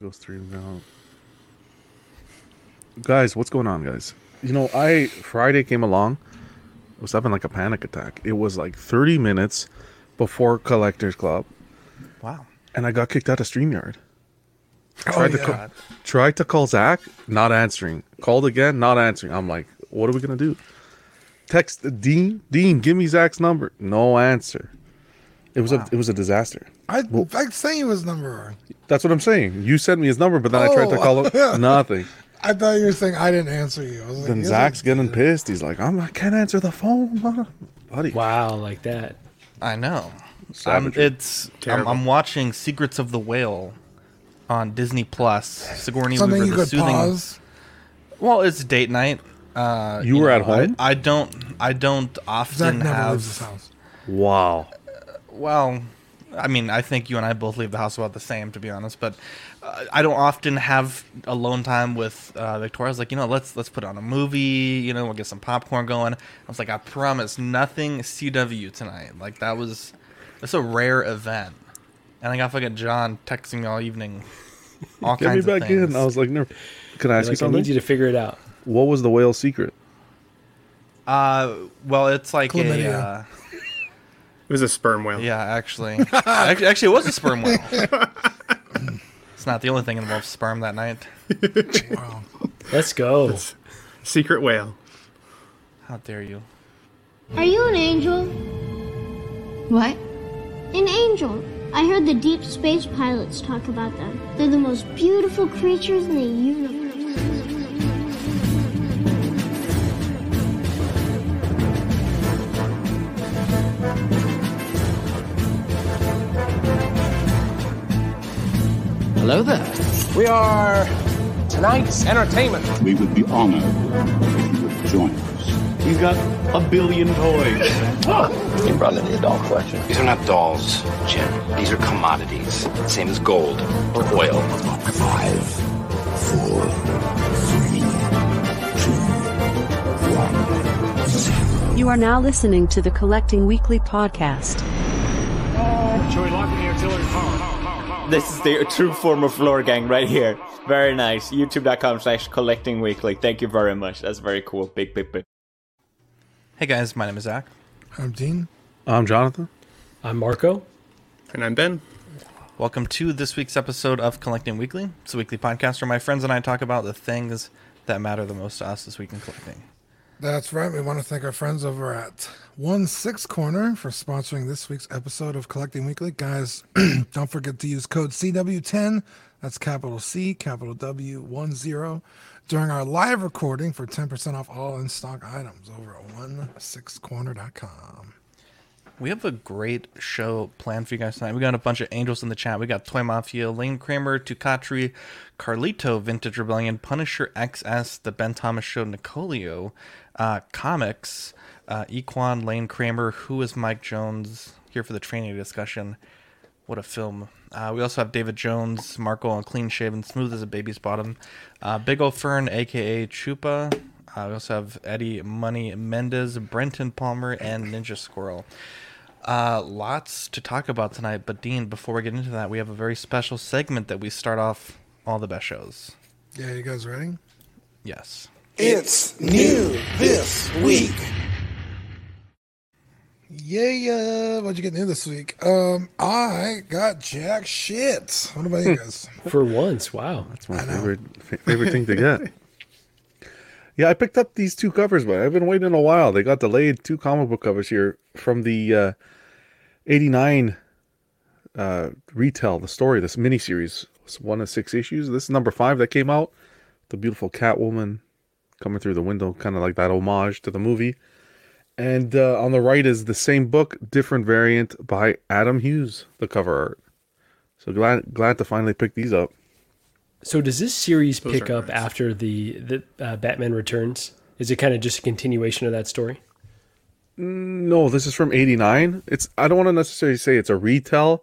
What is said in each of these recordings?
Goes through now. Guys, what's going on, guys? You know, Friday came along. I was having like a panic attack. It was like 30 minutes before Collectors Club. Wow. And I got kicked out of StreamYard. Tried to call Zach, not answering. Called again, not answering. I'm like, what are we going to do? Text Dean. Dean, give me Zach's number. No answer. It was a disaster. I sent you his number. That's what I'm saying. You sent me his number, but then I tried to call him. Nothing. I thought you were saying I didn't answer you. Then Zach's getting pissed. He's like, I can't answer the phone, buddy. Wow, like that. I know. I'm watching Secrets of the Whale on Disney Plus. Sigourney Weaver. You could pause. Well, it's date night. You were at home. I don't often have. His house. Wow. Well, I mean, I think you and I both leave the house about the same, to be honest. But I don't often have alone time with Victoria. I was like, let's put on a movie. We'll get some popcorn going. I was like, I promise, nothing CW tonight. Like that's a rare event. And I got fucking John texting me all evening. All kinds of things. Get me back in. I was like, never. Can I ask you something? I need you to figure it out. What was the whale's secret? Well, it's like chlamydia. It was a sperm whale. Yeah, actually. Actually, it was a sperm whale. It's not the only thing involved sperm that night. Wow. Let's go. That's secret whale. How dare you? Are you an angel? What? An angel. I heard the deep space pilots talk about them. They're the most beautiful creatures in the universe. Hello there. We are tonight's entertainment. We would be honored if you would join us. He's got 1 billion toys. You brought in your doll collection. These are not dolls, Jim. These are commodities. Same as gold or oil. 5, 4, 3, 2, 1. You are now listening to the Collecting Weekly podcast. Joey Lockman here, Tiller Power. This is the true form of lore gang right here. Very nice. YouTube.com/collectingweekly. Thank you very much. That's very cool. Big. Hey guys, my name is Zach. I'm Dean. I'm Jonathan. I'm Marco. And I'm Ben. Welcome to this week's episode of Collecting Weekly. It's a weekly podcast where my friends and I talk about the things that matter the most to us this week in collecting. That's right. We want to thank our friends over at 16 Corner for sponsoring this week's episode of Collecting Weekly. Guys, don't forget to use code CW10, that's capital C, capital W10, during our live recording for 10% off all in-stock items over at 16corner.com. We have a great show planned for you guys tonight. We got a bunch of angels in the chat. We got Toy Mafia, Lane Kramer, Tukatri, Carlito, Vintage Rebellion, Punisher XS, The Ben Thomas Show, Nicolio, Comics, Equan, Lane Kramer, Who is Mike Jones, here for the training discussion. What a film. We also have David Jones, Marco on Clean Shaven, Smooth as a Baby's Bottom, Big Ol' Fern, a.k.a. Chupa. We also have Eddie Money Mendez, Brenton Palmer, and Ninja Squirrel. Lots to talk about tonight, but Dean, before we get into that, we have a very special segment that we start off all the best shows. Yeah, you guys ready? Yes. It's new this week. Yeah. What'd you get new this week? I got jack shit. What about you guys? For once, wow. That's my favorite thing to get. Yeah, I picked up these two covers, but I've been waiting a while. They got delayed. Two comic book covers here from the 89 retell, the story, this miniseries. It's one of 6 issues. This is number 5 that came out. The beautiful Catwoman coming through the window, kind of like that homage to the movie. And on the right is the same book, different variant by Adam Hughes, the cover art. So glad to finally pick these up. So does this series pick up after the Batman Returns? Is it kind of just a continuation of that story? No, this is from 89. I don't want to necessarily say it's a retell,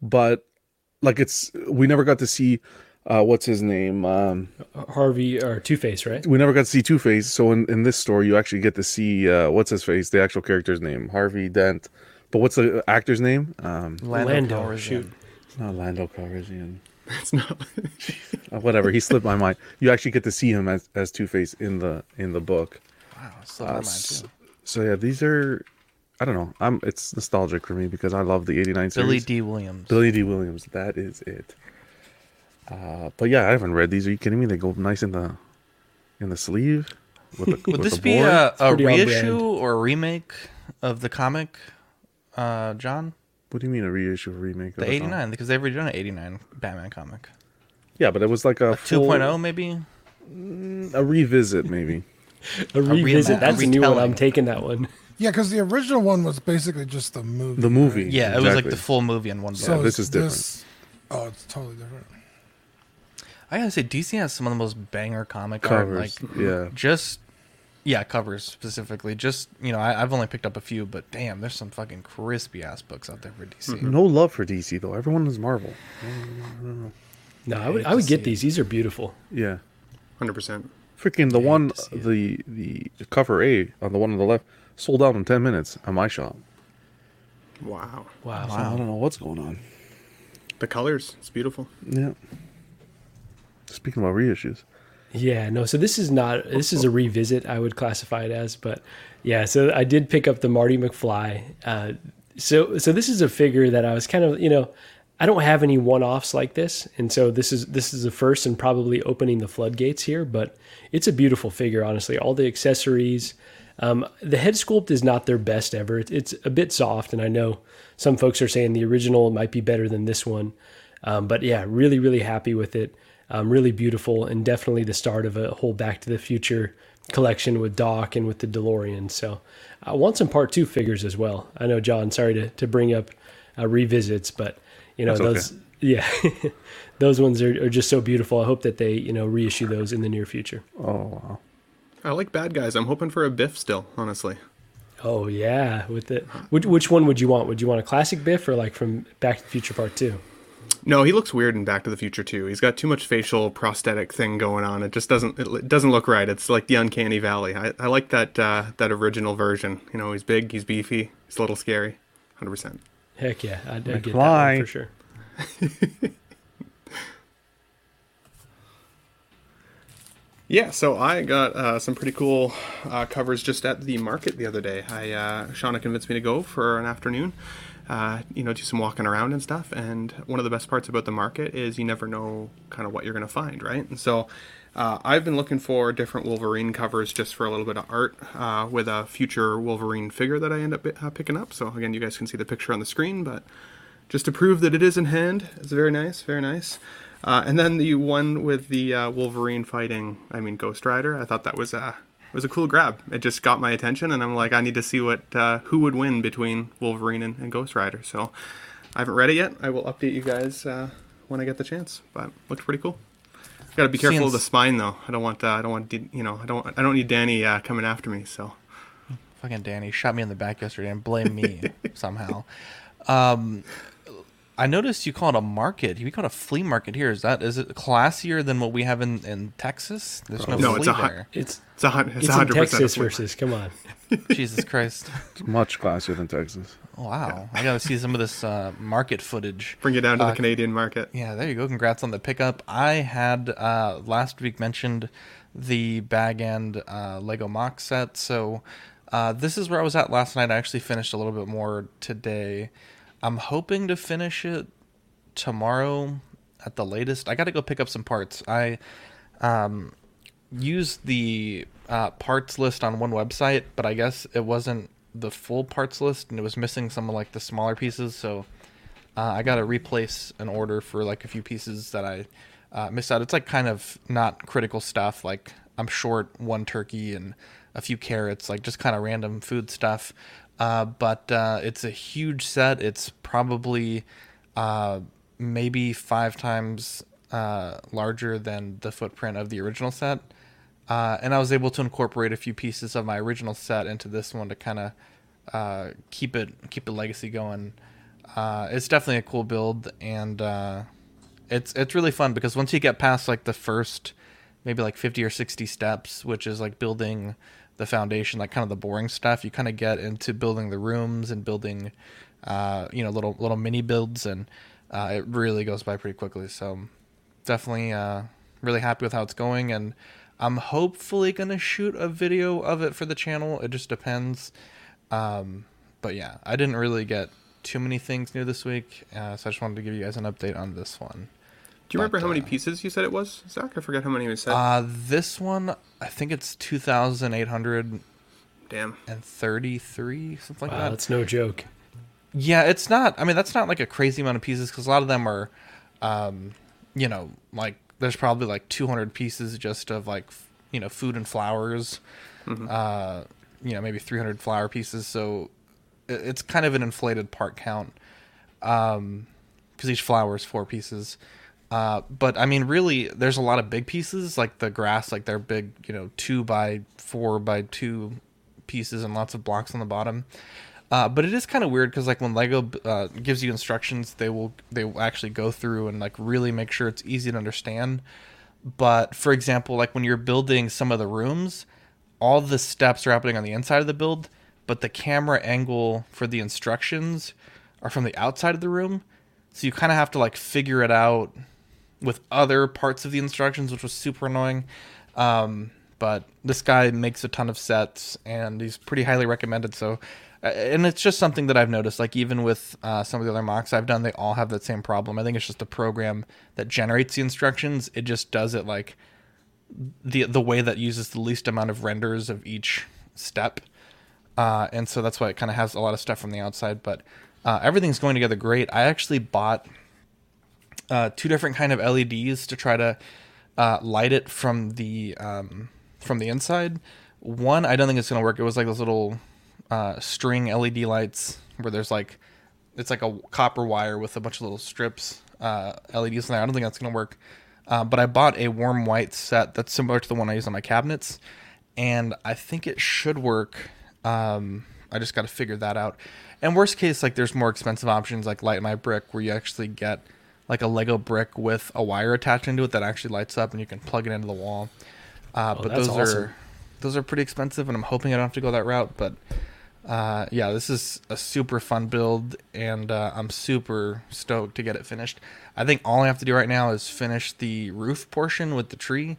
but like we never got to see what's his name? Harvey or Two-Face, right? We never got to see Two-Face. So in this story, you actually get to see what's his face, the actual character's name, Harvey Dent. But what's the actor's name? Lando. Shoot. It's not Lando Calrissian. That's not whatever. He slipped my mind. You actually get to see him as Two-Face in the book. Wow, it slipped my mind too. So yeah, these are. I don't know. It's nostalgic for me because I love the '89 series. Billy D. Williams. That is it. But yeah, I haven't read these. Are you kidding me? They go nice in the sleeve. Would this be a reissue or a remake of the comic, John? What do you mean a reissue or remake? The '89, because they've redone an '89 Batman comic. Yeah, but it was like a 2.0 maybe. A revisit maybe. a revisit. That's a new one. I'm taking that one. Yeah, because the original one was basically just the movie. The movie. Right? Yeah, exactly. It was like the full movie in one book. So this is different. It's totally different. I gotta say, DC has some of the most banger comic covers. Art, like, yeah. Covers specifically. Just, you know, I've only picked up a few, but damn, there's some fucking crispy ass books out there for DC. No love for DC though. Everyone is Marvel. No, I would get these. These are beautiful. Yeah, 100%. Freaking the one, the cover A on the one on the left sold out in 10 minutes at my shop. Wow. So I don't know what's going on. The colors, it's beautiful. Yeah. Speaking about reissues. Yeah, no, so this is a revisit, I would classify it as, but yeah, so I did pick up the Marty McFly. So this is a figure that I was kind of, you know, I don't have any one-offs like this, and so this is the first and probably opening the floodgates here, but it's a beautiful figure, honestly. All the accessories. The head sculpt is not their best ever. It's a bit soft, and I know some folks are saying the original might be better than this one. But yeah, really, really happy with it. Really beautiful, and definitely the start of a whole Back to the Future collection with Doc and with the DeLorean. So I want some Part 2 figures as well. I know, John, sorry to bring up revisits, but, you know, those ones are just so beautiful. I hope that they, you know, reissue those in the near future. Oh, wow. I like bad guys. I'm hoping for a Biff still, honestly. Oh, yeah. With it. Which one would you want? Would you want a classic Biff or like from Back to the Future Part 2? No, he looks weird in Back to the Future 2. He's got too much facial prosthetic thing going on. It just doesn't look right. It's like the uncanny valley. I like that original version. You know, he's big, he's beefy, he's a little scary. 100%. Heck yeah, I get that one for sure. Yeah, so I got some pretty cool covers just at the market the other day. Shauna convinced me to go for an afternoon. You know, do some walking around and stuff. And one of the best parts about the market is you never know kind of what you're going to find, right? And so I've been looking for different Wolverine covers just for a little bit of art with a future Wolverine figure that I end up picking up. So again, you guys can see the picture on the screen, but just to prove that it is in hand, it's very nice, very nice. And then the one with the Wolverine fighting, Ghost Rider, I thought that was it was a cool grab. It just got my attention, and I'm like, I need to see who would win between Wolverine and Ghost Rider. So I haven't read it yet. I will update you guys when I get the chance. But it looks pretty cool. Got to be careful of the spine though. I don't want I don't need Danny coming after me. So fucking Danny shot me in the back yesterday and blamed me somehow. I noticed you call it a market. We call it a flea market here. Is it classier than what we have in Texas? There's no flea there. It's 100% Texas versus. Come on, Jesus Christ! It's much classier than Texas. Wow, yeah. I gotta see some of this market footage. Bring it down to the Canadian market. Yeah, there you go. Congrats on the pickup. I had last week mentioned the bag end Lego mock set. So this is where I was at last night. I actually finished a little bit more today. I'm hoping to finish it tomorrow at the latest. I got to go pick up some parts. I used the parts list on one website, but I guess it wasn't the full parts list, and it was missing some of like the smaller pieces. So I got to replace an order for like a few pieces that I missed out. It's like kind of not critical stuff. Like I'm short one turkey and a few carrots, like just kind of random food stuff. But it's a huge set. It's probably maybe 5 times larger than the footprint of the original set. And I was able to incorporate a few pieces of my original set into this one to kind of keep the legacy going. It's definitely a cool build, and it's really fun because once you get past like the first maybe like 50 or 60 steps, which is like building the foundation, like kind of the boring stuff, you kind of get into building the rooms and building little mini builds, and it really goes by pretty quickly. So definitely really happy with how it's going, and I'm hopefully going to shoot a video of it for the channel. It just depends. But yeah, I didn't really get too many things new this week, so I just wanted to give you guys an update on this one. Do you remember how many pieces you said it was, Zach? I forgot how many we said. This one, I think it's 2,800. Damn. And 33, something like that. That's no joke. Yeah, it's not. I mean, that's not like a crazy amount of pieces, because a lot of them are, you know, like there's probably like 200 pieces just of like, you know, food and flowers. Mm-hmm. You know, maybe 300 flower pieces. So it's kind of an inflated part count, because each flower is 4 pieces. But I mean, really, there's a lot of big pieces, like the grass, like they're big, you know, 2x4x2 pieces and lots of blocks on the bottom. But it is kind of weird because, like, when LEGO gives you instructions, they will actually go through and like really make sure it's easy to understand. But for example, like when you're building some of the rooms, all the steps are happening on the inside of the build, but the camera angle for the instructions are from the outside of the room, so you kind of have to like figure it out with other parts of the instructions, which was super annoying. But this guy makes a ton of sets, and he's pretty highly recommended. So, and it's just something that I've noticed, like even with some of the other mocks I've done, they all have that same problem. I think it's just a program that generates the instructions. It just does it like the way that uses the least amount of renders of each step. And so that's why it kind of has a lot of stuff from the outside, but everything's going together great. I actually bought 2 different kind of LEDs to try to light it from the inside. One, I don't think it's going to work. It was like those little string LED lights where there's like, it's like a copper wire with a bunch of little strips, LEDs in there. I don't think that's going to work. But I bought a warm white set that's similar to the one I use on my cabinets, and I think it should work. I just got to figure that out. And worst case, like there's more expensive options like Light My Brick, where you actually get like a Lego brick with a wire attached into it that actually lights up, and you can plug it into the wall. But those awesome. Those are pretty expensive, and I'm hoping I don't have to go that route. But yeah, this is a super fun build, and I'm super stoked to get it finished. I think all I have to do right now is finish the roof portion with the tree,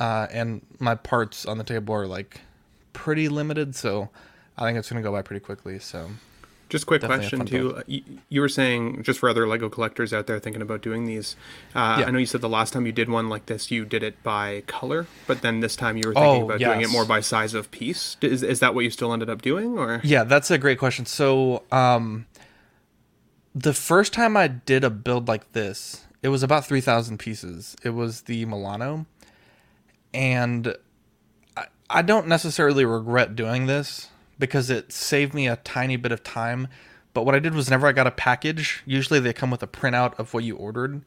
and my parts on the table are like pretty limited, so I think it's going to go by pretty quickly. So, just a quick question too. You were saying, just for other LEGO collectors out there thinking about doing these, yeah. I know you said the last time you did one like this, you did it by color, but then this time you were thinking about doing it more by size of piece. Is that what you still ended up doing? Or yeah, that's a great question. So the first time I did a build like this, it was about 3,000 pieces. It was the Milano, and I don't necessarily regret doing this, because it saved me a tiny bit of time. But what I did was, whenever I got a package, usually they come with a printout of what you ordered.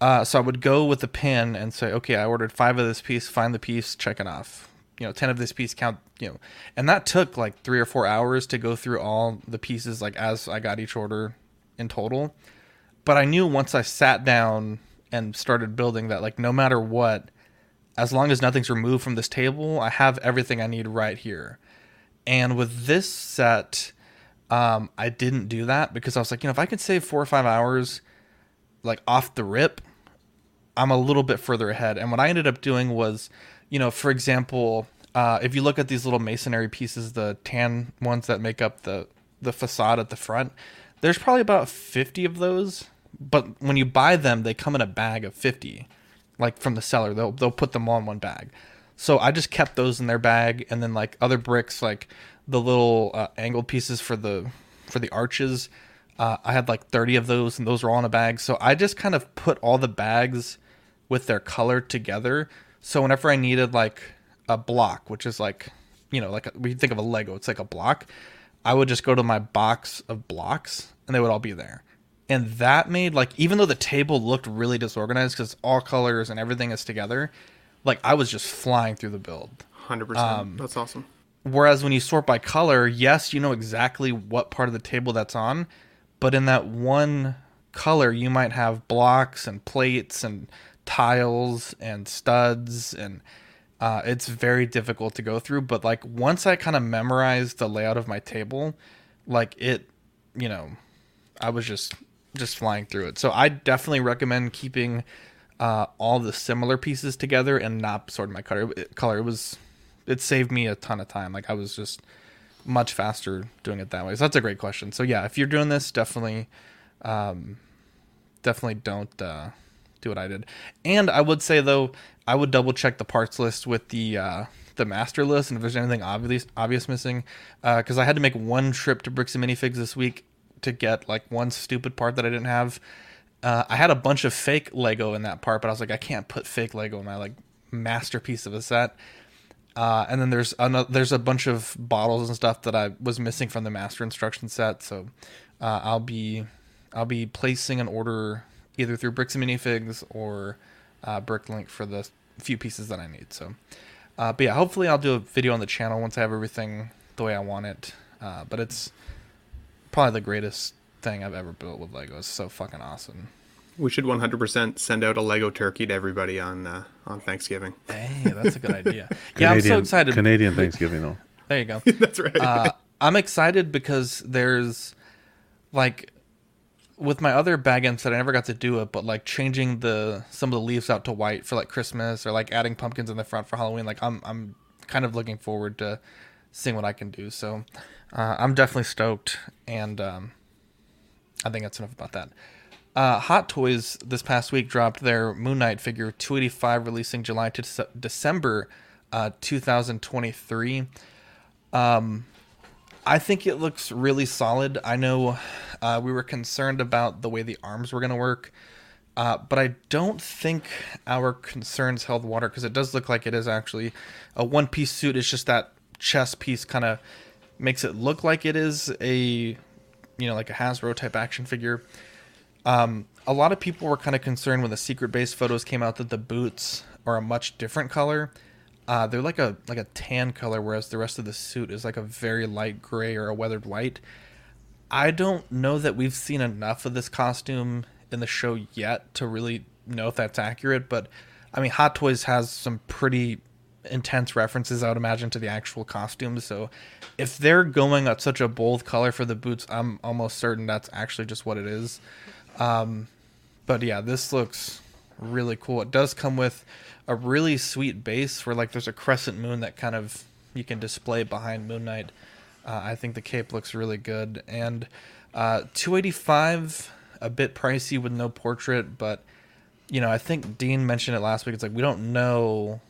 So I would go with the pin and say, okay, I ordered 5 of this piece, find the piece, check it off. You know, 10 of this piece, count, you know. And that took like 3 or 4 hours to go through all the pieces, like as I got each order in total. But I knew once I sat down and started building that, like, no matter what, as long as nothing's removed from this table, I have everything I need right here. And with this set, I didn't do that, because I was like, you know, if I could save 4 or 5 hours, like off the rip, I'm a little bit further ahead. And what I ended up doing was, you know, for example, if you look at these little masonry pieces, the tan ones that make up the facade at the front, there's probably about 50 of those. But when you buy them, they come in a bag of 50, like from the seller. They'll put them all in one bag. So I just kept those in their bag, and then like other bricks, like the little angled pieces for the arches, I had like 30 of those, and those were all in a bag. So I just kind of put all the bags with their color together. So whenever I needed like a block, which is like, you know, like we think of a Lego, it's like a block, I would just go to my box of blocks, and they would all be there. And that made, like, even though the table looked really disorganized because all colors and everything is together, like, I was just flying through the build. 100%. That's awesome. Whereas when you sort by color, yes, you know exactly what part of the table that's on, but in that one color, you might have blocks and plates and tiles and studs, and it's very difficult to go through. But, like, once I kind of memorized the layout of my table, like, it, you know, I was just flying through it. So I definitely recommend keeping all the similar pieces together and not sort of my color. It saved me a ton of time. Like, I was just much faster doing it that way. So that's a great question. So yeah, if you're doing this, definitely don't do what I did. And I would say though, I would double check the parts list with the master list, and if there's anything obvious missing, because I had to make one trip to Bricks and Minifigs this week to get like one stupid part that I didn't have. I had a bunch of fake Lego in that part, but I was like, I can't put fake Lego in my like masterpiece of a set. And then there's a bunch of bottles and stuff that I was missing from the master instruction set. So I'll be placing an order either through Bricks and Minifigs or Bricklink for the few pieces that I need. So, but yeah, hopefully I'll do a video on the channel once I have everything the way I want it. But it's probably the greatest thing I've ever built with Legos. It's so fucking awesome. We should 100% send out a Lego turkey to everybody on Thanksgiving. Hey, that's a good idea. Yeah, I'm so excited. Canadian Thanksgiving, though. There you go. That's right. I'm excited because there's like, with my other bag end set, I never got to do it, but like changing some of the leaves out to white for like Christmas, or like adding pumpkins in the front for Halloween. Like I'm kind of looking forward to seeing what I can do. So I'm definitely stoked, and I think that's enough about that. Hot Toys this past week dropped their Moon Knight figure 285, releasing July to December 2023. I think it looks really solid. I know we were concerned about the way the arms were going to work, but I don't think our concerns held water, because it does look like it is actually a one-piece suit. It's just that chest piece kind of makes it look like it is a... like a Hasbro type action figure. A lot of people were kind of concerned when the secret base photos came out that the boots are a much different color. They're like a tan color, whereas the rest of the suit is like a very light gray or a weathered white. I don't know that we've seen enough of this costume in the show yet to really know if that's accurate, but I mean, Hot Toys has some pretty intense references, I would imagine, to the actual costumes. So if they're going at such a bold color for the boots, I'm almost certain that's actually just what it is. But yeah, this looks really cool. It does come with a really sweet base where like there's a crescent moon that kind of you can display behind Moon Knight. I think the cape looks really good, and $285, a bit pricey with no portrait, but I think Dean mentioned it last week. It's like, we don't know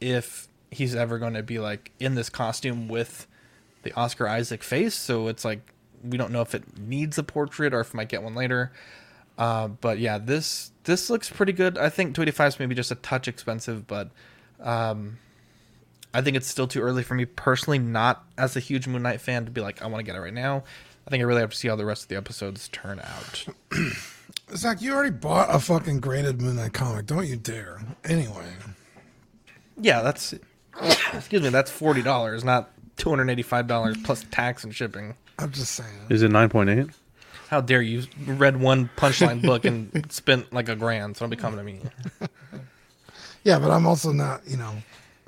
if he's ever going to be like in this costume with the Oscar Isaac face. So it's like, we don't know if it needs a portrait or if I might get one later. But yeah, this looks pretty good. I think $285 is maybe just a touch expensive, but I think it's still too early for me personally, not as a huge Moon Knight fan, to be like, I want to get it right now. I think I really have to see how the rest of the episodes turn out. Zach, you already bought a fucking graded Moon Knight comic. Don't you dare. Anyway. Yeah, that's that's $40, not $285 plus tax and shipping. I'm just saying. Is it 9.8? How dare you? Read one Punchline book and spent like $1,000, so don't be coming to me. Yeah, but I'm also not,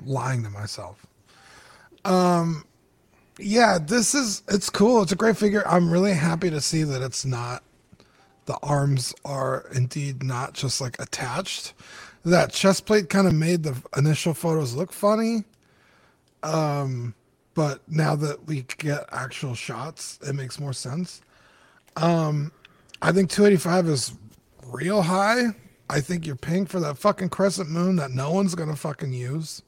lying to myself. Yeah, it's cool. It's a great figure. I'm really happy to see that it's not, the arms are indeed not just like attached. That chest plate kind of made the initial photos look funny. But now that we get actual shots, it makes more sense. I think 285 is real high. I think you're paying for that fucking crescent moon that no one's going to fucking use.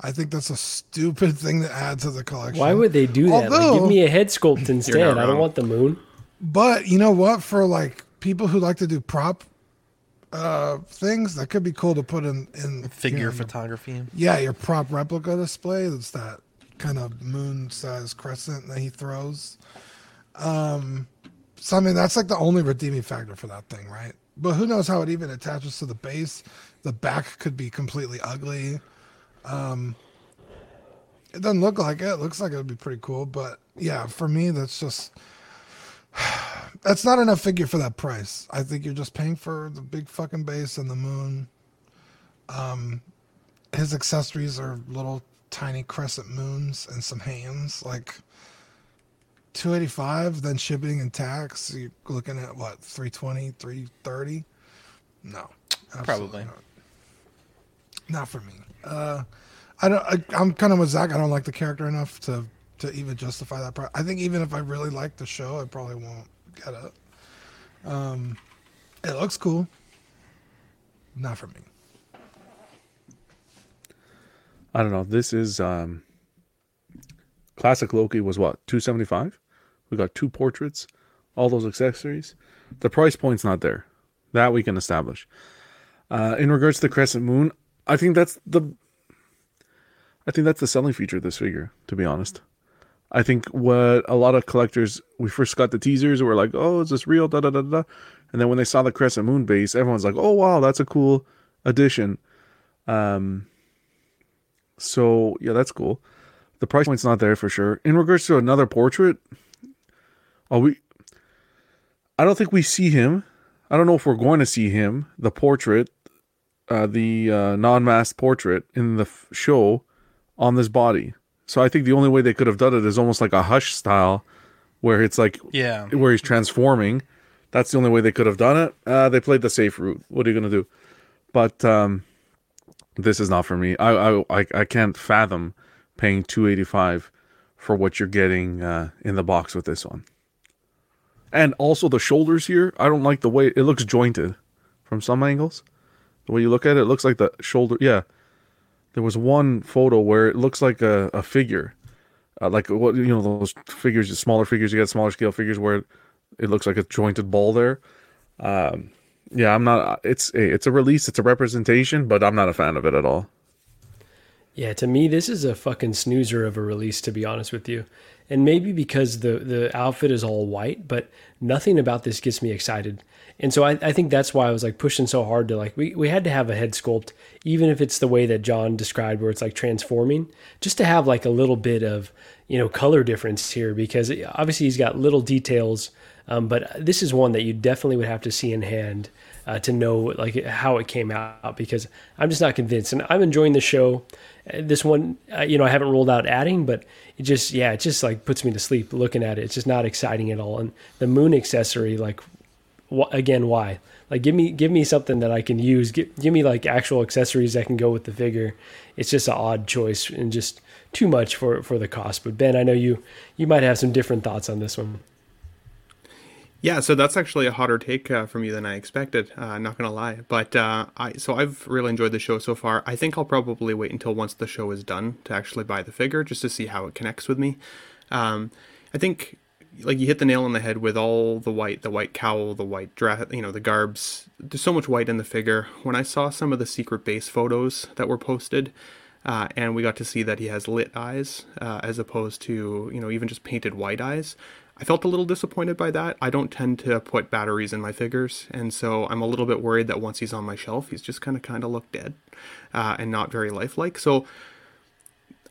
I think that's a stupid thing to add to the collection. Why would they do that? Give me a head sculpt instead. I don't want the moon. But you know what? For like people who like to do prop things, that could be cool to put in figure photography. Yeah, your prop replica display. That's that kind of moon-sized crescent that he throws. So I mean, that's like the only redeeming factor for that thing, right? But who knows how it even attaches to the base? The back could be completely ugly. It doesn't look like it. It looks like it would be pretty cool, but yeah, for me, that's just. That's not enough figure for that price. I think you're just paying for the big fucking base and the moon. His accessories are little tiny crescent moons and some hands. Like $285, then shipping and tax, you're looking at what, $320, $330? No. Absolutely. Probably. Not for me. I'm kind of with Zach. I don't like the character enough to even justify that. I think even if I really like the show, I probably won't get it. It looks cool. Not for me. I don't know. This is classic Loki was what, $275? We got two portraits, all those accessories. The price point's not there. That we can establish. In regards to the Crescent Moon, I think that's the selling feature of this figure, to be honest. I think what a lot of collectors, we first got the teasers, we're like, oh, is this real? Da da da da. And then when they saw the Crescent Moon base, everyone's like, oh wow, that's a cool addition. So yeah, that's cool. The price point's not there for sure. In regards to another portrait, I don't think we see him. I don't know if we're going to see him. The portrait, the non-masked portrait in the show on this body. So I think the only way they could have done it is almost like a Hush style, where it's like, yeah, where he's transforming. That's the only way they could have done it. They played the safe route. What are you gonna do? But this is not for me. I can't fathom paying $285 for what you're getting in the box with this one. And also the shoulders here, I don't like the way it looks jointed from some angles. The way you look at it, it looks like the shoulder. Yeah, there was one photo where it looks like a figure, like what you know those figures, smaller figures. You got smaller scale figures where it looks like a jointed ball there. Yeah, I'm not. It's a release, it's a representation, but I'm not a fan of it at all. Yeah, to me, this is a fucking snoozer of a release, to be honest with you. And maybe because the outfit is all white, but nothing about this gets me excited. And so I think that's why I was like pushing so hard to like, we had to have a head sculpt, even if it's the way that John described where it's like transforming, just to have like a little bit of, you know, color difference here, because obviously he's got little details, but this is one that you definitely would have to see in hand to know like how it came out, because I'm just not convinced. And I'm enjoying the show. This one, you know, I haven't ruled out adding, but it just, yeah, it just like puts me to sleep looking at it. It's just not exciting at all. And the moon accessory, like, again, why? Like, give me something that I can use. Give me like actual accessories that can go with the figure. It's just an odd choice and just too much for the cost. But Ben, I know you might have some different thoughts on this one. Yeah, so that's actually a hotter take from you than I expected, not going to lie. But I've really enjoyed the show so far. I think I'll probably wait until once the show is done to actually buy the figure, just to see how it connects with me. I think like you hit the nail on the head with all the white cowl, the white dress, you know, the garbs. There's so much white in the figure. When I saw some of the secret base photos that were posted, and we got to see that he has lit eyes as opposed to, you know, even just painted white eyes, I felt a little disappointed by that. I don't tend to put batteries in my figures, and so I'm a little bit worried that once he's on my shelf, he's just kind of look dead and not very lifelike. So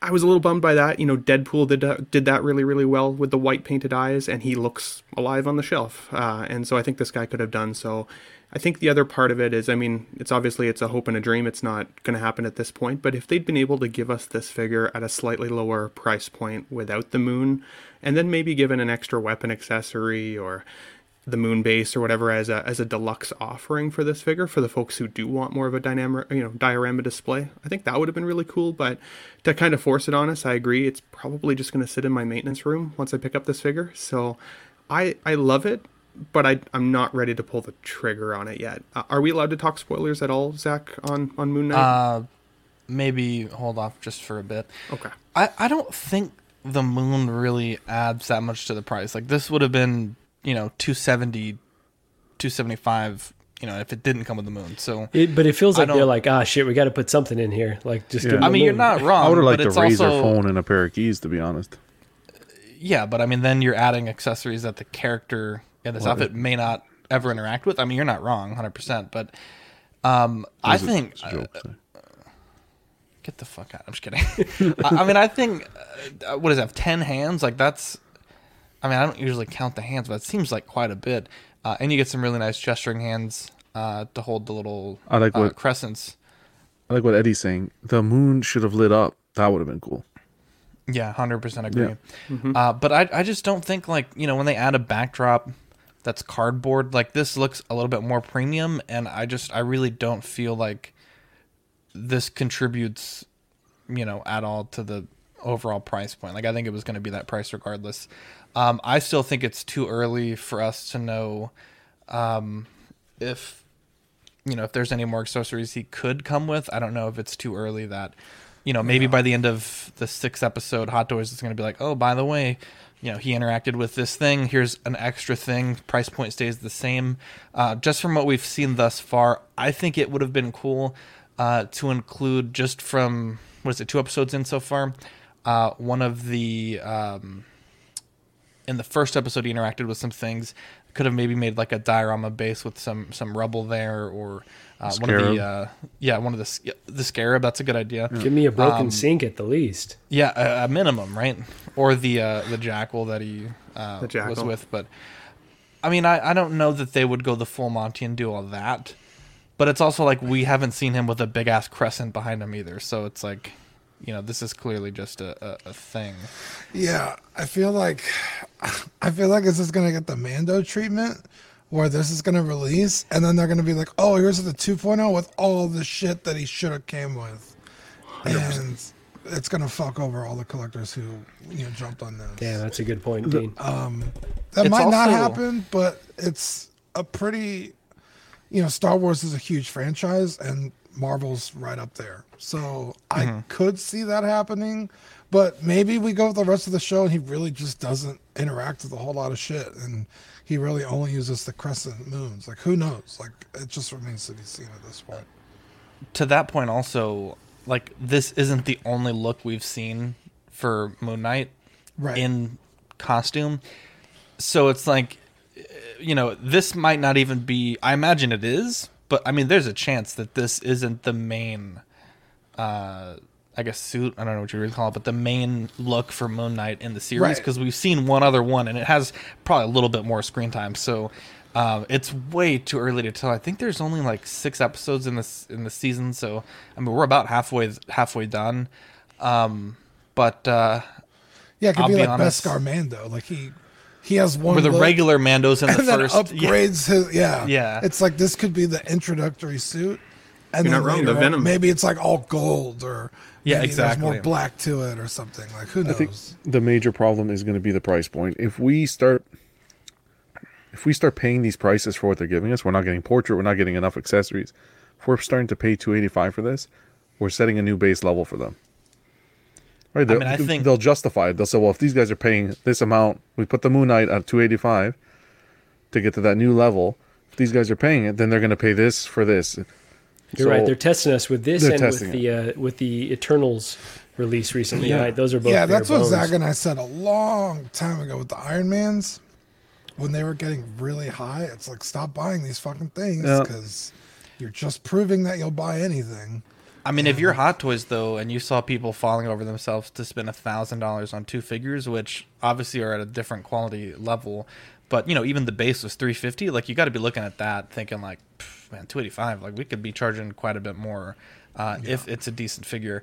I was a little bummed by that. You know, Deadpool did that really, really well with the white painted eyes, and he looks alive on the shelf. And so I think this guy could have done so. I think the other part of it is, I mean, it's obviously a hope and a dream. It's not going to happen at this point. But if they'd been able to give us this figure at a slightly lower price point without the moon, and then maybe given an extra weapon accessory or the moon base or whatever as a deluxe offering for this figure for the folks who do want more of a diorama display, I think that would have been really cool. But to kind of force it on us, I agree. It's probably just going to sit in my maintenance room once I pick up this figure. So I love it, but I'm not ready to pull the trigger on it yet. Are we allowed to talk spoilers at all, Zach, on Moon Knight? Maybe hold off just for a bit. Okay. I don't think the moon really adds that much to the price. Like, this would have been, you know, $275, you know, if it didn't come with the moon. So but it feels like they're like, shit, we got to put something in here. Like, just give them the moon. You're not wrong. I would have liked a Razor phone and a pair of keys, to be honest. Yeah, but I mean, then you're adding accessories that the character in this outfit may not ever interact with. I mean, you're not wrong, 100%. But I think get the fuck out. I'm just kidding. I mean, I think what does it have? 10 hands? Like, that's. I mean, I don't usually count the hands, but it seems like quite a bit. And you get some really nice gesturing hands to hold the little crescents. I like what Eddie's saying. The moon should have lit up. That would have been cool. Yeah, 100% agree. Yeah. Mm-hmm. But I just don't think, like, you know, when they add a backdrop that's cardboard. Like, this looks a little bit more premium, and I really don't feel like this contributes, at all to the overall price point. Like, I think it was going to be that price regardless. I still think it's too early for us to know if there's any more accessories he could come with. I don't know if it's too early that, maybe by the end of the 6th episode, Hot Toys is going to be like, oh, by the way, he interacted with this thing. Here's an extra thing. Price point stays the same. Just from what we've seen thus far, I think it would have been cool to include, just from, 2 episodes in so far, one of the... in the first episode, he interacted with some things. Could have maybe made like a diorama base with some rubble there, or one of the scarab. That's a good idea. Give me a broken sink at the least. Yeah, a minimum, right? Or the jackal that he was with. But I mean, I don't know that they would go the full Monty and do all that. But it's also like we haven't seen him with a big ass crescent behind him either. So it's like, this is clearly just a thing. Yeah, I feel like this is going to get the Mando treatment, where this is going to release, and then they're going to be like, oh, here's the 2.0 with all the shit that he should have came with. 100%. And it's going to fuck over all the collectors who jumped on this. Yeah, that's a good point, Dean. That might not happen, but it's a pretty... Star Wars is a huge franchise, and Marvel's right up there. So I could see that happening, but maybe we go with the rest of the show and he really just doesn't interact with a whole lot of shit, and he really only uses the crescent moons. Like, who knows? Like, it just remains to be seen at this point. To that point also, like, this isn't the only look we've seen for Moon Knight in costume. So it's like, this might not even be, I imagine it is, but I mean, there's a chance that this isn't the main, suit. I don't know what you really call it, but the main look for Moon Knight in the series, because we've seen one other one, and it has probably a little bit more screen time. So it's way too early to tell. I think there's only like 6 episodes in the season, so I mean, we're about halfway done. It could be like Beskar Mando, like he has one with the regular Mandos in the first, and then upgrades his. Yeah, yeah. It's like this could be the introductory suit, and you're then not wrong, the Venom. Maybe it's like all gold, or there's more black to it, or something. Like, who knows? I think the major problem is going to be the price point. If we start paying these prices for what they're giving us, we're not getting portrait. We're not getting enough accessories. If we're starting to pay $285 for this, we're setting a new base level for them. Right, I think they'll justify it. They'll say, well, if these guys are paying this amount, we put the Moon Knight at $285 to get to that new level. If these guys are paying it, then they're going to pay this for this. You're right. They're testing us with this and with the Eternals release recently. Yeah. Right? Those are both. Yeah, that's what Zach and I said a long time ago with the Ironmans when they were getting really high. It's like, stop buying these fucking things because you're just proving that you'll buy anything. I mean, if you're Hot Toys, though, and you saw people falling over themselves to spend $1,000 on 2 figures, which obviously are at a different quality level, but, even the base was $350, like, you got to be looking at that thinking, like, man, $285, like, we could be charging quite a bit more if it's a decent figure.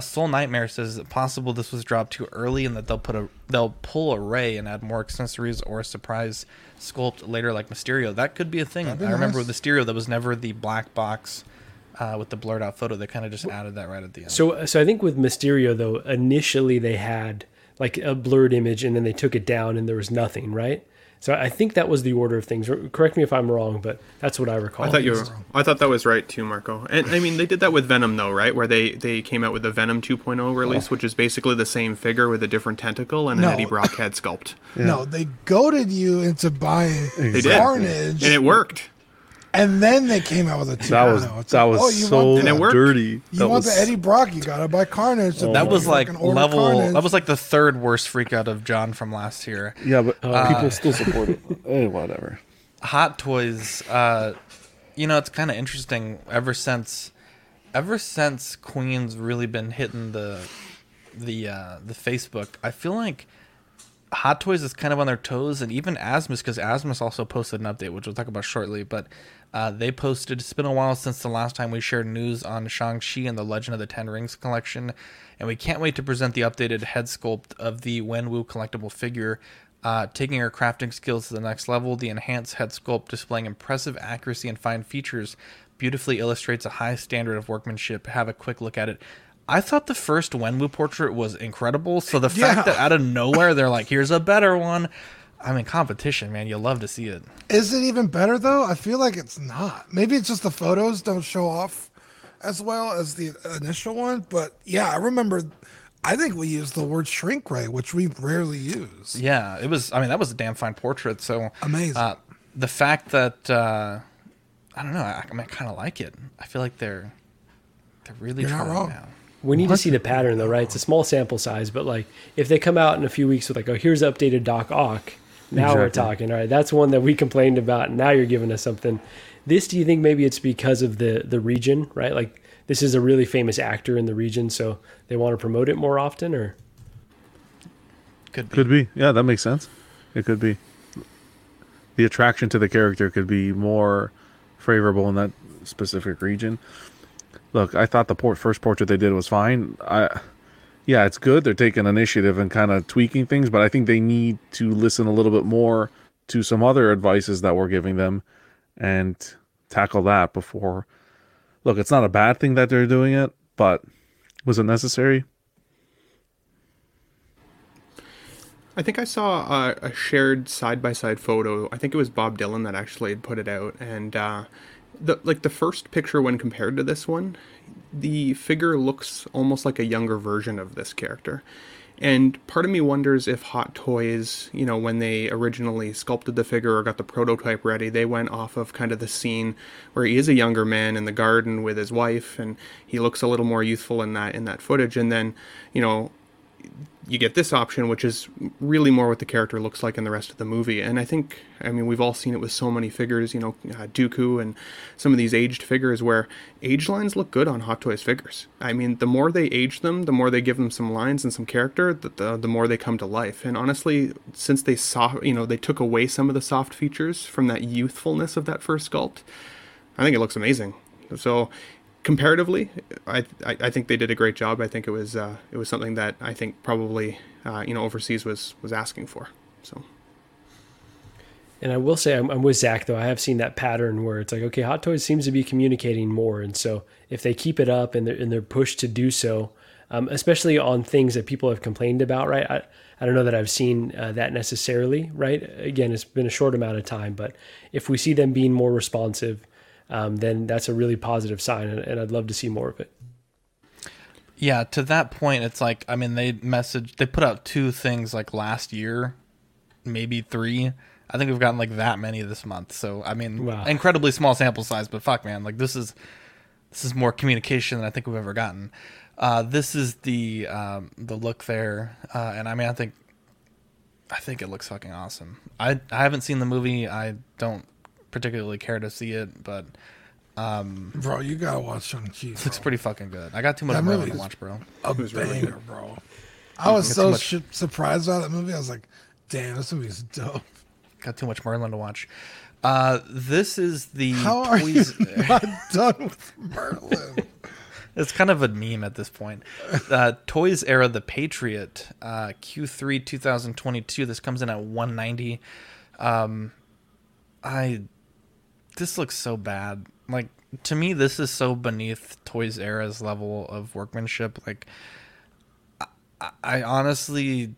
Soul Nightmare says, is it possible this was dropped too early and that they'll pull a Rey and add more accessories or a surprise sculpt later like Mysterio? That could be a thing. That'd be nice. Remember with Mysterio, that was never the black box. With the blurred out photo, they kind of just added that right at the end. So I think with Mysterio, though, initially they had like a blurred image and then they took it down and there was nothing, right? So I think that was the order of things. Correct me if I'm wrong, but that's what I recall. I thought that was right too, Marco. And I mean, they did that with Venom, though, right? Where they came out with the Venom 2.0 release, which is basically the same figure with a different tentacle and an Eddie Brock head sculpt. Yeah. No, they goaded you into buying Carnage. And it worked. And then they came out with a 2.0. That was so dirty. You want the Eddie Brock? You gotta buy Carnage. So that was like level. Carnage. That was like the third worst freak out of John from last year. Yeah, but people still support it. Oh, whatever. Hot Toys. It's kind of interesting. Ever since Queen's really been hitting the Facebook, I feel like Hot Toys is kind of on their toes, and even Asmus, because Asmus also posted an update, which we'll talk about shortly, but they posted, it's been a while since the last time we shared news on Shang-Chi and the Legend of the Ten Rings collection, and we can't wait to present the updated head sculpt of the Wenwu collectible figure. Taking her crafting skills to the next level, the enhanced head sculpt displaying impressive accuracy and fine features beautifully illustrates a high standard of workmanship. Have a quick look at it. I thought the first Wenwu portrait was incredible, so the fact that out of nowhere they're like, here's a better one. I mean, competition, man. You'll love to see it. Is it even better, though? I feel like it's not. Maybe it's just the photos don't show off as well as the initial one, but yeah, I remember... I think we used the word shrink ray, which we rarely use. Yeah, it was. I mean, that was a damn fine portrait. So amazing. The fact that I don't know. I kind of like it. I feel like they're really trying now. We need to see the pattern, though, right? It's a small sample size, but like if they come out in a few weeks with like, oh, here's updated Doc Ock. Now we're talking. All right, that's one that we complained about. And now you're giving us something. This, do you think maybe it's because of the region, right? Like. This is a really famous actor in the region, so they want to promote it more often, or could be. Yeah, that makes sense. It could be. The attraction to the character could be more favorable in that specific region. Look, I thought the first portrait they did was fine. Yeah, it's good. They're taking initiative and kind of tweaking things, but I think they need to listen a little bit more to some other advices that we're giving them and tackle that before. Look, it's not a bad thing that they're doing it, but was it necessary? I think I saw a shared side-by-side photo. I think it was Bob Dylan that actually had put it out. And the first picture when compared to this one, the figure looks almost like a younger version of this character. And part of me wonders if Hot Toys, you know, when they originally sculpted the figure or got the prototype ready, they went off of kind of the scene where he is a younger man in the garden with his wife, and he looks a little more youthful in that footage. And then, you know, you get this option, which is really more what the character looks like in the rest of the movie. And I think, I mean, we've all seen it with so many figures, you know, Dooku and some of these aged figures where age lines look good on Hot Toys figures. I mean, the more they age them, the more they give them some lines and some character, the more they come to life. And honestly, since they took away some of the soft features from that youthfulness of that first sculpt, I think it looks amazing. So... comparatively, I think they did a great job. I think it was something that I think probably overseas was asking for. So, and I will say I'm with Zach though. I have seen that pattern where it's like, okay, Hot Toys seems to be communicating more, and so if they keep it up and they're pushed to do so, especially on things that people have complained about, right? I don't know that I've seen that necessarily, right? Again, it's been a short amount of time, but if we see them being more responsive. Then that's a really positive sign, and I'd love to see more of it. Yeah, to that point, it's like, I mean, they put out two things like last year, maybe three. I think we've gotten like that many this month. So, I mean, wow. Incredibly small sample size, but fuck, man, like this is more communication than I think we've ever gotten. This is the look there, and I mean, I think it looks fucking awesome. I haven't seen the movie. I don't particularly care to see it, but bro, you gotta watch Shang-Chi. It looks pretty fucking good. I got too much Marvel to watch, bro. A banger, bro. I was so surprised by that movie. I was like, damn, this movie's dope. Got too much Merlin to watch. This is the How Toys Are You Not Done with Merlin? It's kind of a meme at this point. Toys Era the Patriot, Q3 2022. This comes in at 190. This looks so bad. Like, to me, this is so beneath Toys Era's level of workmanship. Like, I honestly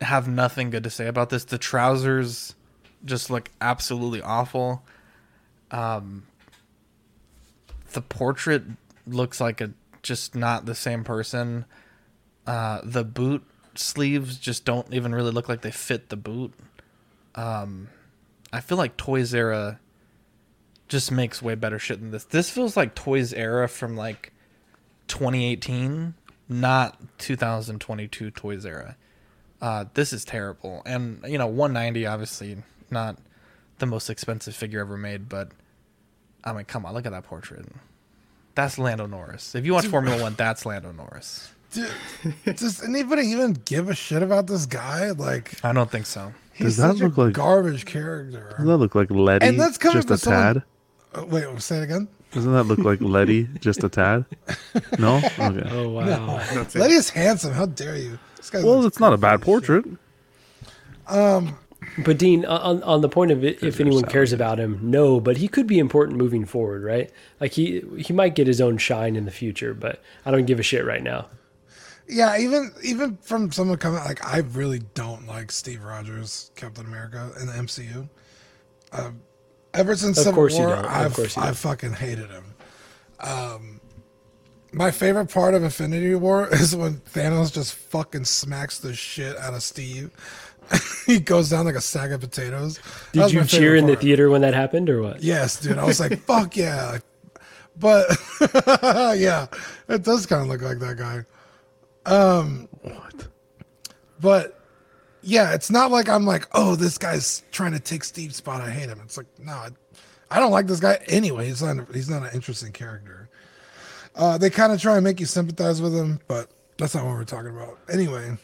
have nothing good to say about this. The trousers just look absolutely awful. The portrait looks like just not the same person. The boot sleeves just don't even really look like they fit the boot. I feel like Toys Era just makes way better shit than this. This feels like Toys Era from like 2018, not 2022 Toys Era. This is terrible. And, you know, 190, obviously not the most expensive figure ever made, but I mean, come on, look at that portrait. That's Lando Norris. If you watch Formula One, that's Lando Norris. Dude, does anybody even give a shit about this guy? Like, I don't think so. He's does that look like garbage character? Does that look like Letty? And that's just a tad. Wait, say it again. Doesn't that look like Letty just a tad? No. Okay. Oh wow. No. Letty's handsome. How dare you? This guy. Well, it's not a bad portrait. But Dean, on the point of it, if anyone cares about him, no, but he could be important moving forward, right? Like he might get his own shine in the future, but I don't give a shit right now. Yeah, even from someone coming, like I really don't like Steve Rogers, Captain America in the MCU. Ever since Civil War, I fucking hated him. My favorite part of Infinity War is when Thanos just fucking smacks the shit out of Steve. He goes down like a sack of potatoes. Did you cheer in the theater when that happened or what? Yes, dude. I was like, fuck yeah. But yeah, it does kind of look like that guy. But yeah, it's not like I'm like, oh, this guy's trying to take Steve's spot. I hate him. It's like, no, I don't like this guy anyway. He's not an interesting character. They kind of try and make you sympathize with him, but that's not what we're talking about. Anyway,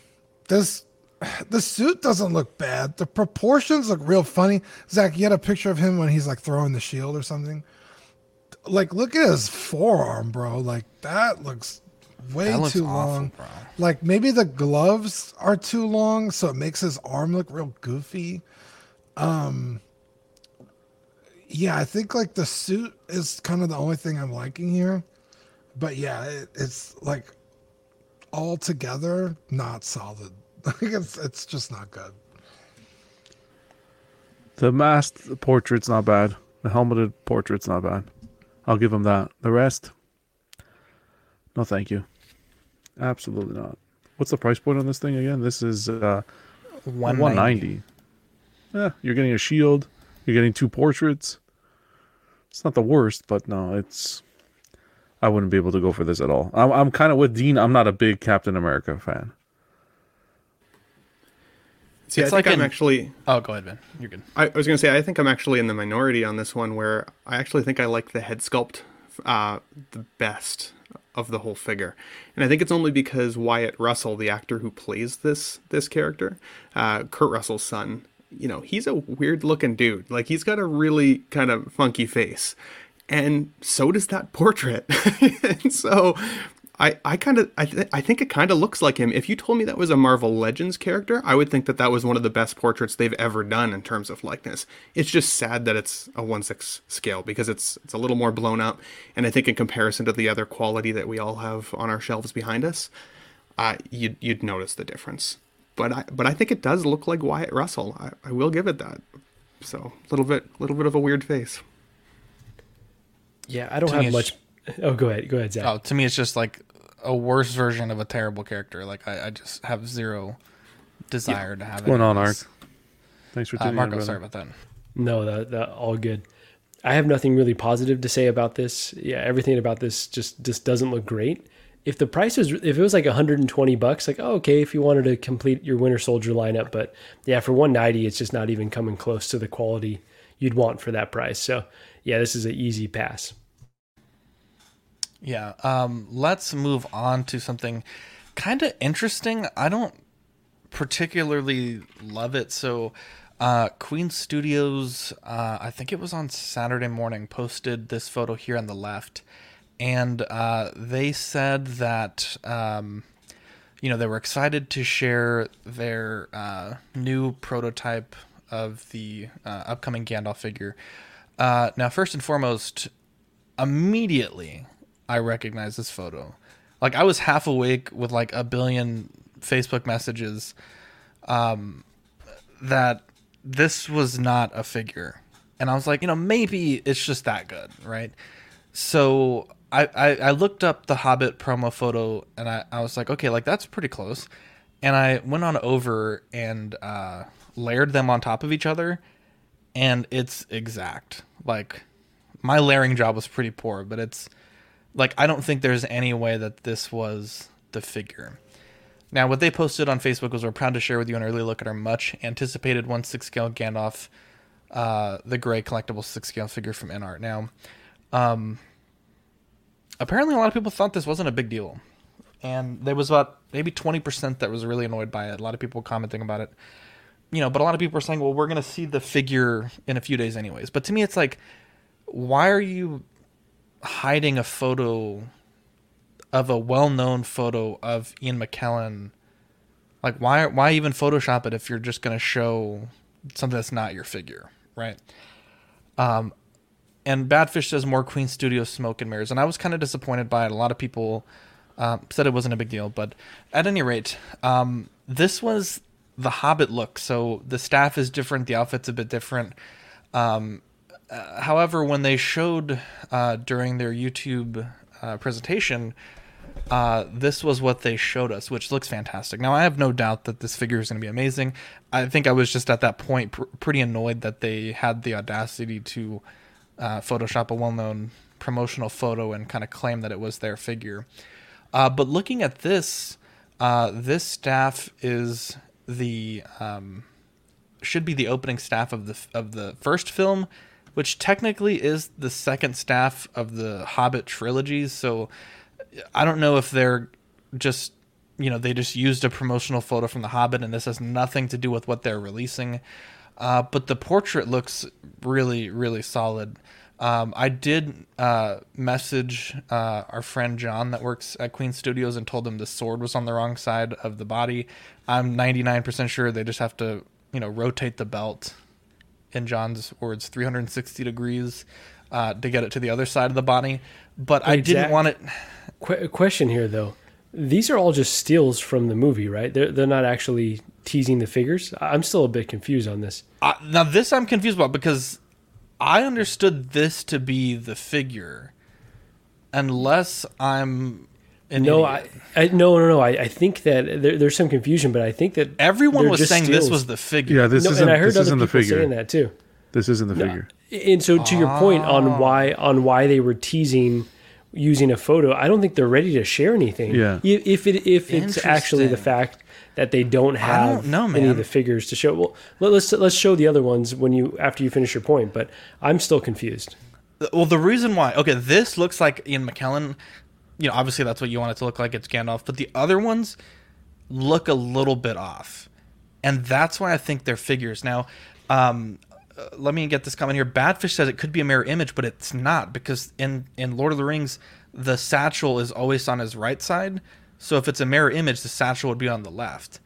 the suit doesn't look bad. The proportions look real funny. Zach, you had a picture of him when he's like throwing the shield or something. Like, look at his forearm, bro. Like that looks too long. Awful, bro. Like maybe the gloves are too long, so it makes his arm look real goofy. Yeah, I think like the suit is kind of the only thing I'm liking here. But yeah, it's like all together not solid. It's just not good. The masked portrait's not bad. The helmeted portrait's not bad. I'll give him that. The rest, no, thank you. Absolutely not. What's the price point on this thing again? This is $190. Yeah, you're getting a shield. You're getting two portraits. It's not the worst, but no, it's. I wouldn't be able to go for this at all. I'm kind of with Dean. I'm not a big Captain America fan. See, it's I'm actually... Oh, go ahead, Ben. You're good. I was going to say, I think I'm actually in the minority on this one where I actually think I like the head sculpt the best of the whole figure. And I think it's only because Wyatt Russell, the actor who plays this character, Kurt Russell's son, you know, he's a weird-looking dude. Like, he's got a really kind of funky face. And so does that portrait. And so I think it kind of looks like him. If you told me that was a Marvel Legends character, I would think that that was one of the best portraits they've ever done in terms of likeness. It's just sad that it's a 1/6 scale because it's a little more blown up. And I think in comparison to the other quality that we all have on our shelves behind us, you'd notice the difference. But I think it does look like Wyatt Russell. I will give it that. So little bit of a weird face. Yeah, I don't have much. Oh, go ahead, Zach. Oh, to me, it's just like a worse version of a terrible character. Like I just have zero desire to have it. Going on, Ark. Thanks for tuning in, Marco. Sorry about that. No, that all good. I have nothing really positive to say about this. Yeah, everything about this just doesn't look great. If the price was, if it was like $120, like oh, okay, if you wanted to complete your Winter Soldier lineup, but yeah, for $190, it's just not even coming close to the quality you'd want for that price. So yeah, this is an easy pass. Yeah, let's move on to something kind of interesting. I don't particularly love it. So Queen Studios, I think it was on Saturday morning, posted this photo here on the left. And they said that, they were excited to share their new prototype of the upcoming Gandalf figure. Now, first and foremost, immediately I recognize this photo. Like I was half awake with like a billion Facebook messages that this was not a figure. And I was like, maybe it's just that good, right? So I looked up the Hobbit promo photo and I was like, okay, like that's pretty close. And I went on over and layered them on top of each other and it's exact. Like my layering job was pretty poor, but it's like, I don't think there's any way that this was the figure. Now, what they posted on Facebook was, we're proud to share with you an early look at our much-anticipated 1/6 scale Gandalf, the gray collectible 6 scale figure from NR. Now, apparently a lot of people thought this wasn't a big deal. And there was about maybe 20% that was really annoyed by it. A lot of people commenting about it. But a lot of people were saying, well, we're going to see the figure in a few days anyways. But to me, it's like, why are you hiding a photo of a well-known photo of Ian McKellen Like, why even Photoshop it if you're just going to show something that's not your figure, right? And Badfish says more Queen Studios smoke and mirrors. And I was kind of disappointed by it. A lot of people said it wasn't a big deal. But at any rate, this was the Hobbit look. So the staff is different. The outfit's a bit different. However, when they showed during their YouTube presentation... this was what they showed us, which looks fantastic. Now, I have no doubt that this figure is going to be amazing. I think I was just at that point pretty annoyed that they had the audacity to Photoshop a well-known promotional photo and kind of claim that it was their figure. But looking at this, this staff is the should be the opening staff of the first film, which technically is the second staff of the Hobbit trilogy. So I don't know if they're just, you know, they just used a promotional photo from The Hobbit and this has nothing to do with what they're releasing. But the portrait looks really, really solid. I did message our friend John that works at Queen Studios and told him the sword was on the wrong side of the body. I'm 99% sure they just have to, you know, rotate the belt, in John's words, 360 degrees to get it to the other side of the body. But I didn't want it... Question here, though. These are all just steals from the movie, right? They're not actually teasing the figures? I'm still a bit confused on this. Now, this I'm confused about because I understood this to be the figure. Unless I'm... No. I think that there's some confusion, but I think that... Everyone was saying steals. This was the figure. Yeah, I heard other people saying that, too. This isn't the figure. And so to your point on why they were teasing using a photo, I don't think they're ready to share anything. Yeah. If it's actually the fact that they don't have any of the figures to show. Well, let's show the other ones after you finish your point, but I'm still confused. Well, the reason why, okay, this looks like Ian McKellen. You know, obviously that's what you want it to look like. It's Gandalf, but the other ones look a little bit off. And that's why I think they're figures. Now, let me get this comment here. Badfish says it could be a mirror image, but it's not, because in Lord of the Rings, the satchel is always on his right side. So if it's a mirror image, the satchel would be on the left.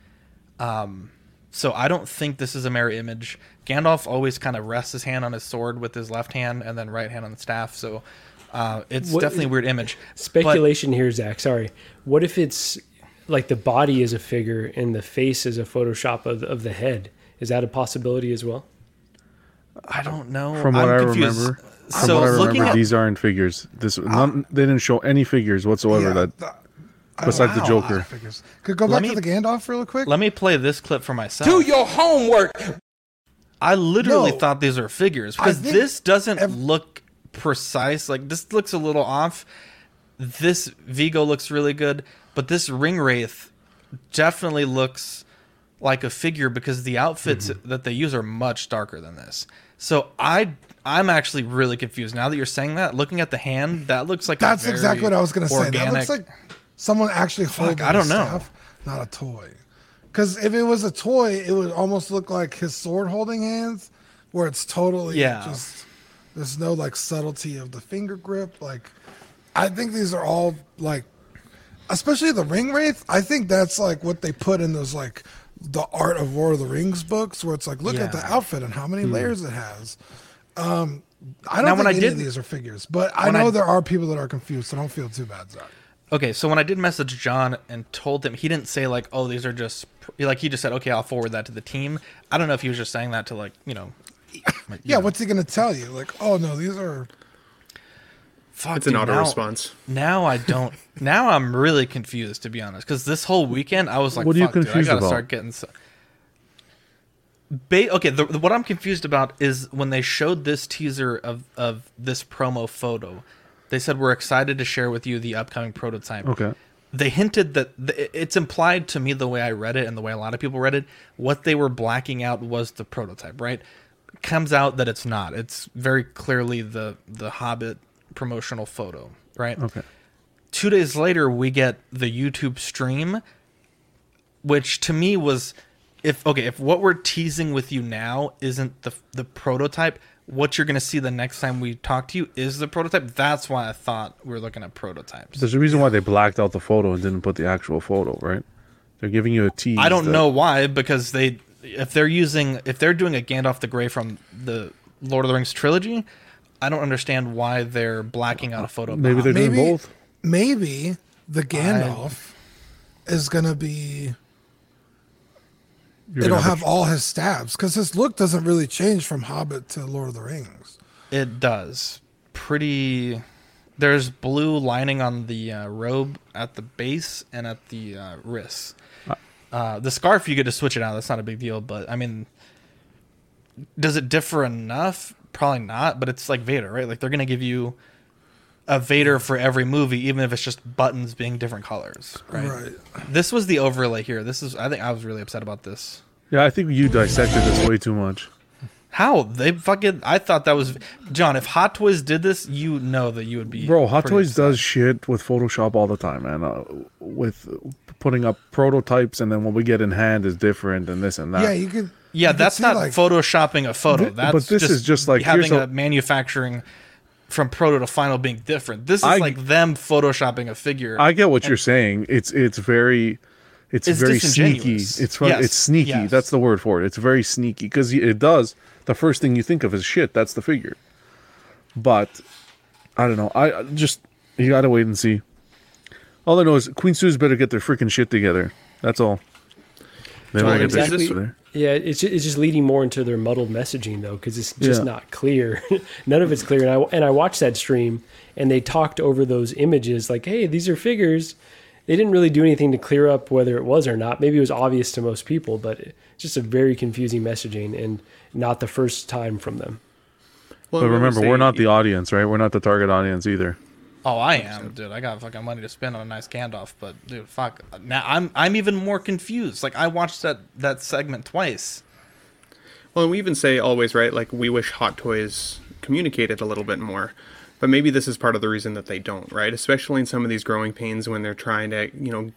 So I don't think this is a mirror image. Gandalf always kind of rests his hand on his sword with his left hand and then right hand on the staff. So it's definitely a weird image. Speculation here, Zach. Sorry. What if it's like the body is a figure and the face is a Photoshop of the head? Is that a possibility as well? I don't know. From what I remember, these aren't figures. They didn't show any figures whatsoever. Yeah, besides the Joker. Could go back to the Gandalf real quick. Let me play this clip for myself. Do your homework. I literally thought these are figures because this doesn't look precise. Like, this looks a little off. This Vigo looks really good, but this Ringwraith definitely looks like a figure because the outfits that they use are much darker than this. So I'm actually really confused now that you're saying that. Looking at the hand, that looks like that's exactly what I was going to say. That looks like someone actually holding stuff, not a toy. Because if it was a toy, it would almost look like his sword holding hands, where it's totally just there's no like subtlety of the finger grip. Like, I think these are all like, especially the Ringwraith. I think that's like what they put in those like. The art of Lord of the Rings books, where it's like, look at the outfit and how many layers it has. I don't think any of these are figures, but I know there are people that are confused, so don't feel too bad, Zach. Okay, so when I did message John and told him, he didn't say like, oh, these are just like, he just said, okay, I'll forward that to the team. I don't know if he was just saying that to like, you know, like, you know. What's he gonna tell you? Like, oh no, these are. Fuck, it's an auto response. Now I don't. Now I'm really confused, to be honest, because this whole weekend I was like, "What are you confused about?" I gotta start getting. What I'm confused about is when they showed this teaser of this promo photo, they said we're excited to share with you the upcoming prototype. Okay. They hinted that it's implied to me the way I read it and the way a lot of people read it, what they were blacking out was the prototype. Right? Comes out that it's not. It's very clearly the Hobbit promotional photo, right? Okay. 2 days later, we get the YouTube stream, which to me was, if what we're teasing with you now isn't the prototype, what you're going to see the next time we talk to you is the prototype. That's why I thought we were looking at prototypes. There's a reason why they blacked out the photo and didn't put the actual photo, right? They're giving you a tease. I don't know why, because if they're doing a Gandalf the Grey from the Lord of the Rings trilogy, I don't understand why they're blacking out a photo. Maybe they're doing both. Maybe the Gandalf is gonna be. It'll have all his stabs, because his look doesn't really change from Hobbit to Lord of the Rings. It does. Pretty. There's blue lining on the robe at the base and at the wrists. The scarf, you get to switch it out. That's not a big deal. But, I mean, does it differ enough? Probably not. But it's like Vader, right? Like, they're going to give you a Vader for every movie, even if it's just buttons being different colors. Right. This was the overlay here. I think I was really upset about this. Yeah, I think you dissected this way too much. How? I thought that was... John, if Hot Toys did this, you know that you would be... Bro, Hot Toys does shit with Photoshop all the time, man. With putting up prototypes, and then what we get in hand is different, and this and that. Yeah, you could... Yeah, that's not photoshopping a photo. But this is just like... Having a manufacturing from proto to final being different. This is like them photoshopping a figure. I get what you're saying. It's very... It's very sneaky. It's sneaky. Yes. That's the word for it. It's very sneaky, because it does. The first thing you think of is shit. That's the figure. But I don't know. You gotta wait and see. All I know is Queen Studios better get their freaking shit together. That's all. They better get their shit together. Yeah, it's just leading more into their muddled messaging, though, because it's just not clear. None of it's clear. And I watched that stream, and they talked over those images like, hey, these are figures. They didn't really do anything to clear up whether it was or not. Maybe it was obvious to most people, but it's just a very confusing messaging and not the first time from them. Well, but remember, we're not the audience, right? We're not the target audience either. Oh, I am, dude. I got fucking money to spend on a nice Gandalf, but dude, fuck. Now I'm even more confused. Like, I watched that segment twice. Well, and we even say always, right? Like, we wish Hot Toys communicated a little bit more. But maybe this is part of the reason that they don't, right? Especially in some of these growing pains when they're trying to,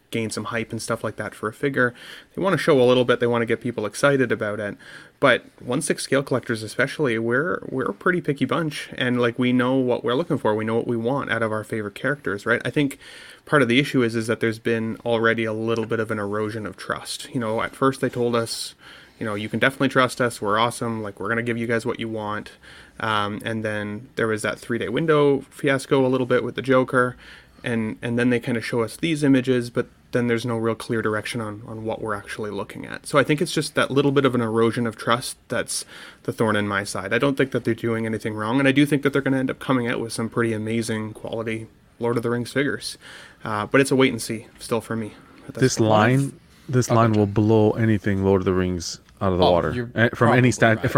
gain some hype and stuff like that for a figure. They want to show a little bit. They want to get people excited about it. But 1/6 scale collectors especially, we're a pretty picky bunch. And, like, we know what we're looking for. We know what we want out of our favorite characters, right? I think part of the issue is that there's been already a little bit of an erosion of trust. At first they told us, you can definitely trust us. We're awesome. Like, we're going to give you guys what you want. And then there was that 3-day window fiasco a little bit with the Joker, and then they kind of show us these images, but then there's no real clear direction on what we're actually looking at. So I think it's just that little bit of an erosion of trust that's the thorn in my side. I don't think that they're doing anything wrong, and I do think that they're going to end up coming out with some pretty amazing quality Lord of the Rings figures. But it's a wait and see still for me. This line will blow anything Lord of the Rings out of the water from any 6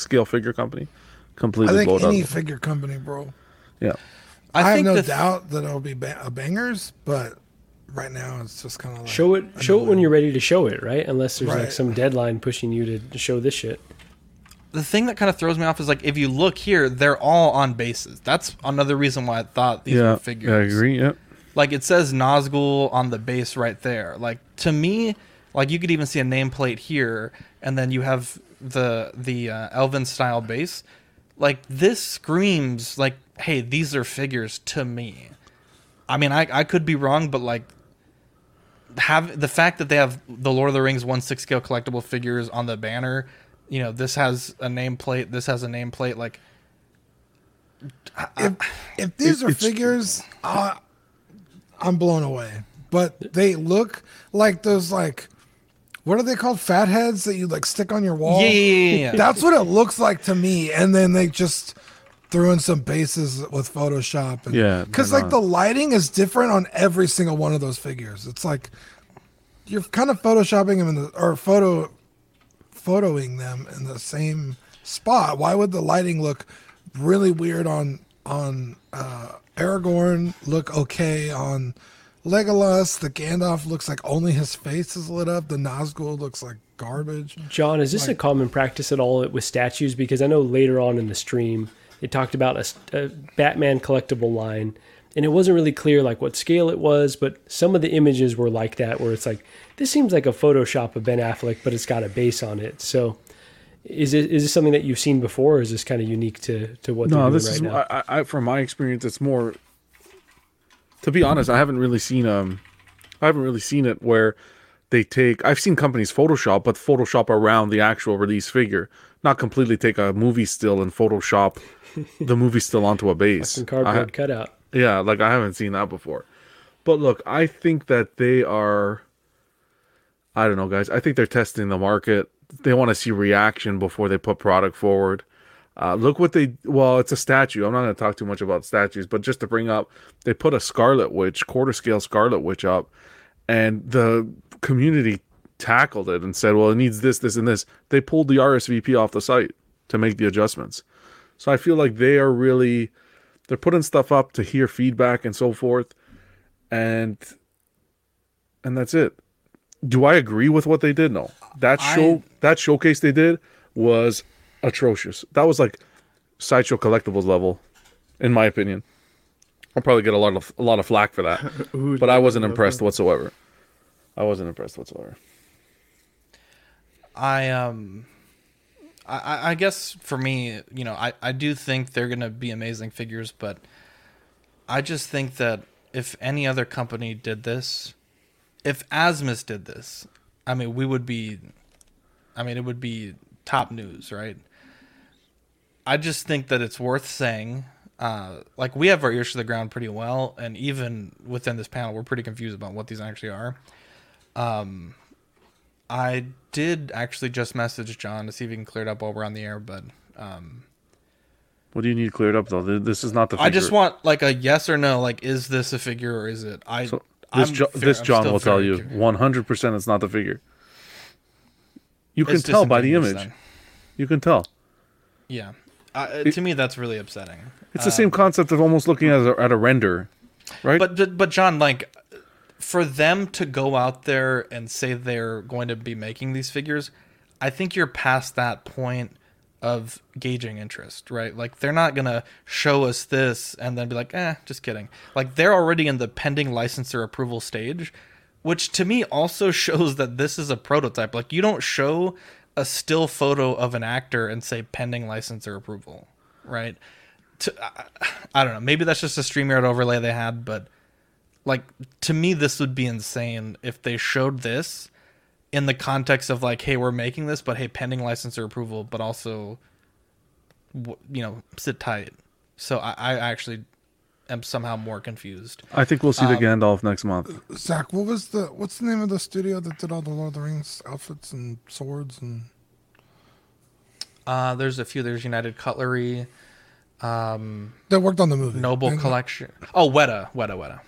scale figure company, completely. I think any figure company, bro. Yeah, I have no doubt that it'll be bangers, but right now it's just kind of like show it when you're ready to show it, right? Unless there's like some deadline pushing you to show this shit. The thing that kind of throws me off is, like, if you look here, they're all on bases. That's another reason why I thought these were figures. I agree. Yep. Like, it says Nazgul on the base right there. Like, to me. Like, you could even see a nameplate here, and then you have the elven style base. Like, this screams like, hey, these are figures to me. I mean, I could be wrong, but like, have the fact that they have the Lord of the Rings 1/6 scale collectible figures on the banner. This has a nameplate. This has a nameplate. Like, if these are figures, I'm blown away. But they look like those, like. What are they called? Fatheads that you like stick on your wall? Yeah. That's what it looks like to me. And then they just threw in some bases with Photoshop. And, because like the lighting is different on every single one of those figures. It's like you're kind of photoshopping them photoing them in the same spot. Why would the lighting look really weird on Aragorn? Look okay on Legolas? The Gandalf looks like only his face is lit up. The Nazgul looks like garbage. John, is this a common practice at all with statues? Because I know later on in the stream, they talked about a Batman collectible line, and it wasn't really clear like what scale it was, but some of the images were like that, where it's like, this seems like a Photoshop of Ben Affleck, but it's got a base on it. So is this something that you've seen before, or is this kind of unique to what they're doing right now? From my experience, it's more... To be honest, I haven't really seen I haven't really seen it where they take, I've seen companies Photoshop, but Photoshop around the actual release figure, not completely take a movie still and Photoshop the movie still onto a base. That's a cardboard cutout. Yeah, like I haven't seen that before. But look, I think that they are, I don't know, guys. I think they're testing the market. They want to see reaction before they put product forward. Look what they, well, it's a statue. I'm not going to talk too much about statues, but just to bring up, they put a Scarlet Witch, quarter scale Scarlet Witch up, and the community tackled it and said, well, it needs this, this, and this. They pulled the RSVP off the site to make the adjustments. So I feel like they are really, they're putting stuff up to hear feedback and so forth. And that's it. Do I agree with what they did? No. That showcase they did was atrocious. That was like Sideshow Collectibles level, in my opinion. I'll probably get a lot of flack for that. Ooh, but I wasn't impressed whatsoever. I guess for me, you know, I do think they're going to be amazing figures, but I just think that if any other company did this, if Asmus did this, I mean, it would be top news, right? I just think that it's worth saying, like, we have our ears to the ground pretty well, and even within this panel, we're pretty confused about what these actually are. I did actually just message John to see if he can clear it up while we're on the air, but... what do you need cleared up, though? This is not the figure. I just want, like, a yes or no, like, is this a figure or is it... This John will tell you, 100% it's not the figure. You can tell by the image. Then. You can tell. Yeah. To me, that's really upsetting. It's the same concept of almost looking at a render, right? But John, like, for them to go out there and say they're going to be making these figures, I think you're past that point of gauging interest, right? Like, they're not gonna show us this and then be like, just kidding. Like, they're already in the pending licensor approval stage, which to me also shows that this is a prototype. Like, you don't show a still photo of an actor and say pending licensor approval, right? I don't know, maybe that's just a StreamYard overlay they had, but like, to me, this would be insane if they showed this in the context of like, hey, we're making this, but hey, pending licensor approval, but also, you know, sit tight. So I actually am somehow more confused. I think we'll see the Gandalf next month. Zach, what's the name of the studio that did all the Lord of the Rings outfits and swords and? There's a few. There's United Cutlery. They worked on the movie. Noble Collection. Oh, Weta.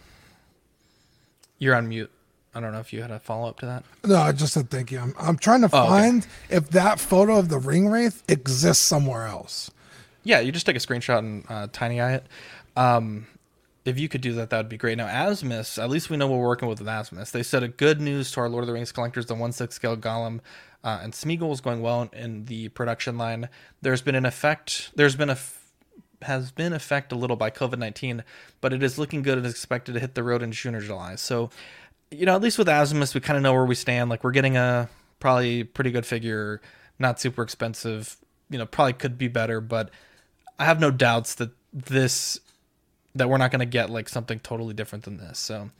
You're on mute. I don't know if you had a follow-up to that. No, I just said thank you. I'm trying to find if that photo of the ring wraith exists somewhere else. Yeah, you just take a screenshot and tiny eye it. If you could do that, that would be great. Now, Asmus, at least we know what we're working with Asmus. They said a good news to our Lord of the Rings collectors, the 1/6 scale Gollum and Smeagol is going well in the production line. Has been affected a little by COVID-19, but it is looking good and is expected to hit the road in June or July. So, you know, at least with Asmus, we kind of know where we stand. Like, we're getting a probably pretty good figure, not super expensive, you know, probably could be better, but I have no doubts that that we're not going to get like something totally different than this. So,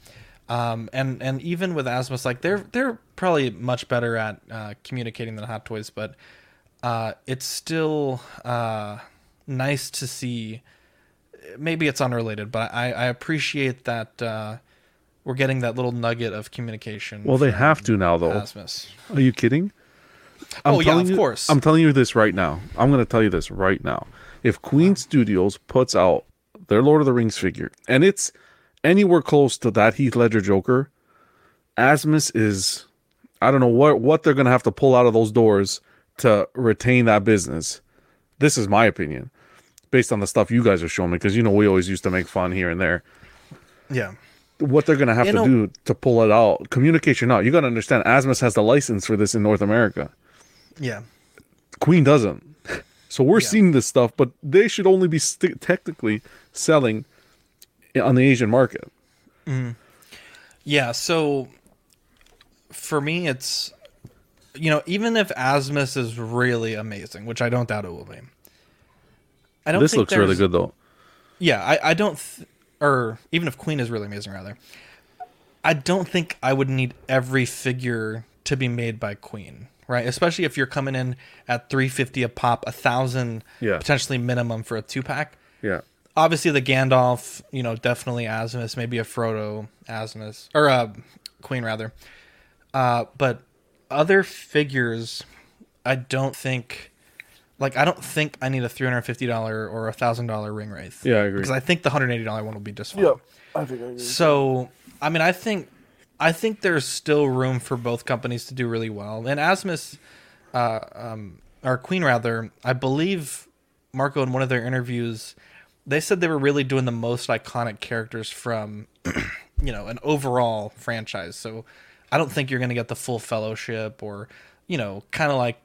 and even with Asmus, like they're probably much better at, communicating than Hot Toys, but, it's still, nice to see. Maybe it's unrelated, but I appreciate that, we're getting that little nugget of communication. Well, they have to now, though. Asmus. Are you kidding? Of course. I'm telling you this right now. I'm going to tell you this right now. If Queen Studios puts out their Lord of the Rings figure, and it's anywhere close to that Heath Ledger Joker, Asmus is... I don't know what they're going to have to pull out of those doors to retain that business. This is my opinion, based on the stuff you guys are showing me, because, you know, we always used to make fun here and there. Yeah. What they're going to have to do to pull it out. Communication out. You got to understand, Asmus has the license for this in North America. Yeah. Queen doesn't. So we're seeing this stuff, but they should only be technically selling on the Asian market. Mm. Yeah. So for me, it's, you know, even if Asmus is really amazing, which I don't doubt it will be. This looks really good, though. Yeah. I don't... or even if Queen is really amazing, rather, I don't think I would need every figure to be made by Queen, right? Especially if you're coming in at $350 a pop, $1,000 potentially minimum for a 2-pack. Yeah. Obviously the Gandalf, you know, definitely Asmus, maybe a Frodo Asmus or a Queen rather. But other figures, I don't think I need a $350 or a $1,000 ring wraith. Yeah, I agree. Because I think the $180 one will be just fine. Yeah, I think I agree. So, I mean, I think there's still room for both companies to do really well. And Asmus, or Queen rather, I believe Marco in one of their interviews, they said they were really doing the most iconic characters from, you know, an overall franchise. So I don't think you're going to get the full fellowship or, you know, kind of like,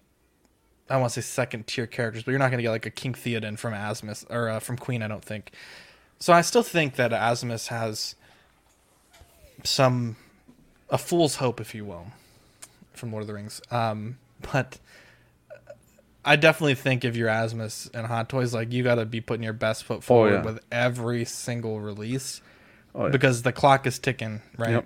I don't want to say second tier characters, but you're not going to get like a King Theoden from Asmus or from Queen, I don't think. So I still think that Asmus has a fool's hope, if you will, from Lord of the Rings. But I definitely think if you're Asmus and Hot Toys, like you got to be putting your best foot forward with every single release because the clock is ticking, right?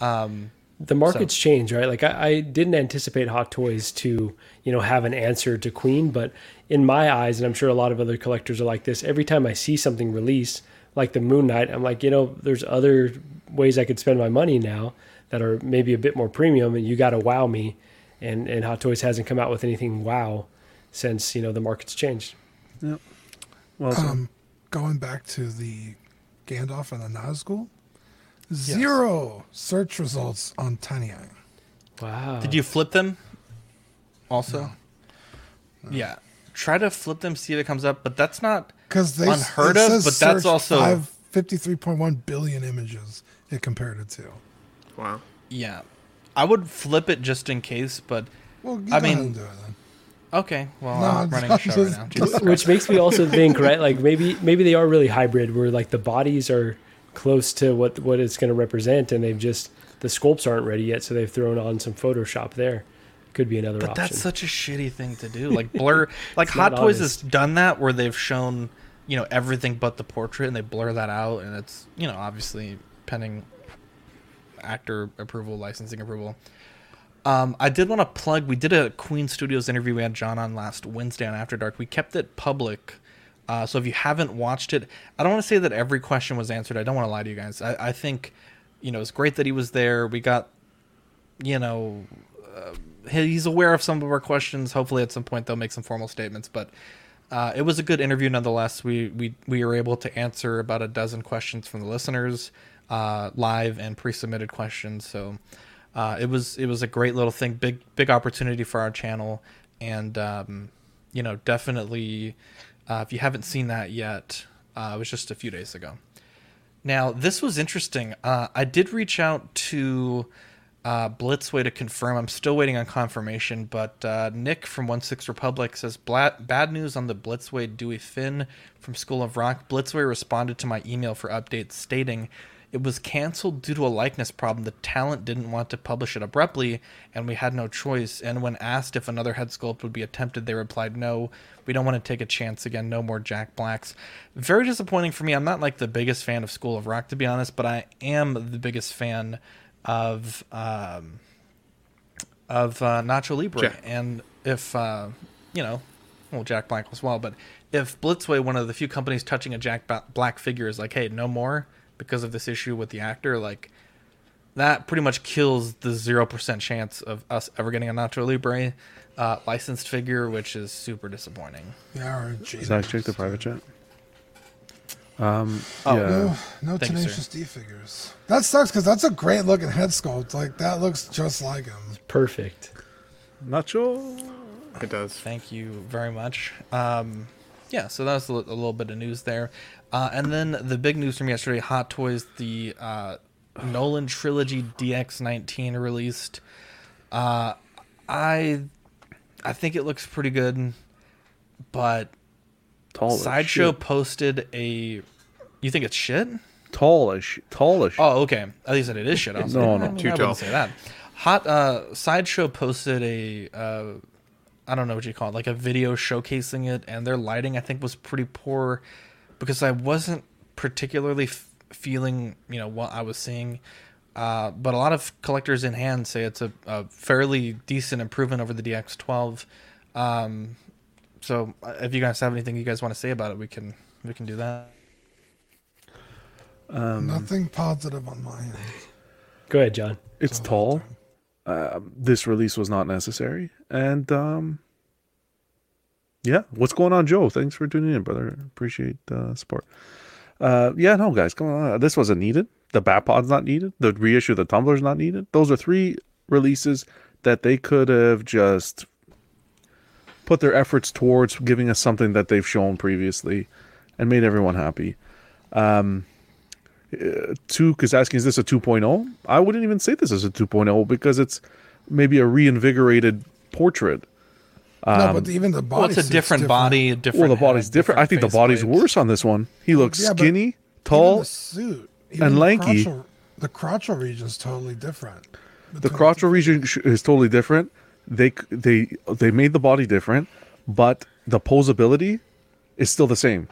Yep. The markets change, right? Like I didn't anticipate Hot Toys to, you know, have an answer to Queen, but in my eyes, and I'm sure a lot of other collectors are like this, every time I see something release, like the Moon Knight, I'm like, you know, there's other ways I could spend my money now that are maybe a bit more premium, and you got to wow me. And Hot Toys hasn't come out with anything wow since, you know, the market's changed. Yep. Well, going back to the Gandalf and the Nazgul. Zero search results on TinyEye. Wow. Did you flip them also? No. Yeah. Try to flip them, see if it comes up, but that's not unheard of, but that's also... I have 53.1 billion images it compared it to. Wow. Yeah. I would flip it just in case, but... Well, I mean, do it then. Okay, well, I'm running a show right now. Which makes me also think, right, like maybe they are really hybrid, where like the bodies are... close to what it's going to represent, and they've just the sculpts aren't ready yet, so they've thrown on some Photoshop. There could be another option. But that's such a shitty thing to do, like blur. Like Hot Toys has done that where they've shown, you know, everything but the portrait, and they blur that out, and it's, you know, obviously pending actor approval, licensing approval. I did want to plug, we did a Queen Studios interview. We had John on last Wednesday on After Dark. We kept it public. So if you haven't watched it, I don't want to say that every question was answered. I don't want to lie to you guys. I think, you know, it's great that he was there. We got, you know, he's aware of some of our questions. Hopefully at some point they'll make some formal statements. But it was a good interview nonetheless. We were able to answer about 12 questions from the listeners, live and pre-submitted questions. So it was a great little thing. Big opportunity for our channel. And, you know, definitely... if you haven't seen that yet, it was just a few days ago. Now, this was interesting. I did reach out to Blitzway to confirm. I'm still waiting on confirmation, but Nick from 16 Republic says, bad news on the Blitzway Dewey Finn from School of Rock. Blitzway responded to my email for updates stating it was canceled due to a likeness problem. The talent didn't want to publish it abruptly, and we had no choice. And when asked if another head sculpt would be attempted, they replied, no, we don't want to take a chance again. No more Jack Blacks. Very disappointing for me. I'm not like the biggest fan of School of Rock, to be honest, but I am the biggest fan of Nacho Libre. Jack. And if, you know, well, Jack Black as well, but if Blitzway, one of the few companies touching a Jack Black figure, is like, hey, no more, because of this issue with the actor, like that pretty much kills the 0% chance of us ever getting a Nacho Libre licensed figure, which is super disappointing. Yeah, Zach, check the private chat. No Tenacious D figures. That sucks because that's a great looking head sculpt. Like that looks just like him. It's perfect. Nacho. It does. Thank you very much. Yeah, so that was a little bit of news there. And then the big news from yesterday, Hot Toys, the Nolan Trilogy DX19 released. I think it looks pretty good, but Sideshow posted a... You think it's shit? Tallish. Oh, okay. At least it is shit. I was too tall. I wouldn't say that. Sideshow posted a... I don't know what you call it, like a video showcasing it, and their lighting, I think, was pretty poor because I wasn't particularly feeling, you know, what I was seeing. But a lot of collectors in hand say it's a fairly decent improvement over the DX12. So if you guys have anything you guys want to say about it, we can do that. Nothing positive on my end. Go ahead, John. It's tall. This release was not necessary. And yeah, what's going on, Joe? Thanks for tuning in, brother. Appreciate the support. Yeah, no, guys, come on. This wasn't needed. The Batpod's not needed. The reissue of the Tumbler's not needed. Those are three releases that they could have just put their efforts towards giving us something that they've shown previously and made everyone happy. Two, because asking, is this a 2.0? I wouldn't even say this is a 2.0 because it's maybe a reinvigorated portrait. No, but even the body. Well, it's a different body. Well, the body's different. I think the body's worse on this one. He looks skinny, tall, the suit, and lanky. The crotchal region is totally different. The crotchal region is totally different. They made the body different, but the posability is still the same.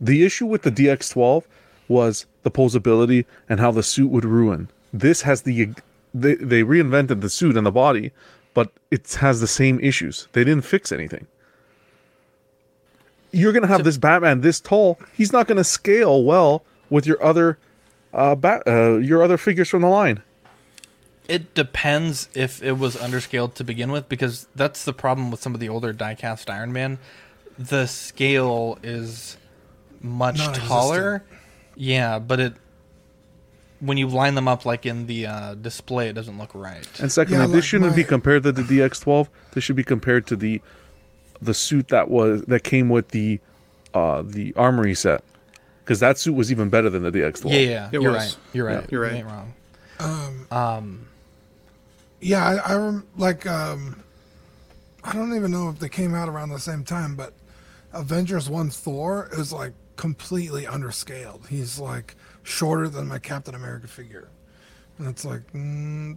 The issue with the DX12 was the posability and how the suit would ruin. This has they reinvented the suit and the body, but it has the same issues. They didn't fix anything. You're going to have this Batman this tall. He's not going to scale well with your other figures from the line. It depends if it was underscaled to begin with, because that's the problem with some of the older die-cast Iron Man. The scale is much taller. Yeah, but when you line them up like in the display, it doesn't look right. And secondly, this shouldn't be compared to the DX12. This should be compared to the suit that came with the armory set, because that suit was even better than the DX12. Yeah, it was. Right. You're right. You ain't wrong. Yeah, I don't even know if they came out around the same time, but Avengers 1 Thor is like completely underscaled. He's like shorter than my Captain America figure, and it's like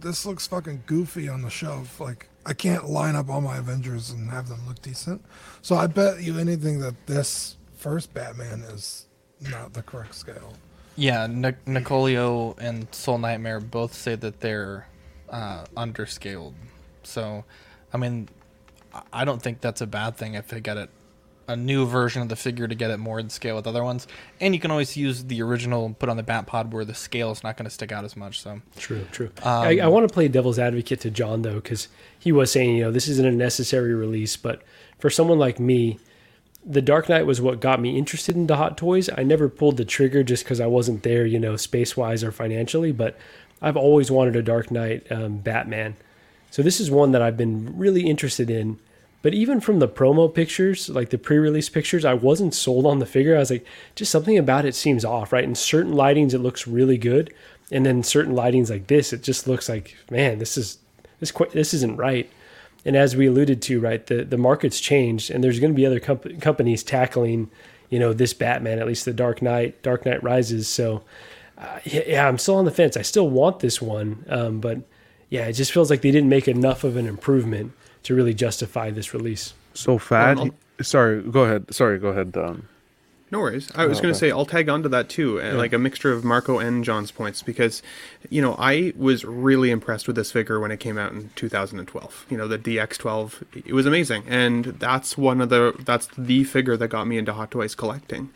this looks fucking goofy on the shelf. Like, I can't line up all my Avengers and have them look decent. So I bet you anything that this first Batman is not the correct scale. Yeah, Nicolio and Soul Nightmare both say that they're underscaled. So, I mean, I don't think that's a bad thing if they get it a new version of the figure to get it more in scale with other ones. And you can always use the original and put on the Batpod where the scale is not going to stick out as much. So true. I want to play devil's advocate to John, though, because he was saying, this isn't a necessary release. But for someone like me, the Dark Knight was what got me interested into Hot Toys. I never pulled the trigger just because I wasn't there, space-wise or financially, but I've always wanted a Dark Knight Batman. So this is one that I've been really interested in. But even from the promo pictures, like the pre-release pictures, I wasn't sold on the figure. I was like, just something about it seems off, right? In certain lightings, it looks really good. And then certain lightings like this, it just looks like, man, this isn't right. And as we alluded to, right, the market's changed, and there's going to be other companies tackling, this Batman, at least the Dark Knight Rises. So, I'm still on the fence. I still want this one, but yeah, it just feels like they didn't make enough of an improvement to really justify this release. So Fad, sorry, go ahead. No worries. I was going to say, I'll tag onto that too, like a mixture of Marco and John's points, because, I was really impressed with this figure when it came out in 2012. The DX12, it was amazing. And that's the figure that got me into Hot Toys collecting.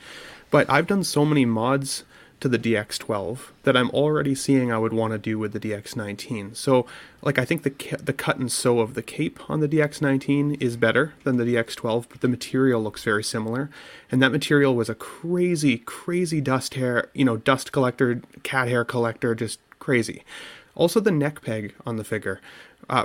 But I've done so many mods to the DX12 that I'm already seeing I would want to do with the DX19. So, like, I think the cut and sew of the cape on the DX19 is better than the DX12, but the material looks very similar. And that material was a crazy, crazy dust hair, dust collector, cat hair collector, just crazy. Also, the neck peg on the figure.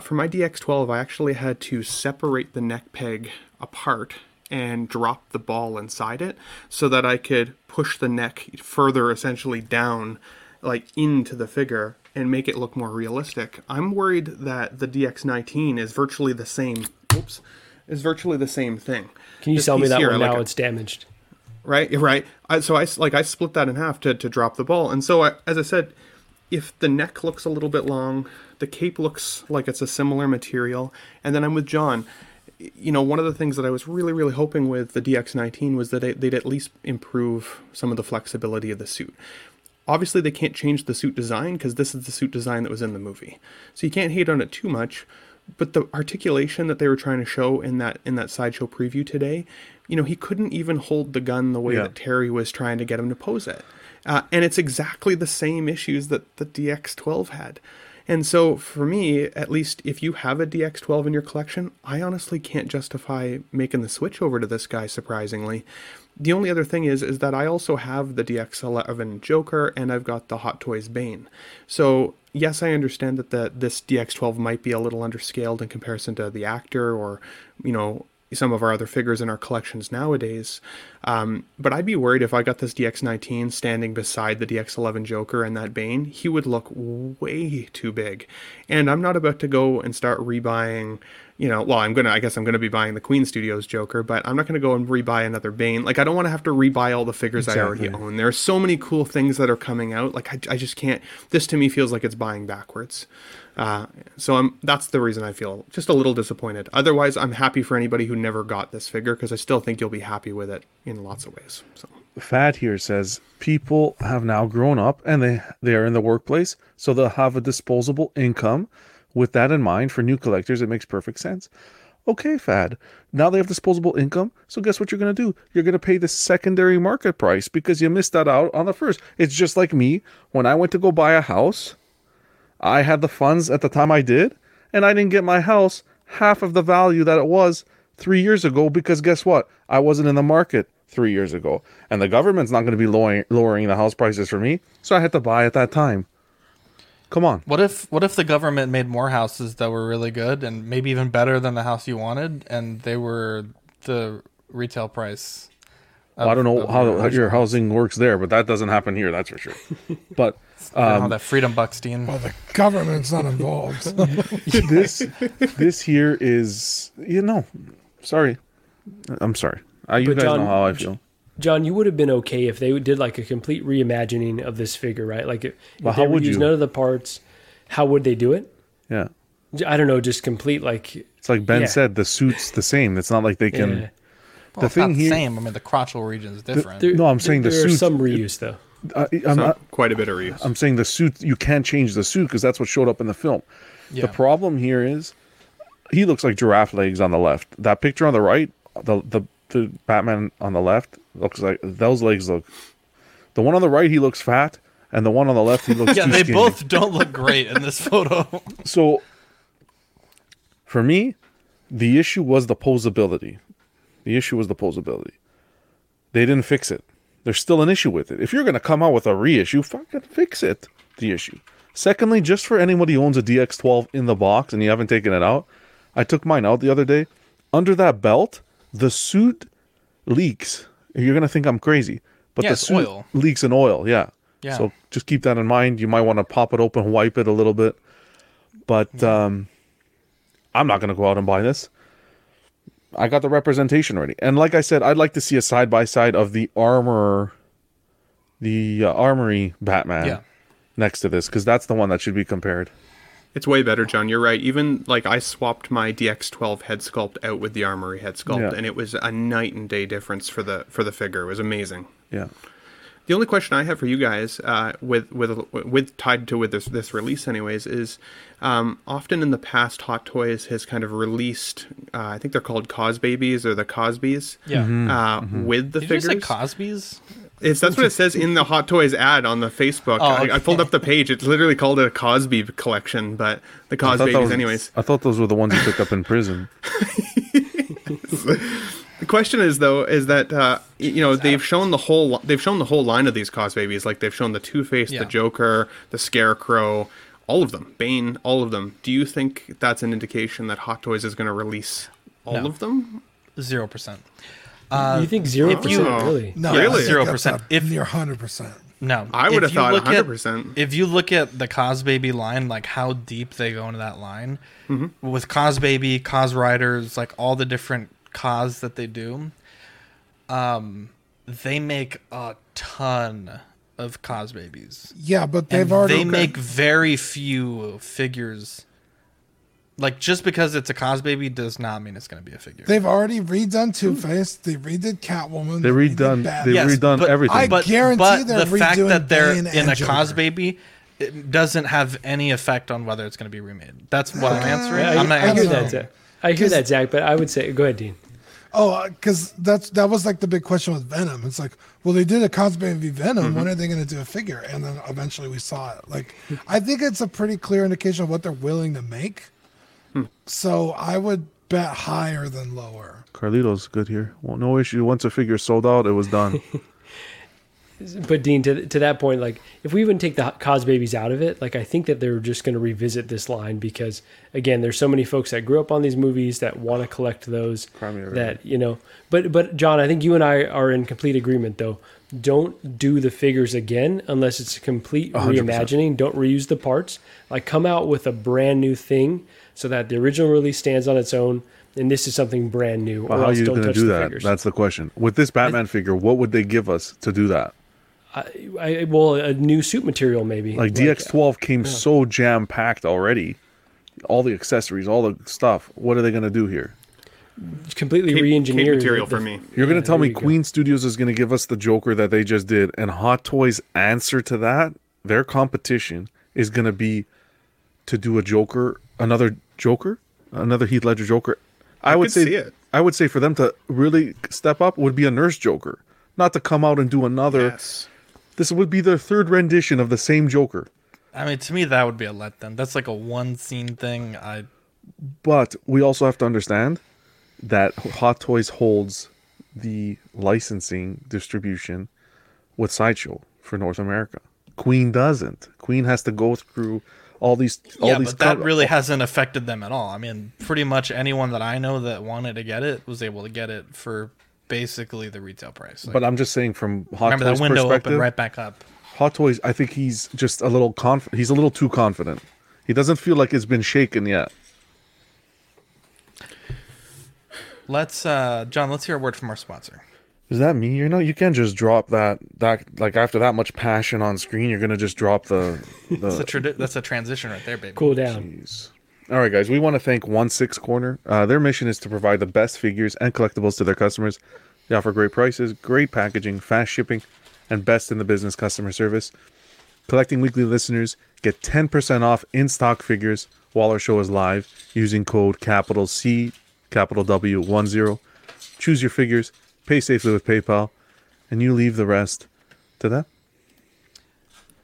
For my DX12, I actually had to separate the neck peg apart and drop the ball inside it so that I could push the neck further, essentially down, like into the figure, and make it look more realistic. I'm worried that the DX19 is virtually the same. Is virtually the same thing. Can you sell me that one now? It's damaged. Right. I split that in half to drop the ball, and so as I said, if the neck looks a little bit long, the cape looks like it's a similar material, and then I'm with John. One of the things that I was really, really hoping with the DX19 was that they'd at least improve some of the flexibility of the suit. Obviously, they can't change the suit design because this is the suit design that was in the movie. So you can't hate on it too much. But the articulation that they were trying to show in that sideshow preview today, you know, he couldn't even hold the gun the way that Terry was trying to get him to pose it. And it's exactly the same issues that the DX12 had. And so for me, at least if you have a DX12 in your collection, I honestly can't justify making the switch over to this guy, surprisingly. The only other thing is that I also have the DX11 Joker and I've got the Hot Toys Bane. So yes, I understand that this DX12 might be a little underscaled in comparison to the actor or, you know, some of our other figures in our collections nowadays. But I'd be worried if I got this DX19 standing beside the DX11 Joker and that Bane, he would look way too big. And I'm not about to go and start rebuying, you know, well, I guess I'm going to be buying the Queen Studios Joker, but I'm not going to go and rebuy another Bane. Like, I don't want to have to rebuy all the figures I already own. There are so many cool things that are coming out. Like, I just can't, this to me feels like it's buying backwards. So that's the reason I feel just a little disappointed. Otherwise, I'm happy for anybody who never got this figure because I still think you'll be happy with it in lots of ways. So. Fad here says, people have now grown up and they are in the workplace, so they'll have a disposable income. With that in mind, for new collectors, it makes perfect sense. Okay, Fad. Now they have disposable income, so guess what you're going to do? You're going to pay the secondary market price because you missed that out on the first. It's just like me. When I went to go buy a house, I had the funds at the time I did, and I didn't get my house half of the value that it was 3 years ago because guess what? I wasn't in the market 3 years ago, and the government's not going to be lowering the house prices for me, so I had to buy at that time. Come on. What if the government made more houses that were really good and maybe even better than the house you wanted, and they were the retail price? Well, I don't know how your housing works there, but that doesn't happen here, that's for sure. But that freedom bucks, Dean. Well, the government's not involved. this here is, you know, sorry. I'm sorry. You guys know how I feel. John, you would have been okay if they did like a complete reimagining of this figure, right? Like, if they would use none of the parts, how would they do it? Yeah. I don't know, just complete like. It's like Ben said, the suit's the same. It's not like they can. Yeah. The well, thing it's not here, the same. I mean, the crotchal region is different. I'm saying the suit. There's some reuse, though. Quite a bit of reuse. I'm saying the suit, you can't change the suit because that's what showed up in the film. Yeah. The problem here is he looks like giraffe legs on the left. That picture on the right, the Batman on the left, looks like those legs look. The one on the right, he looks fat, and the one on the left, he looks too skinny. Yeah, they both don't look great in this photo. So, for me, the issue was the posability. They didn't fix it. There's still an issue with it. If you're going to come out with a reissue, fucking fix it, the issue. Secondly, just for anybody who owns a DX12 in the box and you haven't taken it out, I took mine out the other day. Under that belt, the suit leaks. You're going to think I'm crazy, but the suit leaks in oil. Yeah. So just keep that in mind. You might want to pop it open, wipe it a little bit. But I'm not going to go out and buy this. I got the representation ready. And like I said, I'd like to see a side-by-side of the Armory Batman next to this, because that's the one that should be compared. It's way better, John. You're right. Even, like, I swapped my DX12 head sculpt out with the Armory head sculpt, and it was a night and day difference for the figure. It was amazing. Yeah. The only question I have for you guys, tied to this release, anyways, is often in the past, Hot Toys has kind of released. I think they're called Cosbabies or the Cosbys. Yeah. With the figures. Did you say Cosbys? That's what it says in the Hot Toys ad on the Facebook. Oh, okay. I pulled up the page. It's literally called a Cosby collection, but the Cosbabies, anyways. I thought those were the ones you picked up in prison. The question is, though, is that you know, they've shown the whole line of these Cosbabies. Like, they've shown the Two-Face, the Joker, the Scarecrow, all of them, Bane, all of them. Do you think that's an indication that Hot Toys is going to release all of them? 0%. You think 0%? Really? No, really? 0%. If you're 100%. No, I would have thought 100%. If you look at the Cosbaby line, like how deep they go into that line, with Cosbaby, Cosriders, like all the different Cos that they do, they make a ton of Cosbabies. Yeah, but they make very few figures Like, just because it's a Cosbaby does not mean it's going to be a figure. They've already redone Two-Face. They redid Catwoman. They redone everything. I guarantee the fact that they're in a Cosbaby doesn't have any effect on whether it's going to be remade. That's what I'm answering. I hear that, Zach, but I would say... Go ahead, Dean. Oh, because that was like the big question with Venom. It's like, well, they did a Cosbaby Venom. Mm-hmm. When are they going to do a figure? And then eventually we saw it. Like, I think it's a pretty clear indication of what they're willing to make. So I would bet higher than lower. Carlito's good here. Well, no issue. Once a figure sold out, it was done. But Dean, to that point, like if we even take the Cosbabies out of it, like I think that they're just going to revisit this line because again, there's so many folks that grew up on these movies that want to collect those. Primary. That you know. But John, I think you and I are in complete agreement though. Don't do the figures again unless it's a complete 100%. Reimagining. Don't reuse the parts. Like come out with a brand new thing so that the original release stands on its own. And this is something brand new. Well, how are you going to do that? Figures. That's the question. With this Batman figure, what would they give us to do that? Well, a new suit material maybe. Like DX12 came so jam-packed already. All the accessories, all the stuff. What are they going to do here? Completely re-engineered material for me. You're going to tell me Queen Studios is going to give us the Joker that they just did, and Hot Toys' answer to that, their competition, is going to be to do a Joker, another Joker, another Heath Ledger Joker. I would say for them to really step up would be a Nurse Joker, not to come out and do another. Yes. This would be their third rendition of the same Joker. I mean, to me, that would be a letdown. That's like a one-scene thing. But we also have to understand that Hot Toys holds the licensing distribution with Sideshow for North America. Queen doesn't. Queen has to go through that really hasn't affected them at all. I mean, pretty much anyone that I know that wanted to get it was able to get it for basically the retail price. Like, but I'm just saying from Hot Toys' perspective... Remember, that window opened right back up. Hot Toys, I think he's just a little he's a little too confident. He doesn't feel like it's been shaken yet. Let's, John, let's hear a word from our sponsor. Is that me? You can't just drop that like after that much passion on screen, you're going to just drop the... that's a transition right there, baby. Cool down. Jeez. All right, guys, we want to thank 1/6 Corner. Their mission is to provide the best figures and collectibles to their customers. They offer great prices, great packaging, fast shipping, and best in the business customer service. Collecting Weekly listeners get 10% off in-stock figures while our show is live using code CW10. Choose your figures, pay safely with PayPal, and you leave the rest to them.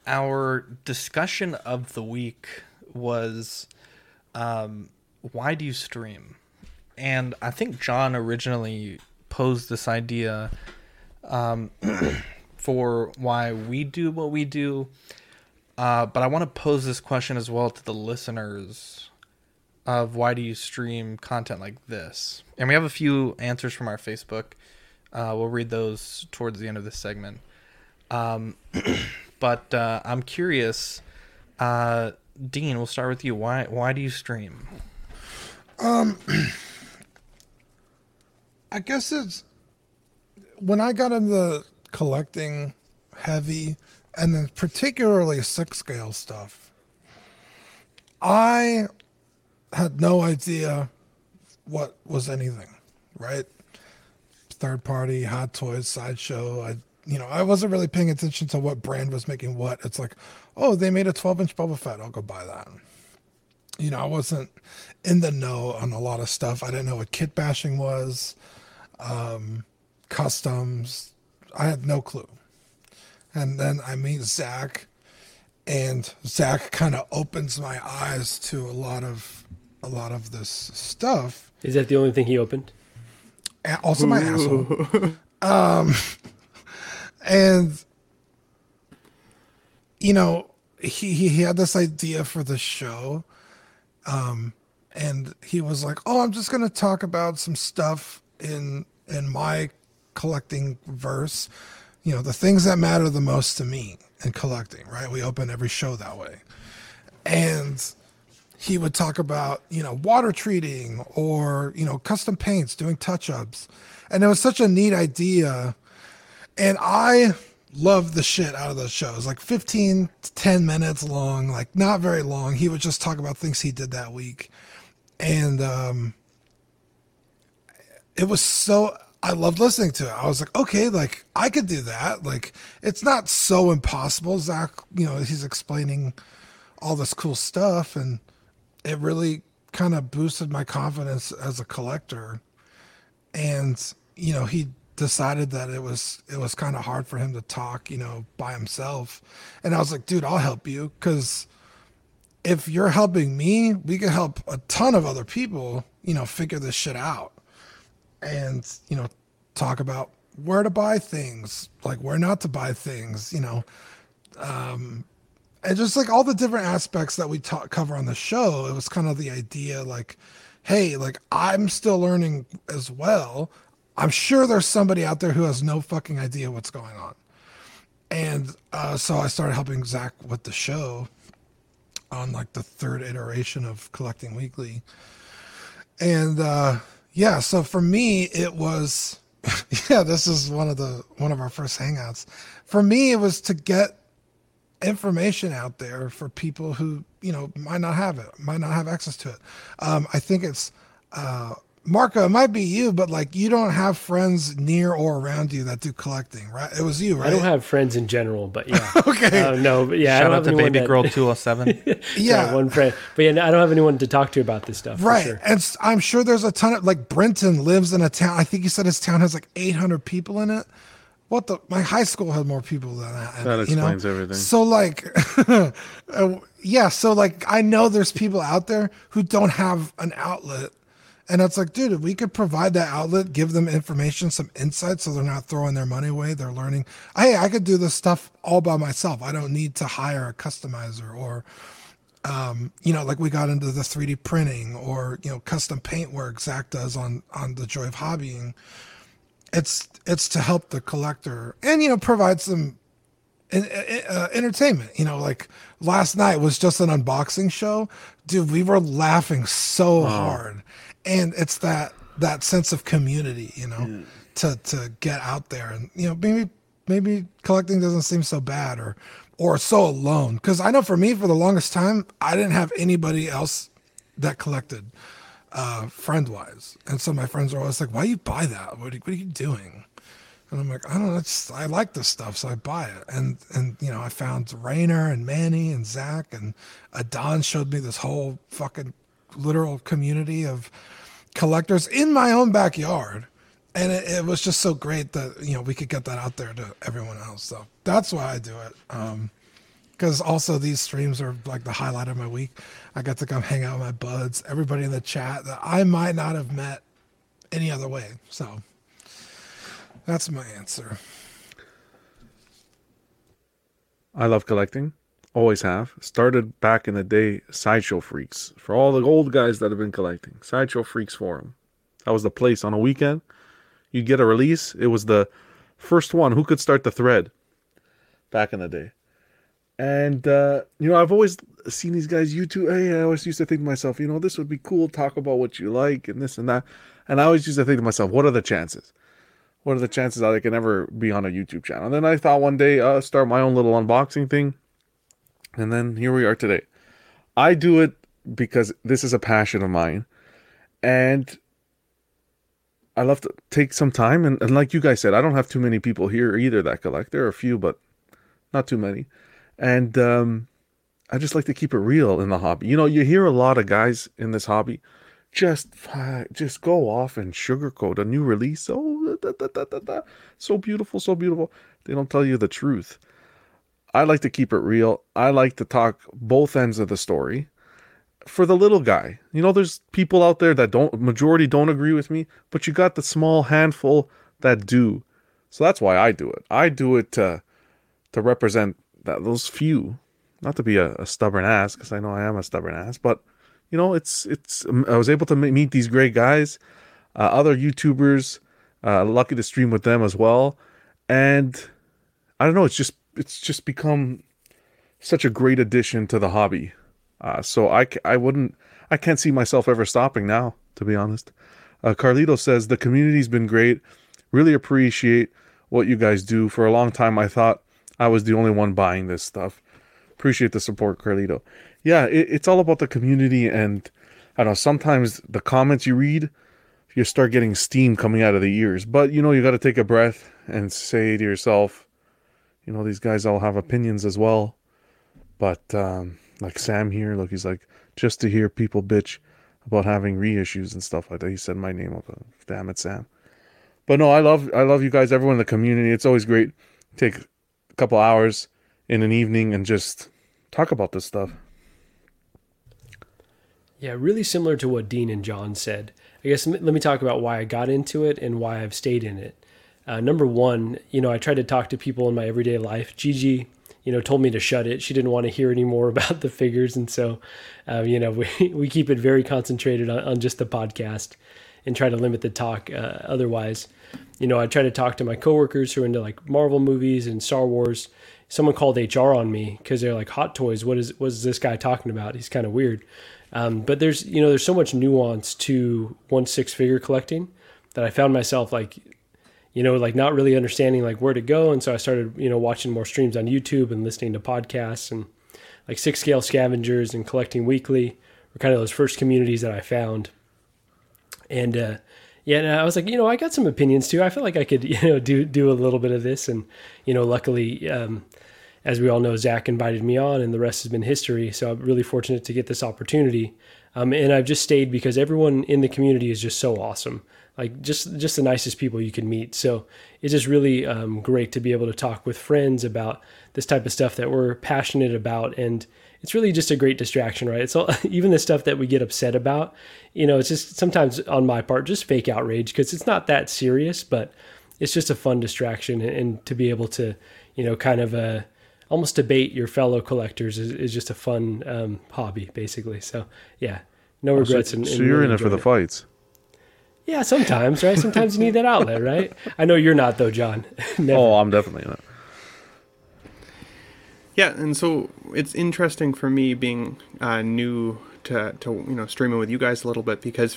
Our discussion of the week was why do you stream? And I think John originally posed this idea for why we do what we do. But I want to pose this question as well to the listeners of why do you stream content like this? And we have a few answers from our Facebook. We'll read those towards the end of this segment. But I'm curious, Dean, we'll start with you. Why do you stream? I guess it's when I got into collecting heavy and then particularly 6-scale stuff, I had no idea what was anything, right? Third party, Hot Toys, Sideshow. I wasn't really paying attention to what brand was making what. It's like, oh, they made a 12-inch Boba Fett. I'll go buy that. I wasn't in the know on a lot of stuff. I didn't know what kit bashing was, customs. I had no clue. And then I meet Zach, and Zach kind of opens my eyes to a lot of this stuff. Is that the only thing he opened? And also my asshole. And he had this idea for the show, and he was like, "Oh, I'm just gonna talk about some stuff in my collecting verse, the things that matter the most to me in collecting." Right? We open every show that way, and he would talk about, water treating or, custom paints, doing touch-ups. And it was such a neat idea. And I loved the shit out of those shows. Like 15 to 10 minutes long, like not very long. He would just talk about things he did that week. And it was so, I loved listening to it. I was like, okay, like I could do that. Like it's not so impossible. Zach, you know, he's explaining all this cool stuff, and it really kind of boosted my confidence as a collector. And, you know, he decided that it was kind of hard for him to talk, you know, by himself. And I was like, dude, I'll help you, because if you're helping me, we can help a ton of other people, you know, figure this shit out. And, you know, talk about where to buy things, like where not to buy things, you know, and just like all the different aspects that we cover on the show. It was kind of the idea like, hey, like I'm still learning as well. I'm sure there's somebody out there who has no fucking idea what's going on. And so I started helping Zach with the show on like the third iteration of Collecting Weekly. And, yeah, so for me it was, yeah, this is one of our first hangouts. For me, it was to get information out there for people who, you know, might not have it, might not have access to it. I think it's Marco, it might be you, but like you don't have friends near or around you that do collecting, right? It was you, right? I don't have friends in general, but yeah. Okay. No, but yeah. Shout out to Baby Girl 207. Yeah. One friend. But yeah, I don't have anyone to talk to about this stuff. Right. Sure. And I'm sure there's a ton of, like, Brenton lives in a town. I think he said his town has like 800 people in it. What the? My high school had more people than that. That explains everything. So like, yeah. So like, I know there's people out there who don't have an outlet. And it's like, dude, if we could provide that outlet, give them information, some insight, so they're not throwing their money away, they're learning, hey, I could do this stuff all by myself. I don't need to hire a customizer or, you know, like we got into the 3D printing or, you know, custom paint work Zach does on The Joy of Hobbying. It's to help the collector and, you know, provide some entertainment. You know, like last night was just an unboxing show. Dude, we were laughing so hard. And it's that sense of community, you know, to get out there and, you know, maybe collecting doesn't seem so bad or so alone. Because I know for me, for the longest time, I didn't have anybody else that collected friend-wise. And so my friends were always like, why you buy that? What are you doing? And I'm like, I don't know. I like this stuff, so I buy it. And you know, I found Rainer and Manny and Zach and Adon showed me this whole fucking literal community of collectors in my own backyard, and it was just so great that, you know, we could get that out there to everyone else. So that's why I do it, because also these streams are like the highlight of my week. I got to come hang out with my buds, everybody in the chat that I might not have met any other way. So that's my answer. I love collecting. Always have. Started back in the day, Sideshow Freaks. For all the old guys that have been collecting, Sideshow Freaks Forum. That was the place. On a weekend, you'd get a release. It was the first one. Who could start the thread back in the day? And, you know, I've always seen these guys, YouTube. Hey, I always used to think to myself, you know, this would be cool. Talk about what you like and this and that. And I always used to think to myself, what are the chances? What are the chances that I can ever be on a YouTube channel? And then I thought one day, I'll start my own little unboxing thing. And then here we are today. I do it because this is a passion of mine. And I love to take some time. And like you guys said, I don't have too many people here either that collect. There are a few, but not too many. And I just like to keep it real in the hobby. You know, you hear a lot of guys in this hobby just go off and sugarcoat a new release. Oh, so beautiful, so beautiful. They don't tell you the truth. I like to keep it real. I like to talk both ends of the story for the little guy. You know, there's people out there that don't agree with me, but you got the small handful that do. So that's why I do it. I do it to represent those few, not to be a stubborn ass, because I know I am a stubborn ass, but you know, I was able to meet these great guys, other YouTubers, lucky to stream with them as well. And I don't know, it's just become such a great addition to the hobby. So I can't see myself ever stopping now, to be honest. Carlito says, the community's been great. Really appreciate what you guys do. For a long time, I thought I was the only one buying this stuff. Appreciate the support, Carlito. Yeah, it's all about the community and I don't know, sometimes the comments you read, you start getting steam coming out of the ears. But, you know, you got to take a breath and say to yourself, you know, these guys all have opinions as well. But, like Sam here, look, he's like, just to hear people bitch about having reissues and stuff like that. He said my name up. Damn it, Sam. But no, I love you guys, everyone in the community. It's always great. Take a couple hours in an evening and just talk about this stuff. Yeah, really similar to what Dean and John said. I guess let me talk about why I got into it and why I've stayed in it. Number one, you know, I tried to talk to people in my everyday life. Gigi, you know, told me to shut it. She didn't want to hear any more about the figures. And so, you know, we keep it very concentrated on just the podcast and try to limit the talk. Otherwise, you know, I try to talk to my coworkers who are into like Marvel movies and Star Wars. Someone called HR on me because they're like, Hot Toys, what is this guy talking about? He's kind of weird. But there's, you know, there's so much nuance to 1/6 figure collecting that I found myself like, you know, like not really understanding like where to go. And so I started, you know, watching more streams on YouTube and listening to podcasts and like 6-Scale Scavengers and Collecting Weekly were kind of those first communities that I found. And, yeah, and I was like, you know, I got some opinions too. I feel like I could, you know, do a little bit of this. And, you know, luckily, as we all know, Zach invited me on and the rest has been history. So I'm really fortunate to get this opportunity. And I've just stayed because everyone in the community is just so awesome. Like just the nicest people you can meet. So it's just really great to be able to talk with friends about this type of stuff that we're passionate about. And it's really just a great distraction, right? It's all, even the stuff that we get upset about, you know, it's just sometimes on my part, just fake outrage because it's not that serious, but it's just a fun distraction. And to be able to, you know, kind of almost debate your fellow collectors is just a fun hobby, basically. So, yeah, no regrets. So you're really in it for the fights. Yeah, sometimes, right? Sometimes you need that outlet, right? I know you're not, though, John. Oh, I'm definitely not. Yeah, and so it's interesting for me being new to you know, streaming with you guys a little bit because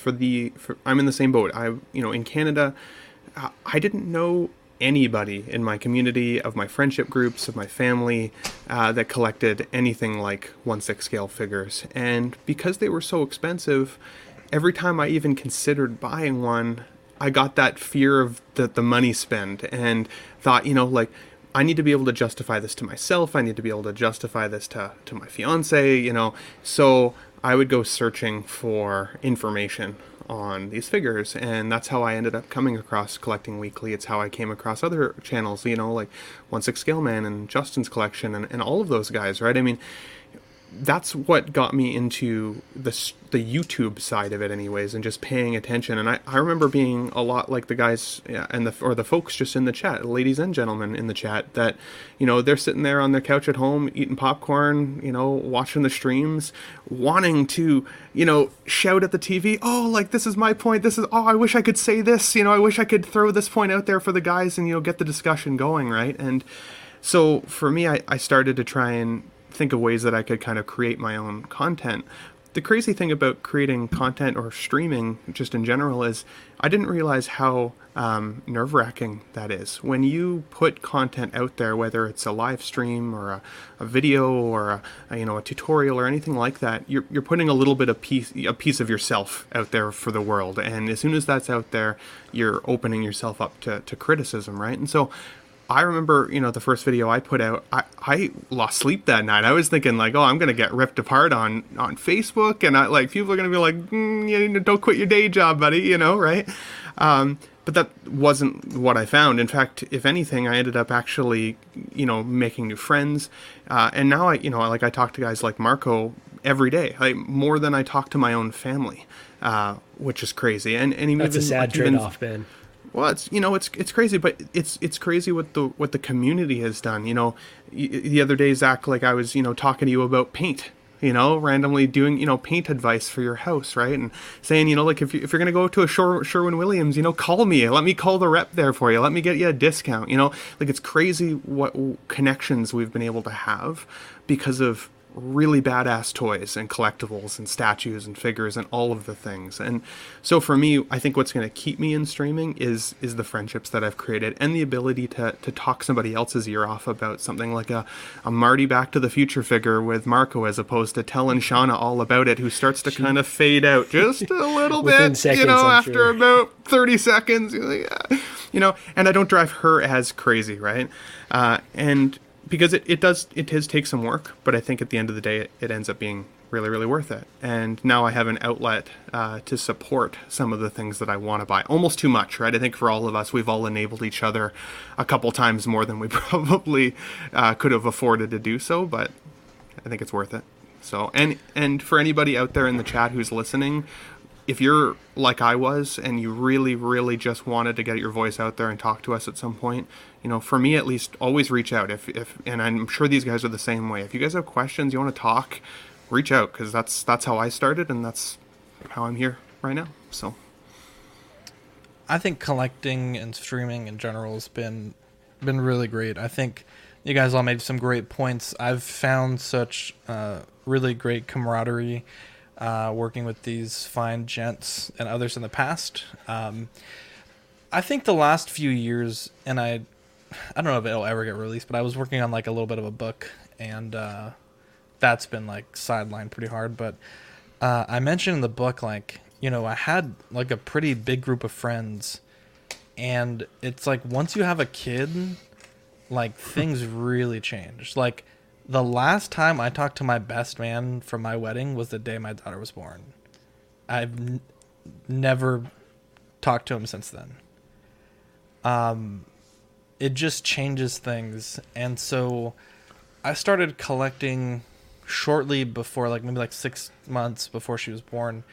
I'm in the same boat. In Canada, I didn't know anybody in my community, of my friendship groups, of my family that collected anything like 1/6 scale figures. And because they were so expensive, every time I even considered buying one, I got that fear of the money spend and thought, you know, like, I need to be able to justify this to myself. I need to be able to justify this to my fiance, you know. So I would go searching for information on these figures, and that's how I ended up coming across Collecting Weekly. It's how I came across other channels, you know, like 1/6 Scale Man and Justin's Collection and all of those guys, right? I mean, that's what got me into the YouTube side of it anyways, and just paying attention. And I remember being a lot like the guys or the folks just in the chat, ladies and gentlemen in the chat, that, you know, they're sitting there on their couch at home eating popcorn, you know, watching the streams, wanting to, you know, shout at the TV, oh, like, this is my point, this is, oh, I wish I could say this, you know, I wish I could throw this point out there for the guys and, you know, get the discussion going, right? And so for me, I started to try and think of ways that I could kind of create my own content. The crazy thing about creating content or streaming just in general is I didn't realize how nerve-wracking that is. When you put content out there, whether it's a live stream or a video or a tutorial or anything like that, you're putting a little bit of a piece of yourself out there for the world. And as soon as that's out there, you're opening yourself up to criticism, right? And so I remember, you know, the first video I put out, I lost sleep that night. I was thinking like, oh, I'm going to get ripped apart on Facebook. And I like, people are going to be like, you don't quit your day job, buddy, you know, right? But that wasn't what I found. In fact, if anything, I ended up actually, you know, making new friends. And now I talk to guys like Marco every day, like more than I talk to my own family, which is crazy. And that's a sad trade-off, Ben. Well, it's crazy, but it's crazy what the community has done. You know, the other day, Zach, like I was, you know, talking to you about paint, you know, randomly doing, you know, paint advice for your house, right? And saying, you know, like if you're going to go to a Sherwin-Williams, you know, call me. Let me call the rep there for you. Let me get you a discount. You know, like it's crazy what connections we've been able to have because of really badass toys and collectibles and statues and figures and all of the things. And so for me, I think what's going to keep me in streaming is the friendships that I've created and the ability to talk somebody else's ear off about something like a Marty Back to the Future figure with Marco, as opposed to telling Shauna all about it, who starts to kind of fade out just a little bit, seconds, you know, I'm after sure. about 30 seconds, you're like, ah. You know, and I don't drive her as crazy, right? And because it does take some work, but I think at the end of the day, it ends up being really, really worth it. And now I have an outlet to support some of the things that I want to buy. Almost too much, right? I think for all of us, we've all enabled each other a couple times more than we probably could have afforded to do so, but I think it's worth it. So, and for anybody out there in the chat who's listening, if you're like I was and you really, really just wanted to get your voice out there and talk to us at some point, you know, for me at least, always reach out. If and I'm sure these guys are the same way. If you guys have questions, you want to talk, reach out, because that's how I started and that's how I'm here right now. So I think collecting and streaming in general has been really great. I think you guys all made some great points. I've found such really great camaraderie working with these fine gents and others in the past. I think the last few years, and I don't know if it'll ever get released, but I was working on like a little bit of a book, and that's been like sidelined pretty hard. But I mentioned in the book, like, you know, I had like a pretty big group of friends, and it's like once you have a kid, like things really change. Like, the last time I talked to my best man for my wedding was the day my daughter was born. I've never talked to him since then. It just changes things. And so I started collecting shortly before, like maybe like 6 months before she was born.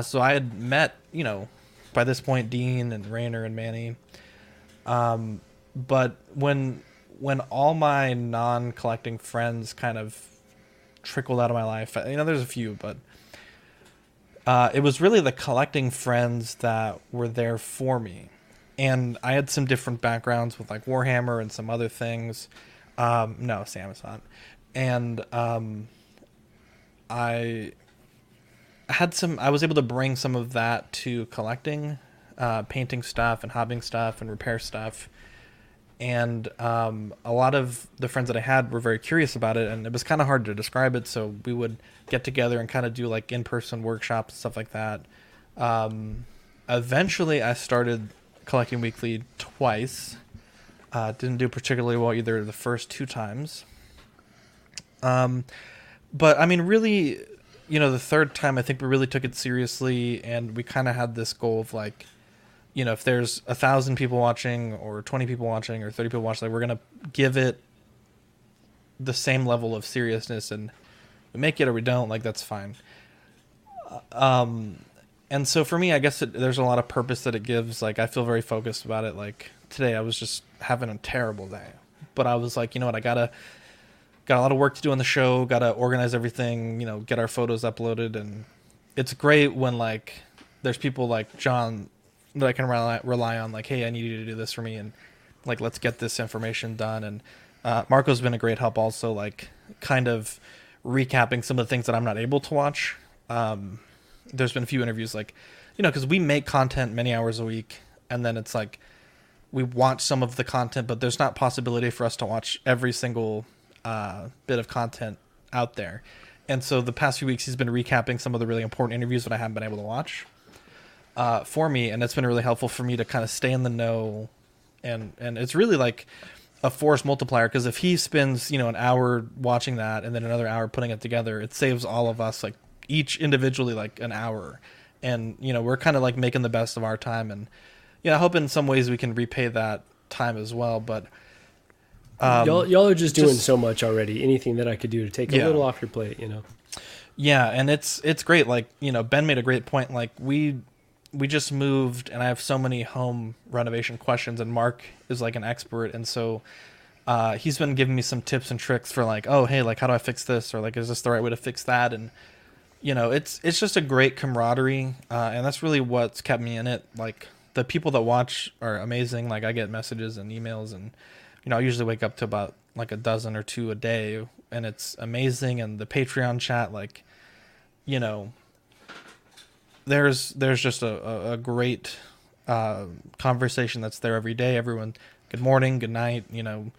So I had met, you know, by this point, Dean and Rainer and Manny. But when all my non-collecting friends kind of trickled out of my life, you know, there's a few, but it was really the collecting friends that were there for me. And I had some different backgrounds with like Warhammer and some other things. No, Sam is not. And I was able to bring some of that to collecting, painting stuff and hobbying stuff and repair stuff. And a lot of the friends that I had were very curious about it, and it was kind of hard to describe it, so we would get together and kind of do like in-person workshops and stuff like that. Eventually, I started collecting weekly twice. Didn't do particularly well either of the first two times. But, I mean, really, you know, the third time, I think we really took it seriously, and we kind of had this goal of like, you know, if there's 1,000 people watching or 20 people watching or 30 people watching, like, we're going to give it the same level of seriousness, and we make it or we don't, like, that's fine. And so for me, I guess there's a lot of purpose that it gives. Like, I feel very focused about it. Like, today I was just having a terrible day, but I was like, you know what, I got a lot of work to do on the show, got to organize everything, you know, get our photos uploaded. And it's great when, like, there's people like John that I can rely on, like, hey, I need you to do this for me, and like, let's get this information done. And Marco's been a great help also, like, kind of recapping some of the things that I'm not able to watch. There's been a few interviews, like, you know, because we make content many hours a week, and then it's like we watch some of the content, but there's not possibility for us to watch every single bit of content out there. And so the past few weeks, he's been recapping some of the really important interviews that I haven't been able to watch for me, and it's been really helpful for me to kind of stay in the know, and it's really like a force multiplier, because if he spends, you know, an hour watching that and then another hour putting it together, it saves all of us, like, each individually, like, an hour. And, you know, we're kind of like making the best of our time, and, you know, I hope in some ways we can repay that time as well. But y'all are just doing so much already. Anything that I could do to take a little off your plate, you know. Yeah, and it's great. Like, you know, Ben made a great point. Like, we just moved, and I have so many home renovation questions, and Mark is like an expert. And so he's been giving me some tips and tricks for, like, oh, hey, like, how do I fix this? Or, like, is this the right way to fix that? And, you know, it's just a great camaraderie. And that's really what's kept me in it. Like, the people that watch are amazing. Like, I get messages and emails, and, you know, I usually wake up to about like a dozen or two a day and it's amazing. And the Patreon chat, like, you know, there's just a great conversation that's there every day. Everyone, good morning, good night. You know,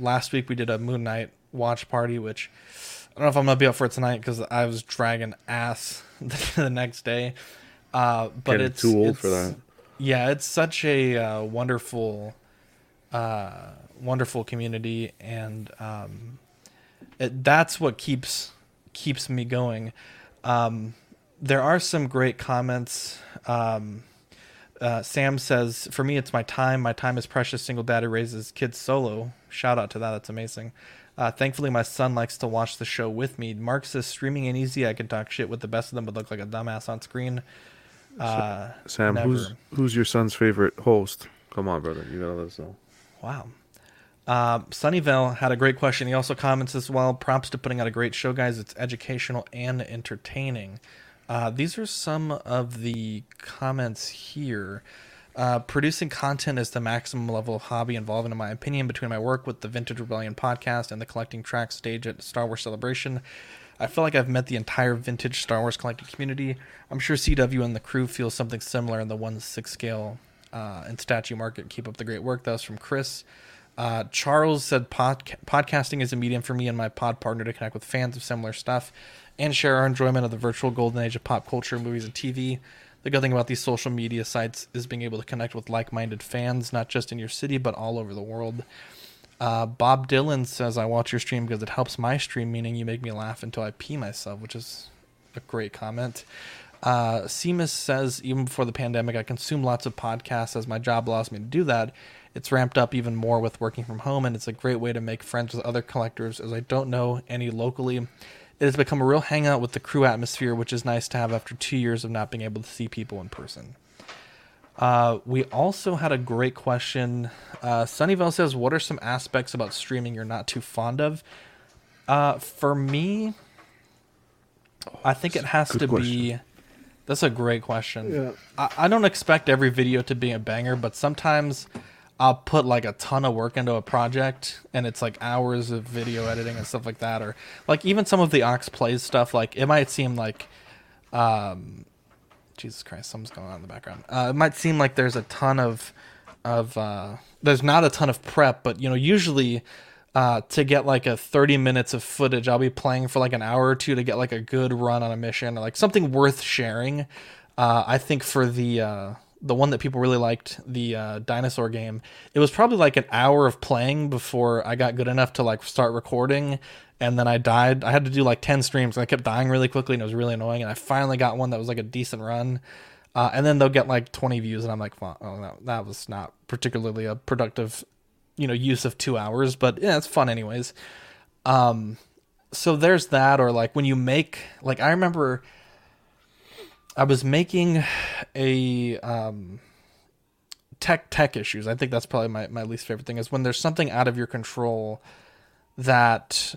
last week we did a Moon Knight watch party, which I don't know if I'm gonna be up for it tonight because I was dragging ass the next day. But it's too old for that. Yeah, it's such a wonderful community, and that's what keeps me going. There are some great comments. Sam says, "For me, it's my time. My time is precious. Single daddy raises kids solo." Shout out to that. That's amazing. Thankfully, my son likes to watch the show with me. Mark says, "Streaming ain't easy. I can talk shit with the best of them, but look like a dumbass on screen." Sam, never. who's your son's favorite host? Come on, brother. You gotta let us know. Wow. Sunnyvale had a great question. He also comments as well. Props to putting out a great show, guys. It's educational and entertaining. These are some of the comments here. Producing content is the maximum level of hobby involved, in my opinion, between my work with the Vintage Rebellion podcast and the collecting track stage at Star Wars Celebration. I feel like I've met the entire vintage Star Wars collecting community. I'm sure CW and the crew feel something similar in the 1/6 scale and statue market. Keep up the great work. That was from Chris. Charles said, podcasting is a medium for me and my pod partner to connect with fans of similar stuff and share our enjoyment of the virtual golden age of pop culture, movies, and TV. The good thing about these social media sites is being able to connect with like-minded fans, not just in your city, but all over the world. Bob Dylan says, I watch your stream because it helps my stream, meaning you make me laugh until I pee myself, which is a great comment. Seamus says, even before the pandemic, I consumed lots of podcasts as my job allows me to do that. It's ramped up even more with working from home, and it's a great way to make friends with other collectors, as I don't know any locally. It has become a real hangout with the crew atmosphere, which is nice to have after 2 years of not being able to see people in person. We also had a great question. Sunnyvale says, what are some aspects about streaming you're not too fond of? For me, I think it has to be... That's a great question. Yeah. I don't expect every video to be a banger, but sometimes I'll put like a ton of work into a project and it's like hours of video editing and stuff like that. Or like even some of the Ox Plays stuff, like it might seem like, Jesus Christ, something's going on in the background. It might seem like there's a ton of there's not a ton of prep, but you know, usually to get like a 30 minutes of footage, I'll be playing for like an hour or two to get like a good run on a mission or like something worth sharing. I think for the one that people really liked, the dinosaur game, it was probably like an hour of playing before I got good enough to like start recording, and then I died. I had to do like 10 streams and I kept dying really quickly and it was really annoying, and I finally got one that was like a decent run, and then they'll get like 20 views and I'm like, oh, that was not particularly a productive, you know, use of 2 hours, but yeah, it's fun anyways. So there's that. Or like when you make, like I remember I was making a tech issues. I think that's probably my least favorite thing is when there's something out of your control that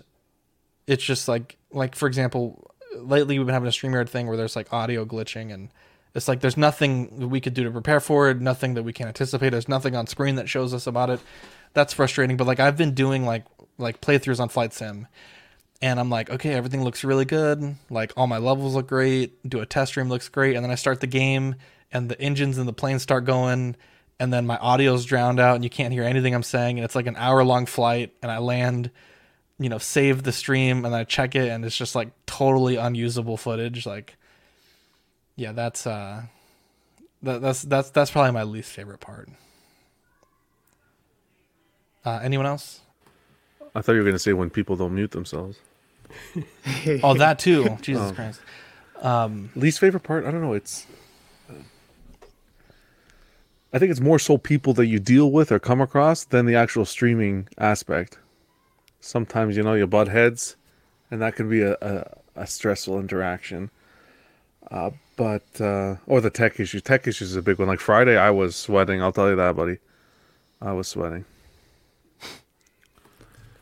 it's just like for example, lately we've been having a StreamYard thing where there's like audio glitching and it's like there's nothing that we could do to prepare for it, nothing that we can anticipate. There's nothing on screen that shows us about it. That's frustrating. But like I've been doing like playthroughs on Flight Sim. And I'm like, okay, everything looks really good. Like all my levels look great. Do a test stream looks great. And then I start the game and the engines and the planes start going. And then my audio's drowned out and you can't hear anything I'm saying. And it's like an hour long flight and I land, you know, save the stream and I check it. And it's just like totally unusable footage. Like, yeah, that's probably my least favorite part. Anyone else? I thought you were going to say when people don't mute themselves. Oh, that too. Jesus Christ. Least favorite part? I don't know. It's. I think it's more so people that you deal with or come across than the actual streaming aspect. Sometimes, you know, you butt heads, and that can be a stressful interaction. Or the tech issue. Tech issues is a big one. Like Friday, I was sweating. I'll tell you that, buddy. I was sweating.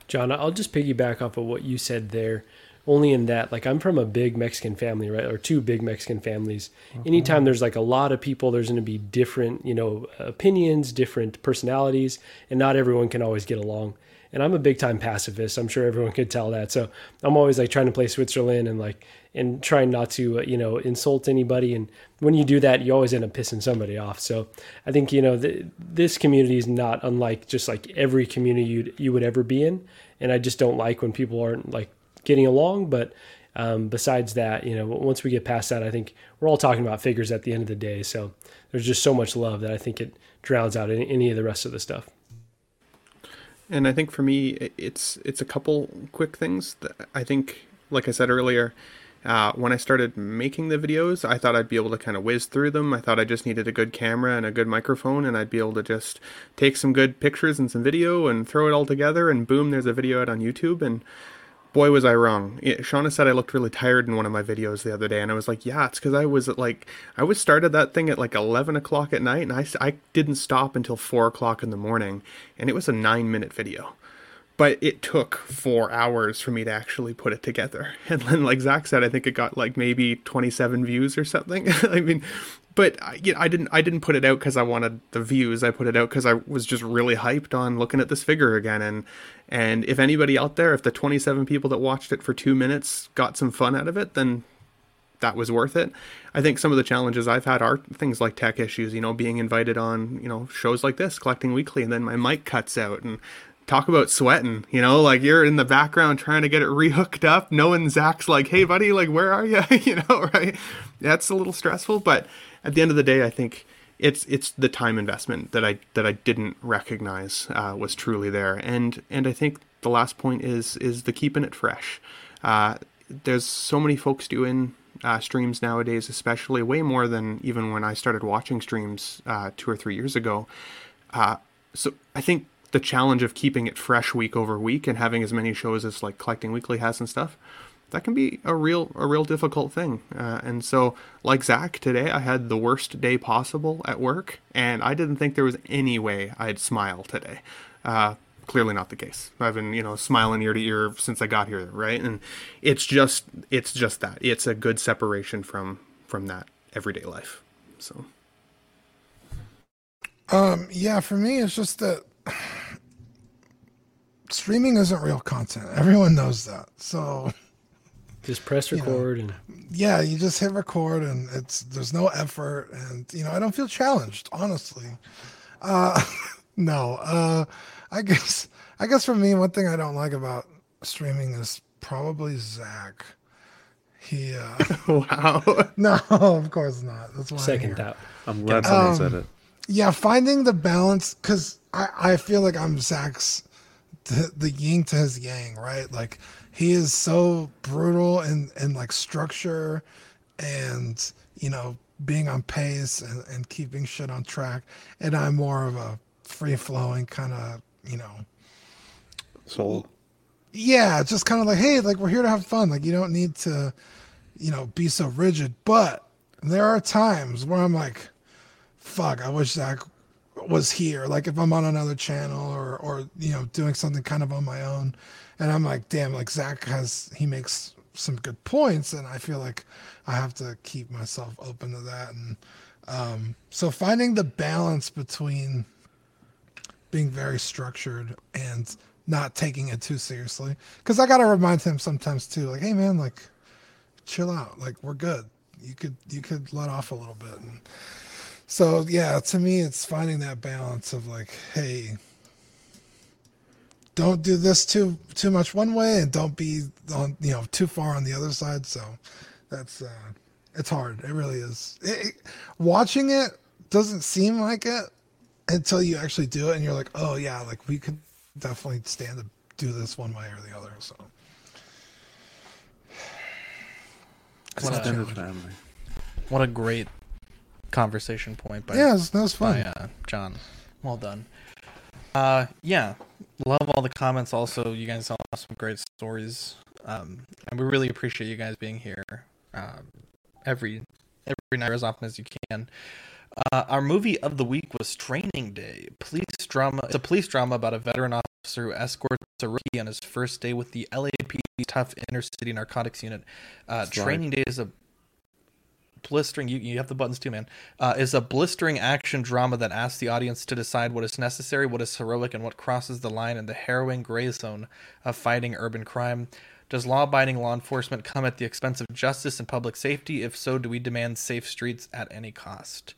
John, I'll just piggyback off of what you said there, only in that, like, I'm from a big Mexican family, right? Or two big Mexican families. Uh-huh. Anytime there's like a lot of people, there's going to be different, you know, opinions, different personalities, and not everyone can always get along. And I'm a big time pacifist. I'm sure everyone could tell that. So I'm always like trying to play Switzerland and trying not to, insult anybody. And when you do that, you always end up pissing somebody off. So I think, this community is not unlike just like every community you would ever be in. And I just don't like when people aren't like getting along. But besides that, once we get past that, I think we're all talking about figures at the end of the day. So there's just so much love that I think it drowns out any of the rest of the stuff. And I think for me, it's a couple quick things that I think, like I said earlier, when I started making the videos, I thought I'd be able to kind of whiz through them. I thought I just needed a good camera and a good microphone, and I'd be able to just take some good pictures and some video and throw it all together, and boom, there's a video out on YouTube. And boy, was I wrong. Shauna said I looked really tired in one of my videos the other day, and I was like, yeah, it's because I started that thing at 11 o'clock at night, and I didn't stop until 4 o'clock in the morning, and it was a 9-minute video. But it took 4 hours for me to actually put it together. And then, like Zach said, I think it got maybe 27 views or something. I mean, but I didn't put it out because I wanted the views. I put it out because I was just really hyped on looking at this figure again. And if anybody out there, if the 27 people that watched it for 2 minutes got some fun out of it, then that was worth it. I think some of the challenges I've had are things like tech issues, being invited on, shows like this, Collecting Weekly, and then my mic cuts out, and talk about sweating, you're in the background trying to get it rehooked up, knowing Zach's like, hey buddy, where are you? Right? That's a little stressful, but at the end of the day, I think it's the time investment that I didn't recognize was truly there. And I think the last point is the keeping it fresh. There's so many folks doing streams nowadays, especially way more than even when I started watching streams 2 or 3 years ago. So I think the challenge of keeping it fresh week over week and having as many shows as Collecting Weekly has and stuff, that can be a real difficult thing. And so like Zach, today I had the worst day possible at work, and I didn't think there was any way I'd smile today. Clearly not the case. I've been, smiling ear to ear since I got here, right? And it's just that. It's a good separation from that everyday life. So. Yeah, for me, it's just that streaming isn't real content. Everyone knows that. So just press record and yeah, you just hit record, and there's no effort, and I don't feel challenged, honestly. No. I guess for me, one thing I don't like about streaming is probably Zach. He wow. No, of course not. That's why second doubt. I'm glad someone said it. Yeah, finding the balance, because I feel like I'm Zach's, the yin to his yang, right? Like, he is so brutal and structure and, being on pace and keeping shit on track. And I'm more of a free-flowing kind of, soul. Yeah, just kind of hey, we're here to have fun. You don't need to, be so rigid. But there are times where I'm fuck, I wish Zach was here, if I'm on another channel or doing something kind of on my own, and I'm damn, Zach makes some good points, and I feel like I have to keep myself open to that. And so finding the balance between being very structured and not taking it too seriously, because I gotta remind him sometimes too, hey man, chill out, we're good, you could let off a little bit. And so, yeah, to me, it's finding that balance of hey, don't do this too much one way, and don't be on, too far on the other side. So that's, it's hard. It really is. Watching it doesn't seem like it until you actually do it, and you're oh, yeah, we could definitely stand to do this one way or the other. So. What a great conversation point by John. Well done. Love all the comments. Also, you guys all have some great stories, and we really appreciate you guys being here every night, as often as you can. Our movie of the week was Training Day. It's a police drama about a veteran officer who escorts a rookie on his first day with the LAPD's tough inner city narcotics unit. Training Day is a blistering, you have the buttons too, man, is a blistering action drama that asks the audience to decide what is necessary, what is heroic, and what crosses the line in the harrowing gray zone of fighting urban crime. Does law-abiding law enforcement come at the expense of justice and public safety? If so, do we demand safe streets at any cost?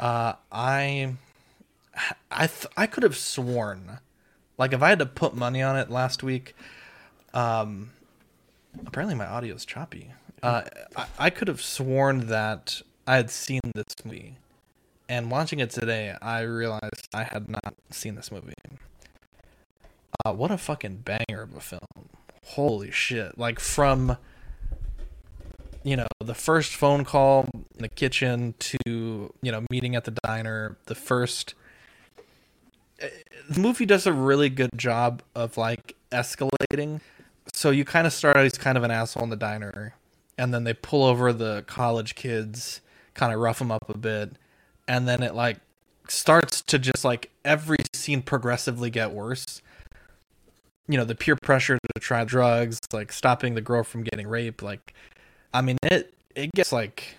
I could have sworn, like, if I had to put money on it last week, apparently my audio's choppy. I could have sworn that I had seen this movie, and watching it today, I realized I had not seen this movie. What a fucking banger of a film. Holy shit. Like, from, you know, the first phone call in the kitchen to, you know, meeting at the diner, the movie does a really good job of, like, escalating. So you kind of start out, he's kind of an asshole in the diner, and then they pull over the college kids, kind of rough them up a bit, and then it, like, starts to just, like, every scene progressively get worse. You know, the peer pressure to try drugs, like stopping the girl from getting raped, like, I mean, it gets, like,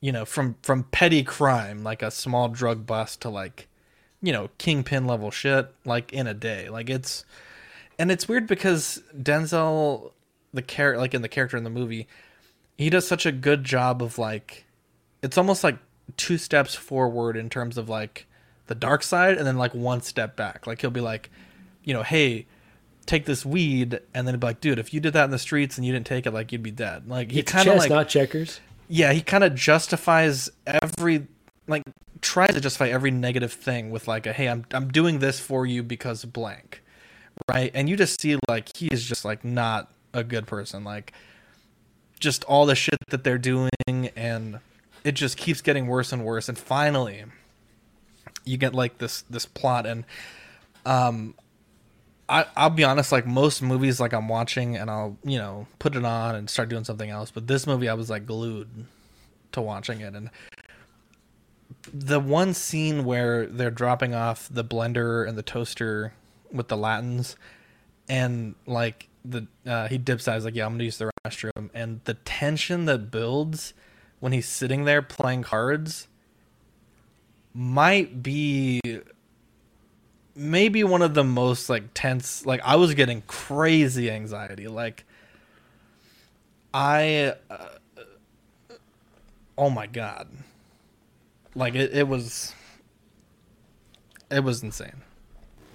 you know, from petty crime, like a small drug bust, to, like, you know, kingpin level shit, like, in a day. Like, it's weird because Denzel, the character in the movie, he does such a good job of, like, it's almost like two steps forward in terms of, like, the dark side, and then, like, one step back. Like, he'll be like, you know, hey, take this weed, and then be like, dude, if you did that in the streets and you didn't take it, like, you'd be dead. Like, he kind of, like, not checkers. Yeah, he kind of justifies tries to justify every negative thing with, like, a, hey, I'm doing this for you because blank, right? And you just see, like, he is just, like, not a good person. Like, just all the shit that they're doing, and it just keeps getting worse and worse. And finally, you get, like, this plot, and I'll be honest, like, most movies, like, I'm watching and I'll, you know, put it on and start doing something else. But this movie, I was, like, glued to watching it. And the one scene where they're dropping off the blender and the toaster with the Latins, and, like, he dips out. He's like, yeah, I'm going to use the restroom. And the tension that builds when he's sitting there playing cards might be... maybe one of the most, like, tense, like, I was getting crazy anxiety. Like, oh my God. Like, it was insane.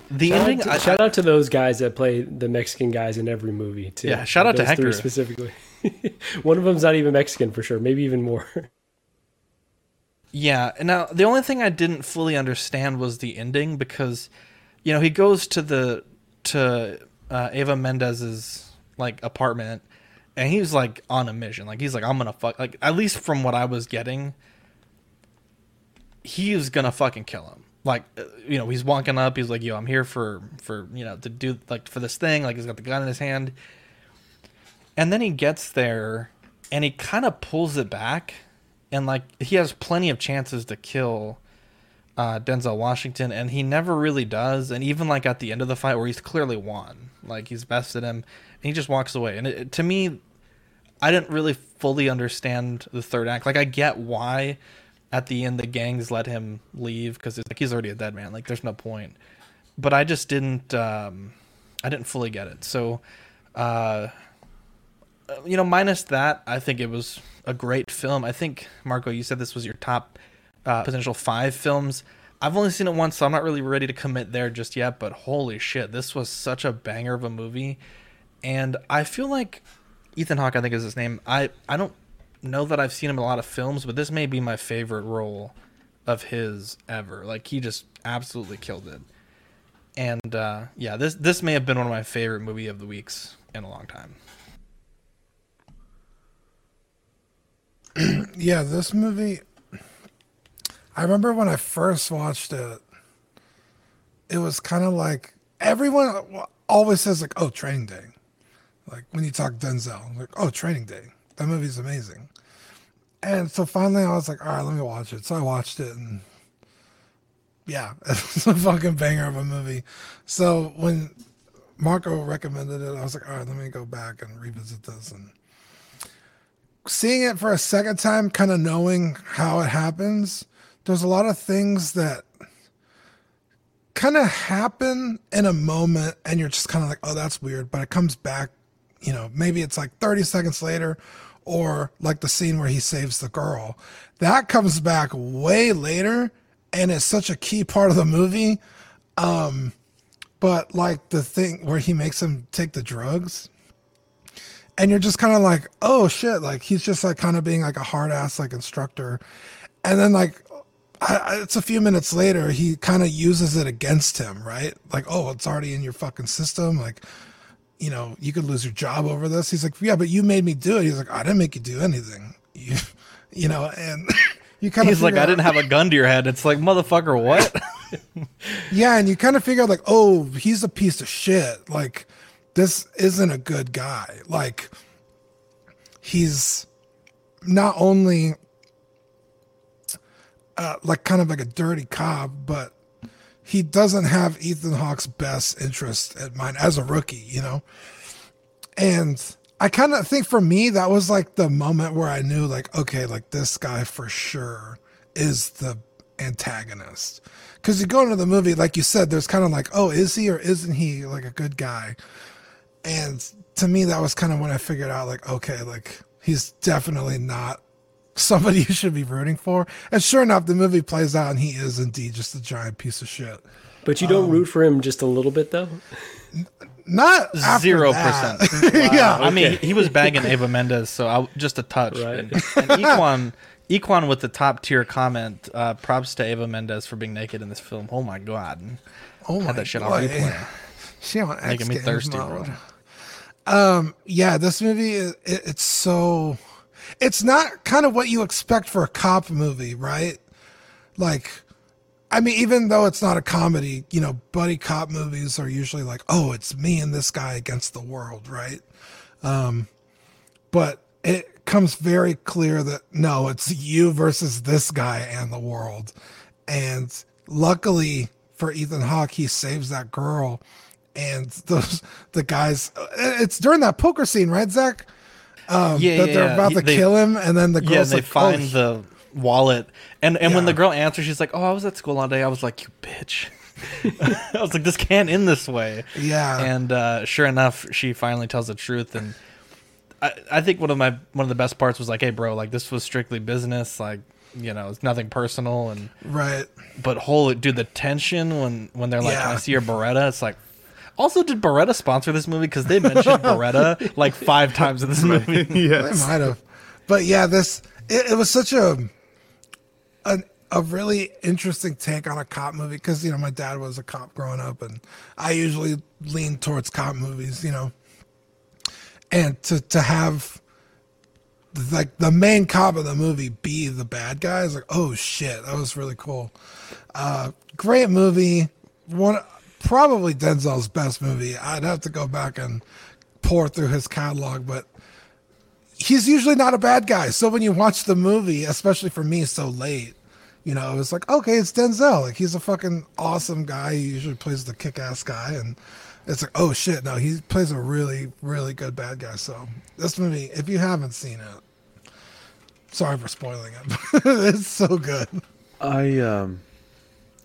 The ending. Shout out to those guys that play the Mexican guys in every movie too. Yeah. Shout out to Hector specifically. One of them's not even Mexican for sure. Maybe even more. Yeah, and now the only thing I didn't fully understand was the ending, because, you know, he goes to Eva Mendez's, like, apartment, and he's, like, on a mission. Like, he's like, I'm gonna fuck, like, at least from what I was getting, he is gonna fucking kill him. Like, you know, he's walking up, he's like, yo, I'm here for you know, to do, like, for this thing, like, he's got the gun in his hand. And then he gets there and he kinda pulls it back. And, like, he has plenty of chances to kill Denzel Washington, and he never really does. And even, like, at the end of the fight where he's clearly won, like, he's bested him, and he just walks away. And to me, I didn't really fully understand the third act. Like, I get why at the end the gangs let him leave, because it's like, he's already a dead man. Like, there's no point. But I just didn't, I didn't fully get it. So, you know, minus that, I think it was a great film. I think, Marco, you said this was your top potential 5 films. I've only seen it once, so I'm not really ready to commit there just yet, but holy shit, this was such a banger of a movie. And I feel like Ethan Hawke, I think is his name, I don't know that I've seen him in a lot of films, but this may be my favorite role of his ever. Like, he just absolutely killed it. And yeah, this may have been one of my favorite movie of the weeks in a long time. Yeah, this movie, I remember when I first watched it, it was kind of like, everyone always says, like, oh, Training Day. Like, when you talk Denzel, like, oh, Training Day. That movie's amazing. And so finally I was like, all right, let me watch it. So I watched it, and yeah, it's a fucking banger of a movie. So when Marco recommended it, I was like, all right, let me go back and revisit this. And seeing it for a second time, kind of knowing how it happens, there's a lot of things that kind of happen in a moment and you're just kind of like, oh, that's weird, but it comes back, you know, maybe it's like 30 seconds later, or like the scene where he saves the girl that comes back way later and it's such a key part of the movie. But like the thing where he makes him take the drugs, and you're just kind of like, oh shit, like he's just like kind of being like a hard ass like instructor, and then like it's a few minutes later he kind of uses it against him, right? Like, oh, it's already in your fucking system, like, you know, you could lose your job over this. He's like, yeah, but you made me do it. He's like, I didn't make you do anything. You know, and you kind of, he's like, I didn't have a gun to your head. It's like, motherfucker, what? Yeah, and you kind of figure out like, oh, he's a piece of shit. Like, this isn't a good guy. Like, he's not only like kind of like a dirty cop, but he doesn't have Ethan Hawke's best interest in mind as a rookie, you know? And I kind of think for me, that was like the moment where I knew like, okay, like this guy for sure is the antagonist. Cause you go into the movie, like you said, there's kind of like, oh, is he or isn't he like a good guy? And to me, that was kind of when I figured out like, okay, like he's definitely not somebody you should be rooting for. And sure enough, the movie plays out and he is indeed just a giant piece of shit. But you don't root for him just a little bit though? Not 0%. Wow, yeah. Okay. I mean, he was bagging Eva Mendes, so just a touch. Right. And Equan with the top tier comment, props to Eva Mendes for being naked in this film. Oh my God. Oh my God. That shit on replay. She on X making me thirsty, bro. Yeah, this movie, it's so... It's not kind of what you expect for a cop movie, right? Like, I mean, even though it's not a comedy, you know, buddy cop movies are usually like, oh, it's me and this guy against the world, right? But it comes very clear that, no, it's you versus this guy and the world. And luckily for Ethan Hawke, he saves that girl. And the guys, it's during that poker scene, right, Zach? They're about to kill him, and then the girl's and they find the wallet, and when the girl answers, she's like, "Oh, I was at school all day." I was like, "You bitch!" I was like, "This can't end this way." Yeah, and sure enough, she finally tells the truth, and I think one of the best parts was like, "Hey, bro, like this was strictly business, like you know, it's nothing personal," and right. But holy dude, the tension when they're like, "I see your Beretta," it's like. Also, did Beretta sponsor this movie? Because they mentioned Beretta like 5 times in this movie. Yes. They might have. But yeah, it was such a really interesting take on a cop movie. Because, you know, my dad was a cop growing up, and I usually lean towards cop movies, you know. And to have like the main cop of the movie be the bad guy is like, oh, shit, that was really cool. Great movie. Probably Denzel's best movie. I'd have to go back and pour through his catalog, but he's usually not a bad guy. So when you watch the movie, especially for me so late, you know, it was like, okay, it's Denzel. Like he's a fucking awesome guy. He usually plays the kick-ass guy, and it's like, oh shit, no, he plays a really, really good bad guy. So this movie, if you haven't seen it, sorry for spoiling it, but it's so good.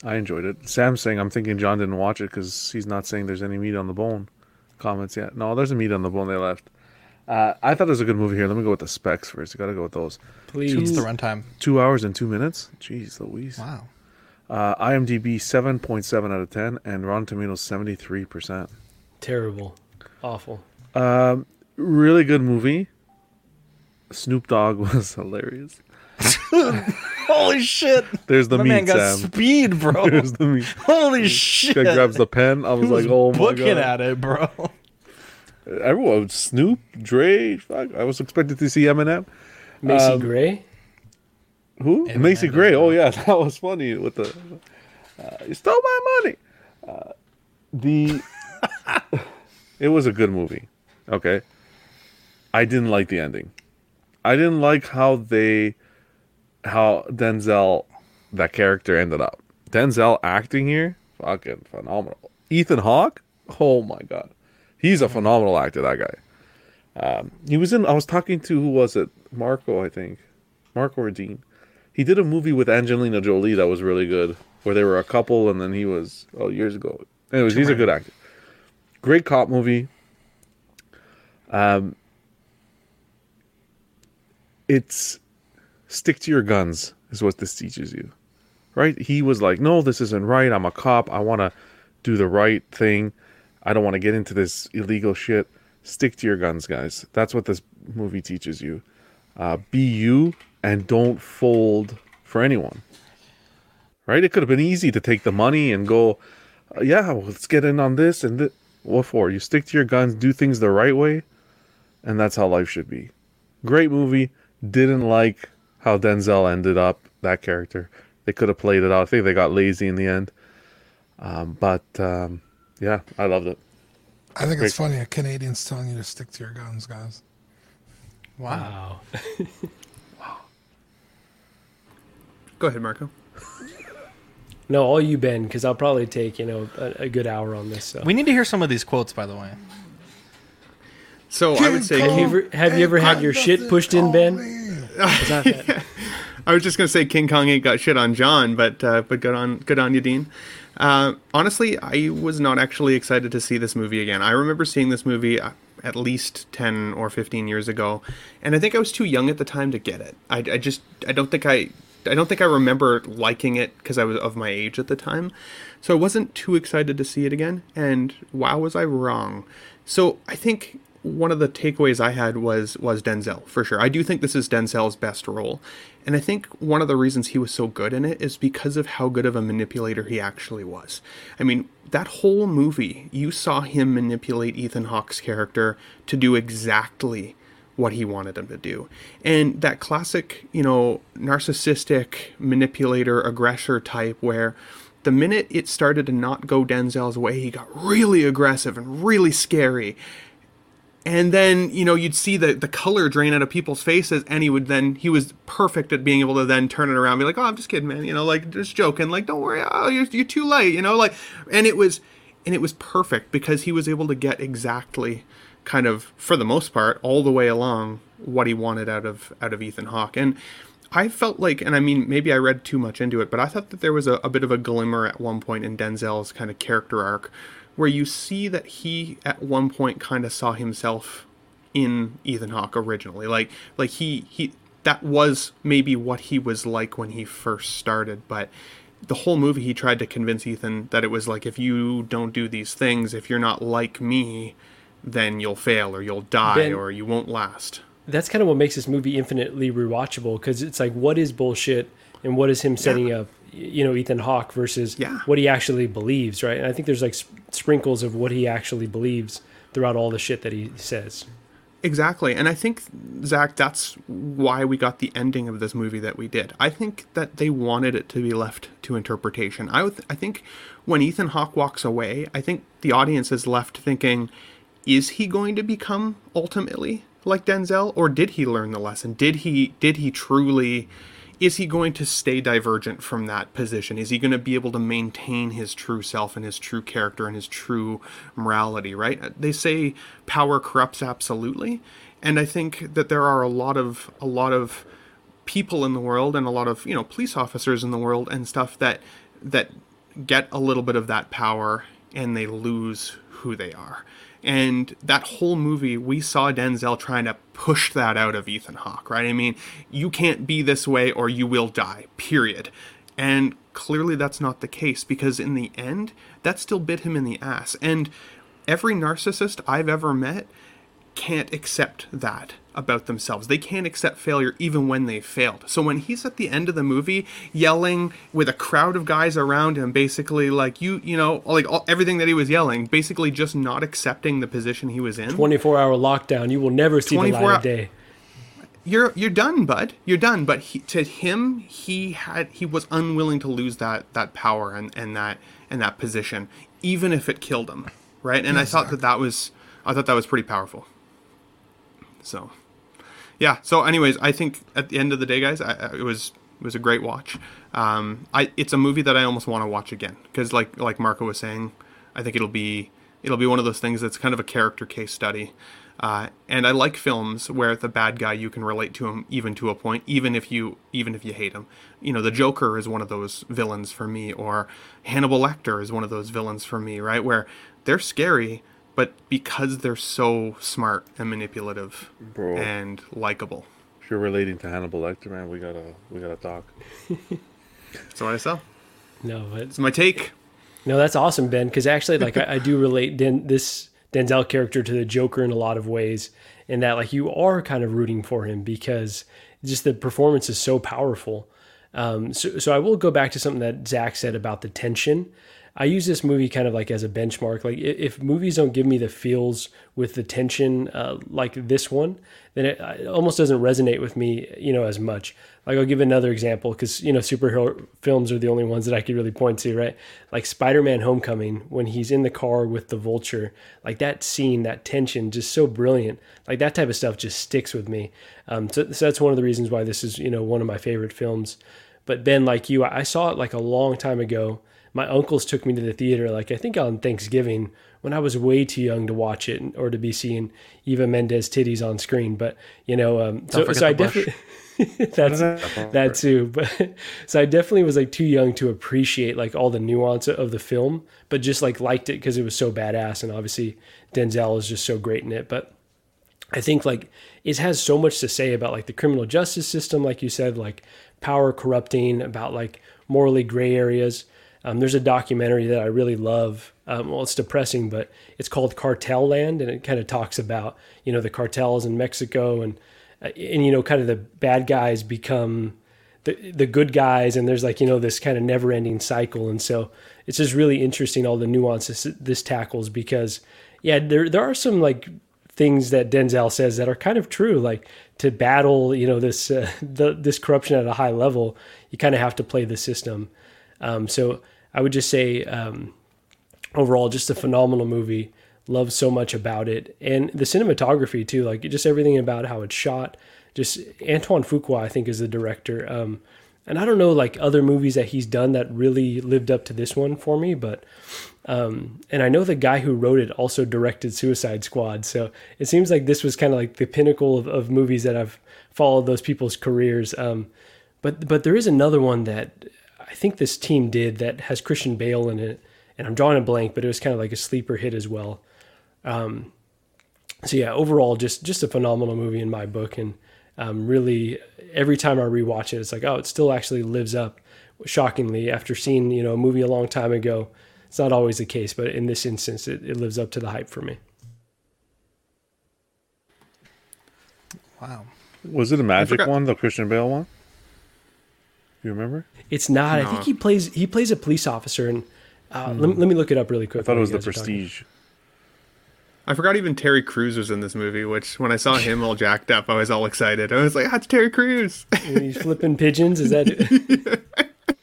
I enjoyed it. Sam's saying, I'm thinking John didn't watch it because he's not saying there's any meat on the bone comments yet. No, there's a meat on the bone they left. I thought it was a good movie here. Let me go with the specs first. You got to go with those. Please. It's the runtime. 2 hours and 2 minutes. Jeez Louise. Wow. IMDb 7.7 out of 10 and Rotten Tomatoes 73%. Terrible. Awful. Really good movie. Snoop Dogg was hilarious. Holy shit! There's the meat, man got Sam. Speed, bro. There's the meat. Holy shit! Guy grabs the pen. I was like, "Oh my god!" Looking at it, bro. Everyone, Snoop, Dre. Fuck, I was expected to see Eminem. Macy Gray. Who? Eminem. Macy Gray. Oh yeah, that was funny. With the you stole my money. It was a good movie. Okay. I didn't like the ending. I didn't like how Denzel, that character ended up. Denzel acting here, fucking phenomenal. Ethan Hawke, oh my god, he's a phenomenal actor, that guy. He was in, I was talking to, who was it? Marco, I think. Marco or Dean. He did a movie with Angelina Jolie that was really good, where they were a couple, and then he was, oh, years ago. Anyways, he's a good actor. Great cop movie. It's stick to your guns is what this teaches you, right? He was like, no, this isn't right. I'm a cop. I want to do the right thing. I don't want to get into this illegal shit. Stick to your guns, guys. That's what this movie teaches you. Be you and don't fold for anyone, right? It could have been easy to take the money and go, yeah, well, let's get in on this and this. What for? You stick to your guns, do things the right way, and that's how life should be. Great movie. Didn't like how Denzel ended up, that character. They could have played it out. I think they got lazy in the end. Yeah, I loved it. I think it's funny a Canadian's telling you to stick to your guns, guys. Wow. Wow. Go ahead, Marco. No, all you, Ben, because I'll probably take, a good hour on this. So. We need to hear some of these quotes, by the way. So I would say, have you ever had your shit pushed in, Ben? Yeah. I was just gonna say King Kong ain't got shit on John, but good on you, Dean. Honestly, I was not actually excited to see this movie again. I remember seeing this movie at least 10 or 15 years ago, and I think I was too young at the time to get it. I don't think I remember liking it because I was of my age at the time, so I wasn't too excited to see it again. And wow, was I wrong? So I think one of the takeaways I had was Denzel, for sure. I do think this is Denzel's best role. And I think one of the reasons he was so good in it is because of how good of a manipulator he actually was. I mean, that whole movie, you saw him manipulate Ethan Hawke's character to do exactly what he wanted him to do. And that classic, narcissistic manipulator, aggressor type where the minute it started to not go Denzel's way, he got really aggressive and really scary. And then, you'd see the color drain out of people's faces, and he was perfect at being able to then turn it around and be like, oh, I'm just kidding, man, just joking, don't worry, oh, you're too late, and it was perfect because he was able to get exactly, kind of, for the most part, all the way along what he wanted out of Ethan Hawke. And I felt like, and I mean, maybe I read too much into it, but I thought that there was a bit of a glimmer at one point in Denzel's kind of character arc, where you see that he, at one point, kind of saw himself in Ethan Hawke originally. Like he that was maybe what he was like when he first started, but the whole movie he tried to convince Ethan that it was like, if you don't do these things, if you're not like me, then you'll fail or you'll die or you won't last. That's kind of what makes this movie infinitely rewatchable, because it's like, what is bullshit and what is him setting up? Ethan Hawke versus what he actually believes, right? And I think there's like sprinkles of what he actually believes throughout all the shit that he says. Exactly. And I think, Zach, that's why we got the ending of this movie that we did. I think that they wanted it to be left to interpretation. I think when Ethan Hawke walks away, I think the audience is left thinking, is he going to become ultimately like Denzel? Or did he learn the lesson? Did he truly... Is he going to stay divergent from that position? Is he going to be able to maintain his true self and his true character and his true morality, right? They say power corrupts absolutely. And I think that there are a lot of people in the world and a lot of, police officers in the world and stuff that get a little bit of that power and they lose who they are. And that whole movie, we saw Denzel trying to push that out of Ethan Hawke, right? I mean, you can't be this way or you will die, period. And clearly that's not the case, because in the end, that still bit him in the ass. And every narcissist I've ever met can't accept that about themselves. They can't accept failure even when they failed. So when he's at the end of the movie yelling with a crowd of guys around him, basically like everything that he was yelling, basically just not accepting the position he was in. 24-hour lockdown. You will never see the light of day. You're done, bud. You're done. But he was unwilling to lose that power and that position, even if it killed him, right? And yes, I thought that was pretty powerful. So, yeah. So, anyways, I think at the end of the day, guys, it was a great watch. It's a movie that I almost want to watch again because, like Marco was saying, I think it'll be one of those things that's kind of a character case study And I like films where the bad guy, you can relate to him even to a point, even if you hate him. You know, the Joker is one of those villains for me, or Hannibal Lecter is one of those villains for me, right? Where they're scary, but because they're so smart and manipulative and likable. If you're relating to Hannibal Lecter, man, we gotta talk. That's what I sell. No, it's my take. No, that's awesome, Ben. Because actually, like, I do relate this Denzel character to the Joker in a lot of ways, in that, like, you are kind of rooting for him because just the performance is so powerful. So I will go back to something that Zach said about the tension. I use this movie kind of like as a benchmark. Like, if movies don't give me the feels with the tension like this one, then it almost doesn't resonate with me, you know, as much. Like, I'll give another example because, you know, superhero films are the only ones that I could really point to, right? Like Spider-Man Homecoming, when he's in the car with the Vulture, like that scene, that tension, just so brilliant. Like that type of stuff just sticks with me. So that's one of the reasons why this is, you know, one of my favorite films. But Ben, like you, I saw it like a long time ago. My uncles took me to the theater, like I think on Thanksgiving, when I was way too young to watch it or to be seeing Eva Mendes titties on screen. But, you know, so I definitely, that too. But so I definitely was like too young to appreciate like all the nuance of the film, but just like liked it because it was so badass. And obviously Denzel is just so great in it. But I think like it has so much to say about like the criminal justice system, like you said, like power corrupting, about like morally gray areas. There's a documentary that I really love. Well, it's depressing, but it's called Cartel Land, and it kind of talks about, you know, the cartels in Mexico and you know, kind of the bad guys become the good guys, and there's like, you know, this kind of never-ending cycle. And so it's just really interesting all the nuances this tackles because, yeah, there are some like things that Denzel says that are kind of true, like to battle, you know, this this corruption at a high level, you kind of have to play the system. So I would just say, overall, just a phenomenal movie. Love so much about it. And the cinematography too, like just everything about how it's shot. Just Antoine Fuqua, I think, is the director. And I don't know, like other movies that he's done that really lived up to this one for me, but, and I know the guy who wrote it also directed Suicide Squad. So it seems like this was kind of like the pinnacle of movies that I've followed those people's careers. But there is another one that I think this team did that has Christian Bale in it, and I'm drawing a blank, but it was kind of like a sleeper hit as well. So yeah, overall, just a phenomenal movie in my book. And really every time I rewatch it, it's like, oh, it still actually lives up shockingly after seeing, you know, a movie a long time ago. It's not always the case, but in this instance, it lives up to the hype for me. Wow. Was it a magic one, the Christian Bale one? You remember? It's not. No. I think he plays a police officer, and let me look it up really quick. I thought it was The Prestige. I forgot even Terry Crews was in this movie, which when I saw him all jacked up, I was all excited. I was like, ah, it's Terry Crews. And he's flipping pigeons, is that it?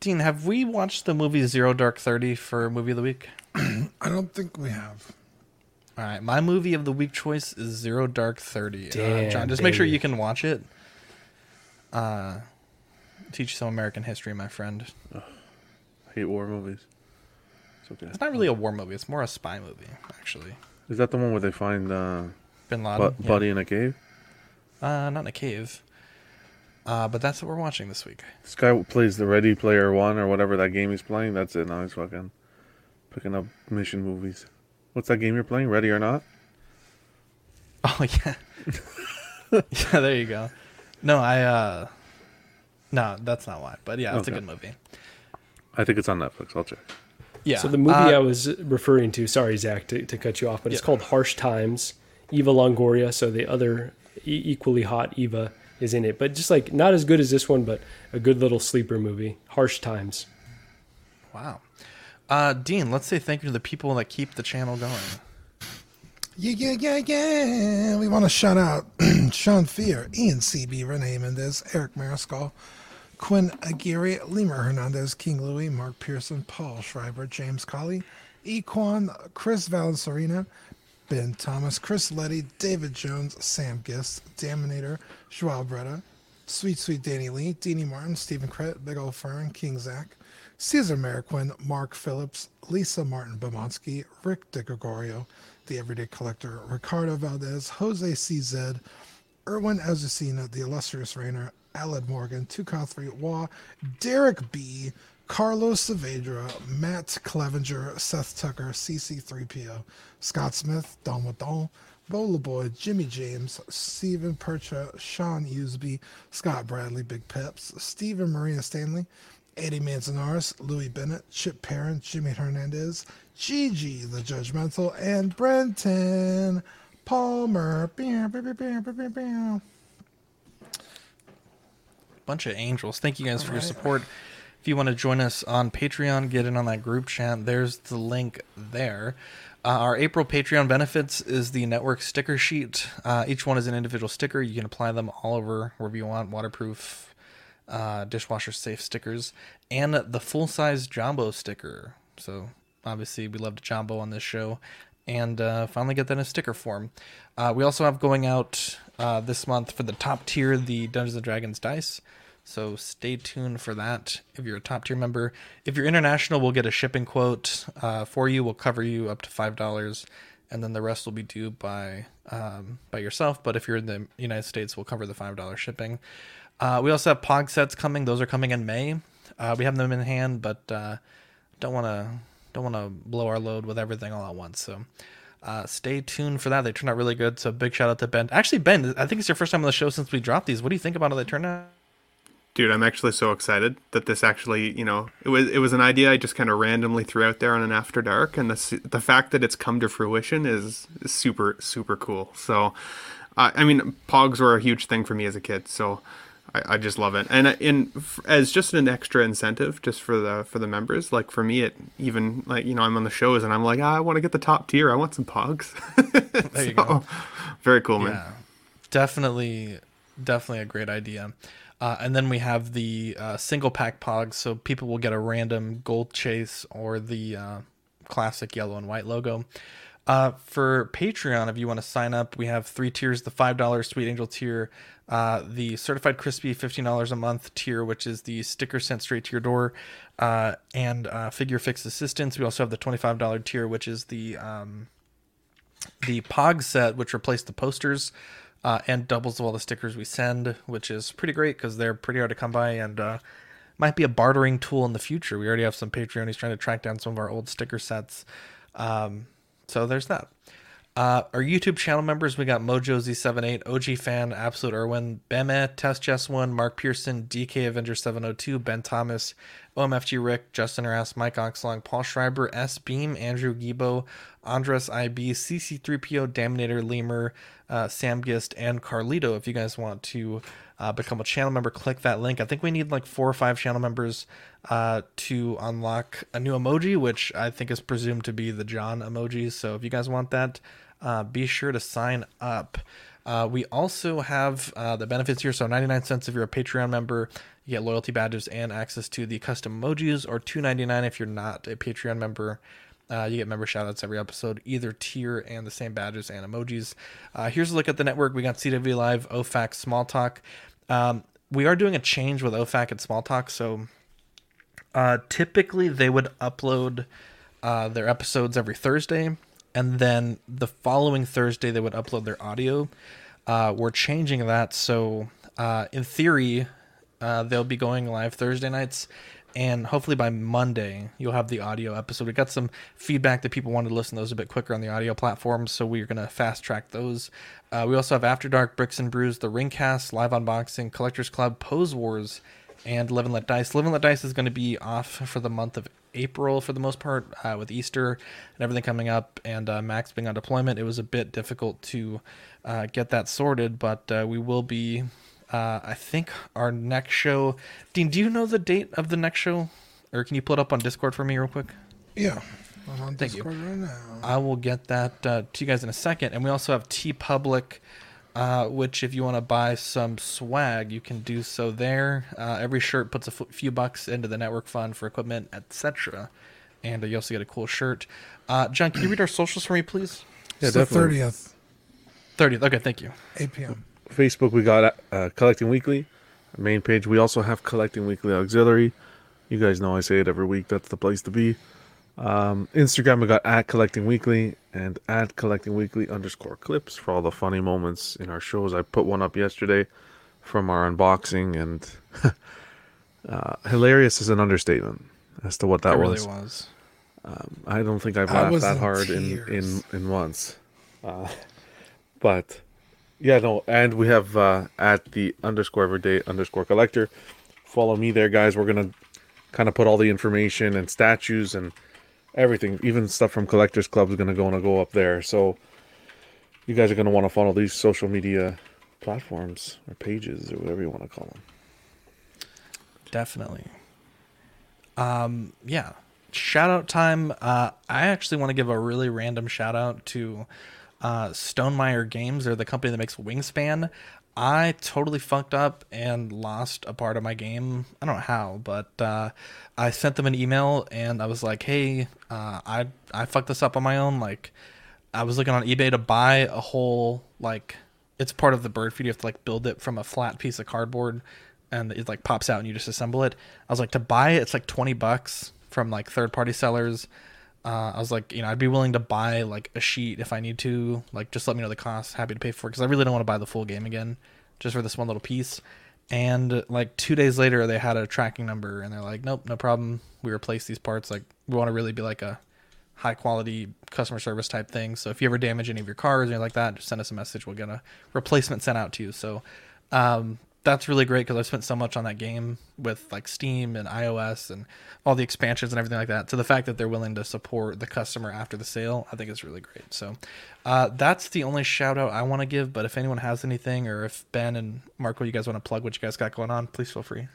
Dean, have we watched the movie Zero Dark 30 for Movie of the Week? I don't think we have. All right, my movie of the week choice is Zero Dark 30. Damn, John, just make sure you can watch it. Teach some American history, my friend. Ugh. I hate war movies. It's okay. It's not really a war movie. It's more a spy movie, actually. Is that the one where they find Bin Laden buddy in a cave? Not in a cave. But that's what we're watching this week. This guy plays the Ready Player One or whatever that game he's playing. That's it. Now he's fucking picking up mission movies. What's that game you're playing? Ready or Not? Oh, yeah. Yeah, there you go. No, no, that's not why. But yeah, it's a good movie. I think it's on Netflix. I'll check. Yeah. So the movie I was referring to, sorry, Zach, to cut you off, but it's called Harsh Times. Eva Longoria, so the other equally hot Eva is in it. But just like not as good as this one, but a good little sleeper movie. Harsh Times. Wow. Dean, let's say thank you to the people that keep the channel going. Yeah. We want to shout out Sean Fear, Ian CB, Renee Mendez, Eric Mariscal, Quinn Aguirre, Lemur Hernandez, King Louis, Mark Pearson, Paul Schreiber, James Colley, Equan, Chris Valencerina, Ben Thomas, Chris Letty, David Jones, Sam Gist, Daminator, Joao Bretta, Sweet Danny Lee, Deanie Martin, Stephen Credit, Big Ol' Fern, King Zach, Cesar Mariquin, Mark Phillips, Lisa Martin-Bomonsky, Rick DeGregorio, The Everyday Collector, Ricardo Valdez, Jose CZ, Erwin Azucena, The Illustrious Rainer, Aled Morgan, 2K3, Wah, Derek B., Carlos Saavedra, Matt Clevenger, Seth Tucker, CC3PO, Scott Smith, Don Wadon, Bo LeBoy, Jimmy James, Stephen Percha, Sean Usby, Scott Bradley, Big Peps, Stephen Maria Stanley, Eddie Manzanares, Louis Bennett, Chip Parent, Jimmy Hernandez, Gigi the Judgmental, and Brenton Palmer. Bunch of angels. Thank you guys for your support. If you want to join us on Patreon, get in on that group chat. There's the link there. Our April Patreon benefits is the network sticker sheet. Each one is an individual sticker. You can apply them all over wherever you want. Waterproof, dishwasher safe stickers, and the full-size Jumbo sticker. So obviously we love to Jumbo on this show, and finally get that in sticker form. We also have going out this month for the top tier, the Dungeons and Dragons dice. So stay tuned for that if you're a top tier member. If you're international, we'll get a shipping quote for you. We'll cover you up to $5, and then the rest will be due by yourself. But if you're in the United States, we'll cover the $5 shipping. We also have POG sets coming. Those are coming in May. We have them in hand, but don't want to blow our load with everything all at once. So stay tuned for that. They turned out really good. So big shout out to Ben. Actually, Ben, I think it's your first time on the show since we dropped these. What do you think about how they turned out? Dude, I'm actually so excited that this actually, it was an idea I just kind of randomly threw out there on an After Dark, and the fact that it's come to fruition is super, super cool. So, Pogs were a huge thing for me as a kid, so I just love it. And as just an extra incentive, just for the members, like for me, it even I'm on the shows and I'm like, I want to get the top tier. I want some Pogs. There you go. Very cool, man. Yeah, definitely a great idea. And then we have the single pack Pogs, so people will get a random gold chase or the classic yellow and white logo. For Patreon, if you want to sign up, we have three tiers: the $5 Sweet Angel tier, the Certified Crispy $15 a month tier, which is the sticker sent straight to your door, and Figure Fix Assistance. We also have the $25 tier, which is the Pog set, which replaced the posters. And doubles of all the stickers we send, which is pretty great because they're pretty hard to come by, and might be a bartering tool in the future. We already have some Patreonies trying to track down some of our old sticker sets. So there's that. Our YouTube channel members, we got Mojo Z78, OG Fan, Absolute Irwin, Beme, Test Jess1, Mark Pearson, DK Avenger 702, Ben Thomas, OMFG Rick, Justin Rass, Mike Oxlong, Paul Schreiber, S Beam, Andrew Gibo, Andres IB, CC3PO, Damnator, Lemur, Sam Gist, and Carlito. If you guys want to become a channel member, click that link. I think we need like 4 or 5 channel members to unlock a new emoji, which I think is presumed to be the John emoji. So if you guys want that, be sure to sign up. We also have the benefits here. So 99 cents if you're a Patreon member, you get loyalty badges and access to the custom emojis, or $2.99 if you're not a Patreon member. You get member shoutouts every episode, either tier, and the same badges and emojis. Here's a look at the network. We got CW Live, OFAC, Small Talk. We are doing a change with OFAC and Small Talk. So typically they would upload their episodes every Thursday, and then the following Thursday they would upload their audio. We're changing that. So in theory, they'll be going live Thursday nights. And hopefully by Monday, you'll have the audio episode. We got some feedback that people wanted to listen to those a bit quicker on the audio platforms, so we're going to fast track those. We also have After Dark, Bricks and Brews, The Ringcast, Live Unboxing, Collectors Club, Pose Wars, and Live and Let Dice. Live and Let Dice is going to be off for the month of April for the most part, with Easter and everything coming up, and Max being on deployment. It was a bit difficult to get that sorted, but we will be... I think our next show... Dean, do you know the date of the next show? Or can you pull it up on Discord for me real quick? Yeah. I'm on Discord right now. I will get that to you guys in a second. And we also have TeePublic, which if you want to buy some swag, you can do so there. Every shirt puts a few bucks into the network fund for equipment, etc. And you also get a cool shirt. John, can you read our socials for me, please? Yeah, so definitely. 30th. Okay, thank you. 8 p.m. Facebook, we got Collecting Weekly, main page. We also have Collecting Weekly Auxiliary, You guys know I say it every week. That's the place to be. Instagram, we got @CollectingWeekly and @CollectingWeekly_clips for all the funny moments in our shows. I put one up yesterday from our unboxing, and hilarious is an understatement as to what that was. It really was. I don't think I've laughed that hard in months. But yeah, no, and we have @the_everyday_collector. Follow me there, guys. We're gonna kind of put all the information and statues and everything, even stuff from Collectors Club is gonna go up there. So you guys are gonna want to follow these social media platforms or pages or whatever you want to call them. Definitely. Yeah. Shout out time. I actually want to give a really random shout out to Stonemeyer Games. They're the company that makes Wingspan. I totally fucked up and lost a part of my game. I don't know how, but I sent them an email and I was like, hey, I fucked this up on my own. Like, I was looking on eBay to buy a whole, like, it's part of the bird feed. You have to, like, build it from a flat piece of cardboard and it, like, pops out and you just assemble it. I was like, to buy it, it's like $20 from, like, third party sellers. I was like, you know, I'd be willing to buy, like, a sheet if I need to. Like, just let me know the cost. Happy to pay for it, because I really don't want to buy the full game again just for this one little piece. And, like, 2 days later, they had a tracking number, and they're like, nope, no problem. We replace these parts. Like, we want to really be, like, a high-quality customer service type thing. So if you ever damage any of your cars or anything like that, just send us a message. We'll get a replacement sent out to you. So that's really great, because I've spent so much on that game with, like, Steam and iOS and all the expansions and everything like that. So the fact that they're willing to support the customer after the sale, I think is really great. So that's the only shout out I want to give. But if anyone has anything, or if Ben and Marco, you guys want to plug what you guys got going on, please feel free.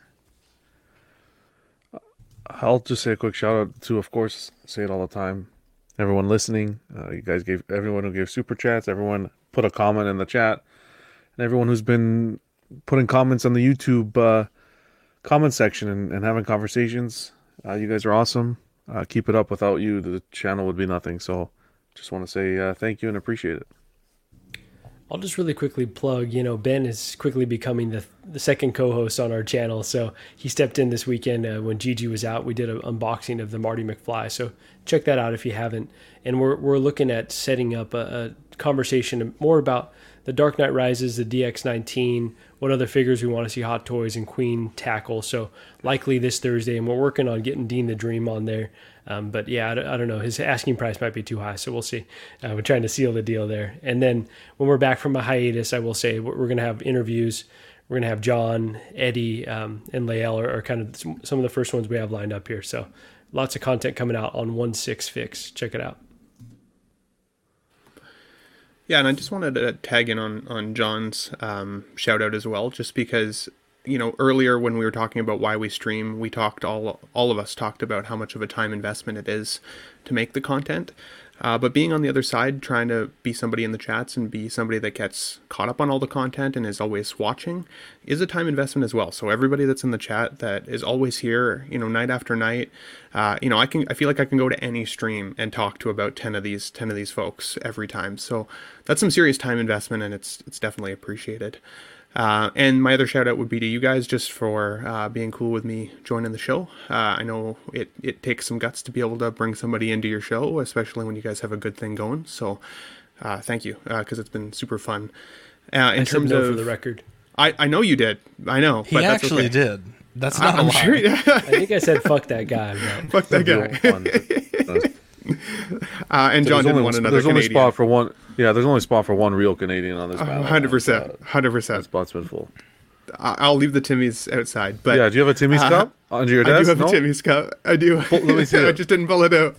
I'll just say a quick shout out to, of course, say it all the time, everyone listening. You guys gave, everyone who gave super chats, everyone put a comment in the chat, and everyone who's been putting comments on the YouTube comment section and having conversations. You guys are awesome. Keep it up. Without you, the channel would be nothing. So just want to say thank you and appreciate it. I'll just really quickly plug, you know, Ben is quickly becoming the second co-host on our channel. So he stepped in this weekend when Gigi was out. We did an unboxing of the Marty McFly. So check that out if you haven't. And we're looking at setting up a conversation more about the Dark Knight Rises, the DX19, what other figures we want to see, Hot Toys, and Queen tackle. So likely this Thursday, and we're working on getting Dean the Dream on there. But yeah, I don't know. His asking price might be too high, so we'll see. We're trying to seal the deal there. And then when we're back from a hiatus, I will say we're going to have interviews. We're going to have John, Eddie, and Lael are kind of some of the first ones we have lined up here. So lots of content coming out on 1/6 Fix. Check it out. Yeah, and I just wanted to tag in on John's shout-out as well, just because, you know, earlier when we were talking about why we stream, we talked, all of us talked about how much of a time investment it is to make the content. But being on the other side, trying to be somebody in the chats and be somebody that gets caught up on all the content and is always watching is a time investment as well. So everybody that's in the chat that is always here, you know, night after night, you know, I feel like I can go to any stream and talk to about 10 of these folks every time. So that's some serious time investment, and it's definitely appreciated. And my other shout out would be to you guys just for being cool with me joining the show. I know it takes some guts to be able to bring somebody into your show, especially when you guys have a good thing going. So thank you, because it's been super fun. In terms of, for the record, I know you did. I know. He but actually that's okay. did. That's not I'm a lie. Sure, yeah. I think I said fuck that guy. Man. Fuck that guy. And so John didn't want another Canadian. There's only spot for one real Canadian on this panel. 100%. 100%. That spot's been full. I'll leave the Timmy's outside. But yeah, do you have a Timmy's cup under your desk? I do have a Timmy's cup. I do. Let me see. I just didn't pull it out.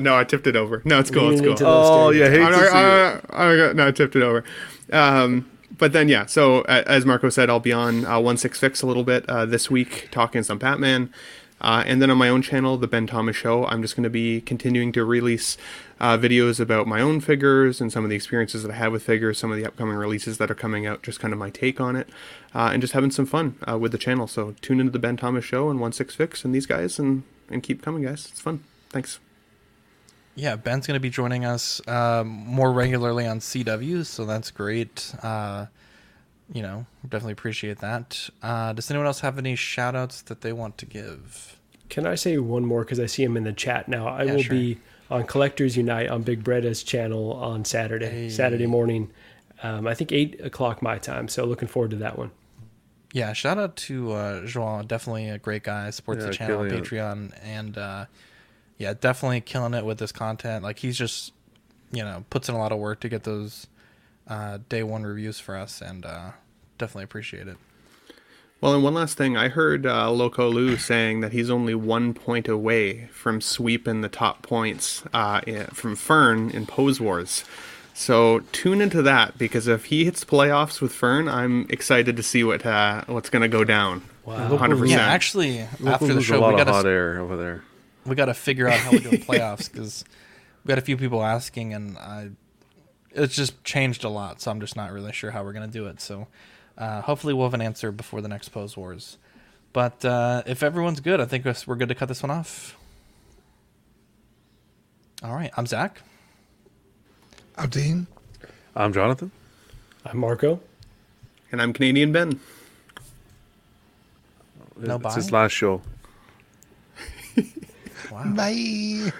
No, I tipped it over. No, it's cool. Leaning it's cool. Oh, yeah. I tipped it over. But then, yeah, so as Marco said, I'll be on 1/6 Fix a little bit this week, talking some Batman. And then on my own channel, The Ben Thomas Show, I'm just going to be continuing to release videos about my own figures and some of the experiences that I have with figures, some of the upcoming releases that are coming out, just kind of my take on it, and just having some fun with the channel. So tune into The Ben Thomas Show and 1/6 Fix and these guys, and keep coming, guys. It's fun. Thanks. Yeah, Ben's going to be joining us more regularly on CW, so that's great. You know, definitely appreciate that. Does anyone else have any shout outs that they want to give? Can I say one more? Because I see him in the chat now. I will be on Collectors Unite on Big Bretta's channel on Saturday morning. I think 8:00 my time. So looking forward to that one. Yeah, shout out to Joan. Definitely a great guy. Supports the channel on Patreon. And definitely killing it with this content. Like, he's just, puts in a lot of work to get those day one reviews for us. And definitely appreciate it. Well, and one last thing. I heard Loco Lou saying that he's only 1 point away from sweeping the top points from Fern in Pose Wars. So tune into that, because if he hits playoffs with Fern, I'm excited to see what's going to go down. Wow, 100%. Yeah, actually, after the show, we got hot air over there. We got to figure out how we're doing playoffs, because we got a few people asking, and it's just changed a lot. So I'm just not really sure how we're going to do it. So hopefully we'll have an answer before the next Pose Wars. But if everyone's good, I think we're good to cut this one off. All right, I'm Zach. I'm Dean. I'm Jonathan. I'm Marco. And I'm Canadian Ben. It's his last show. Wow. Bye.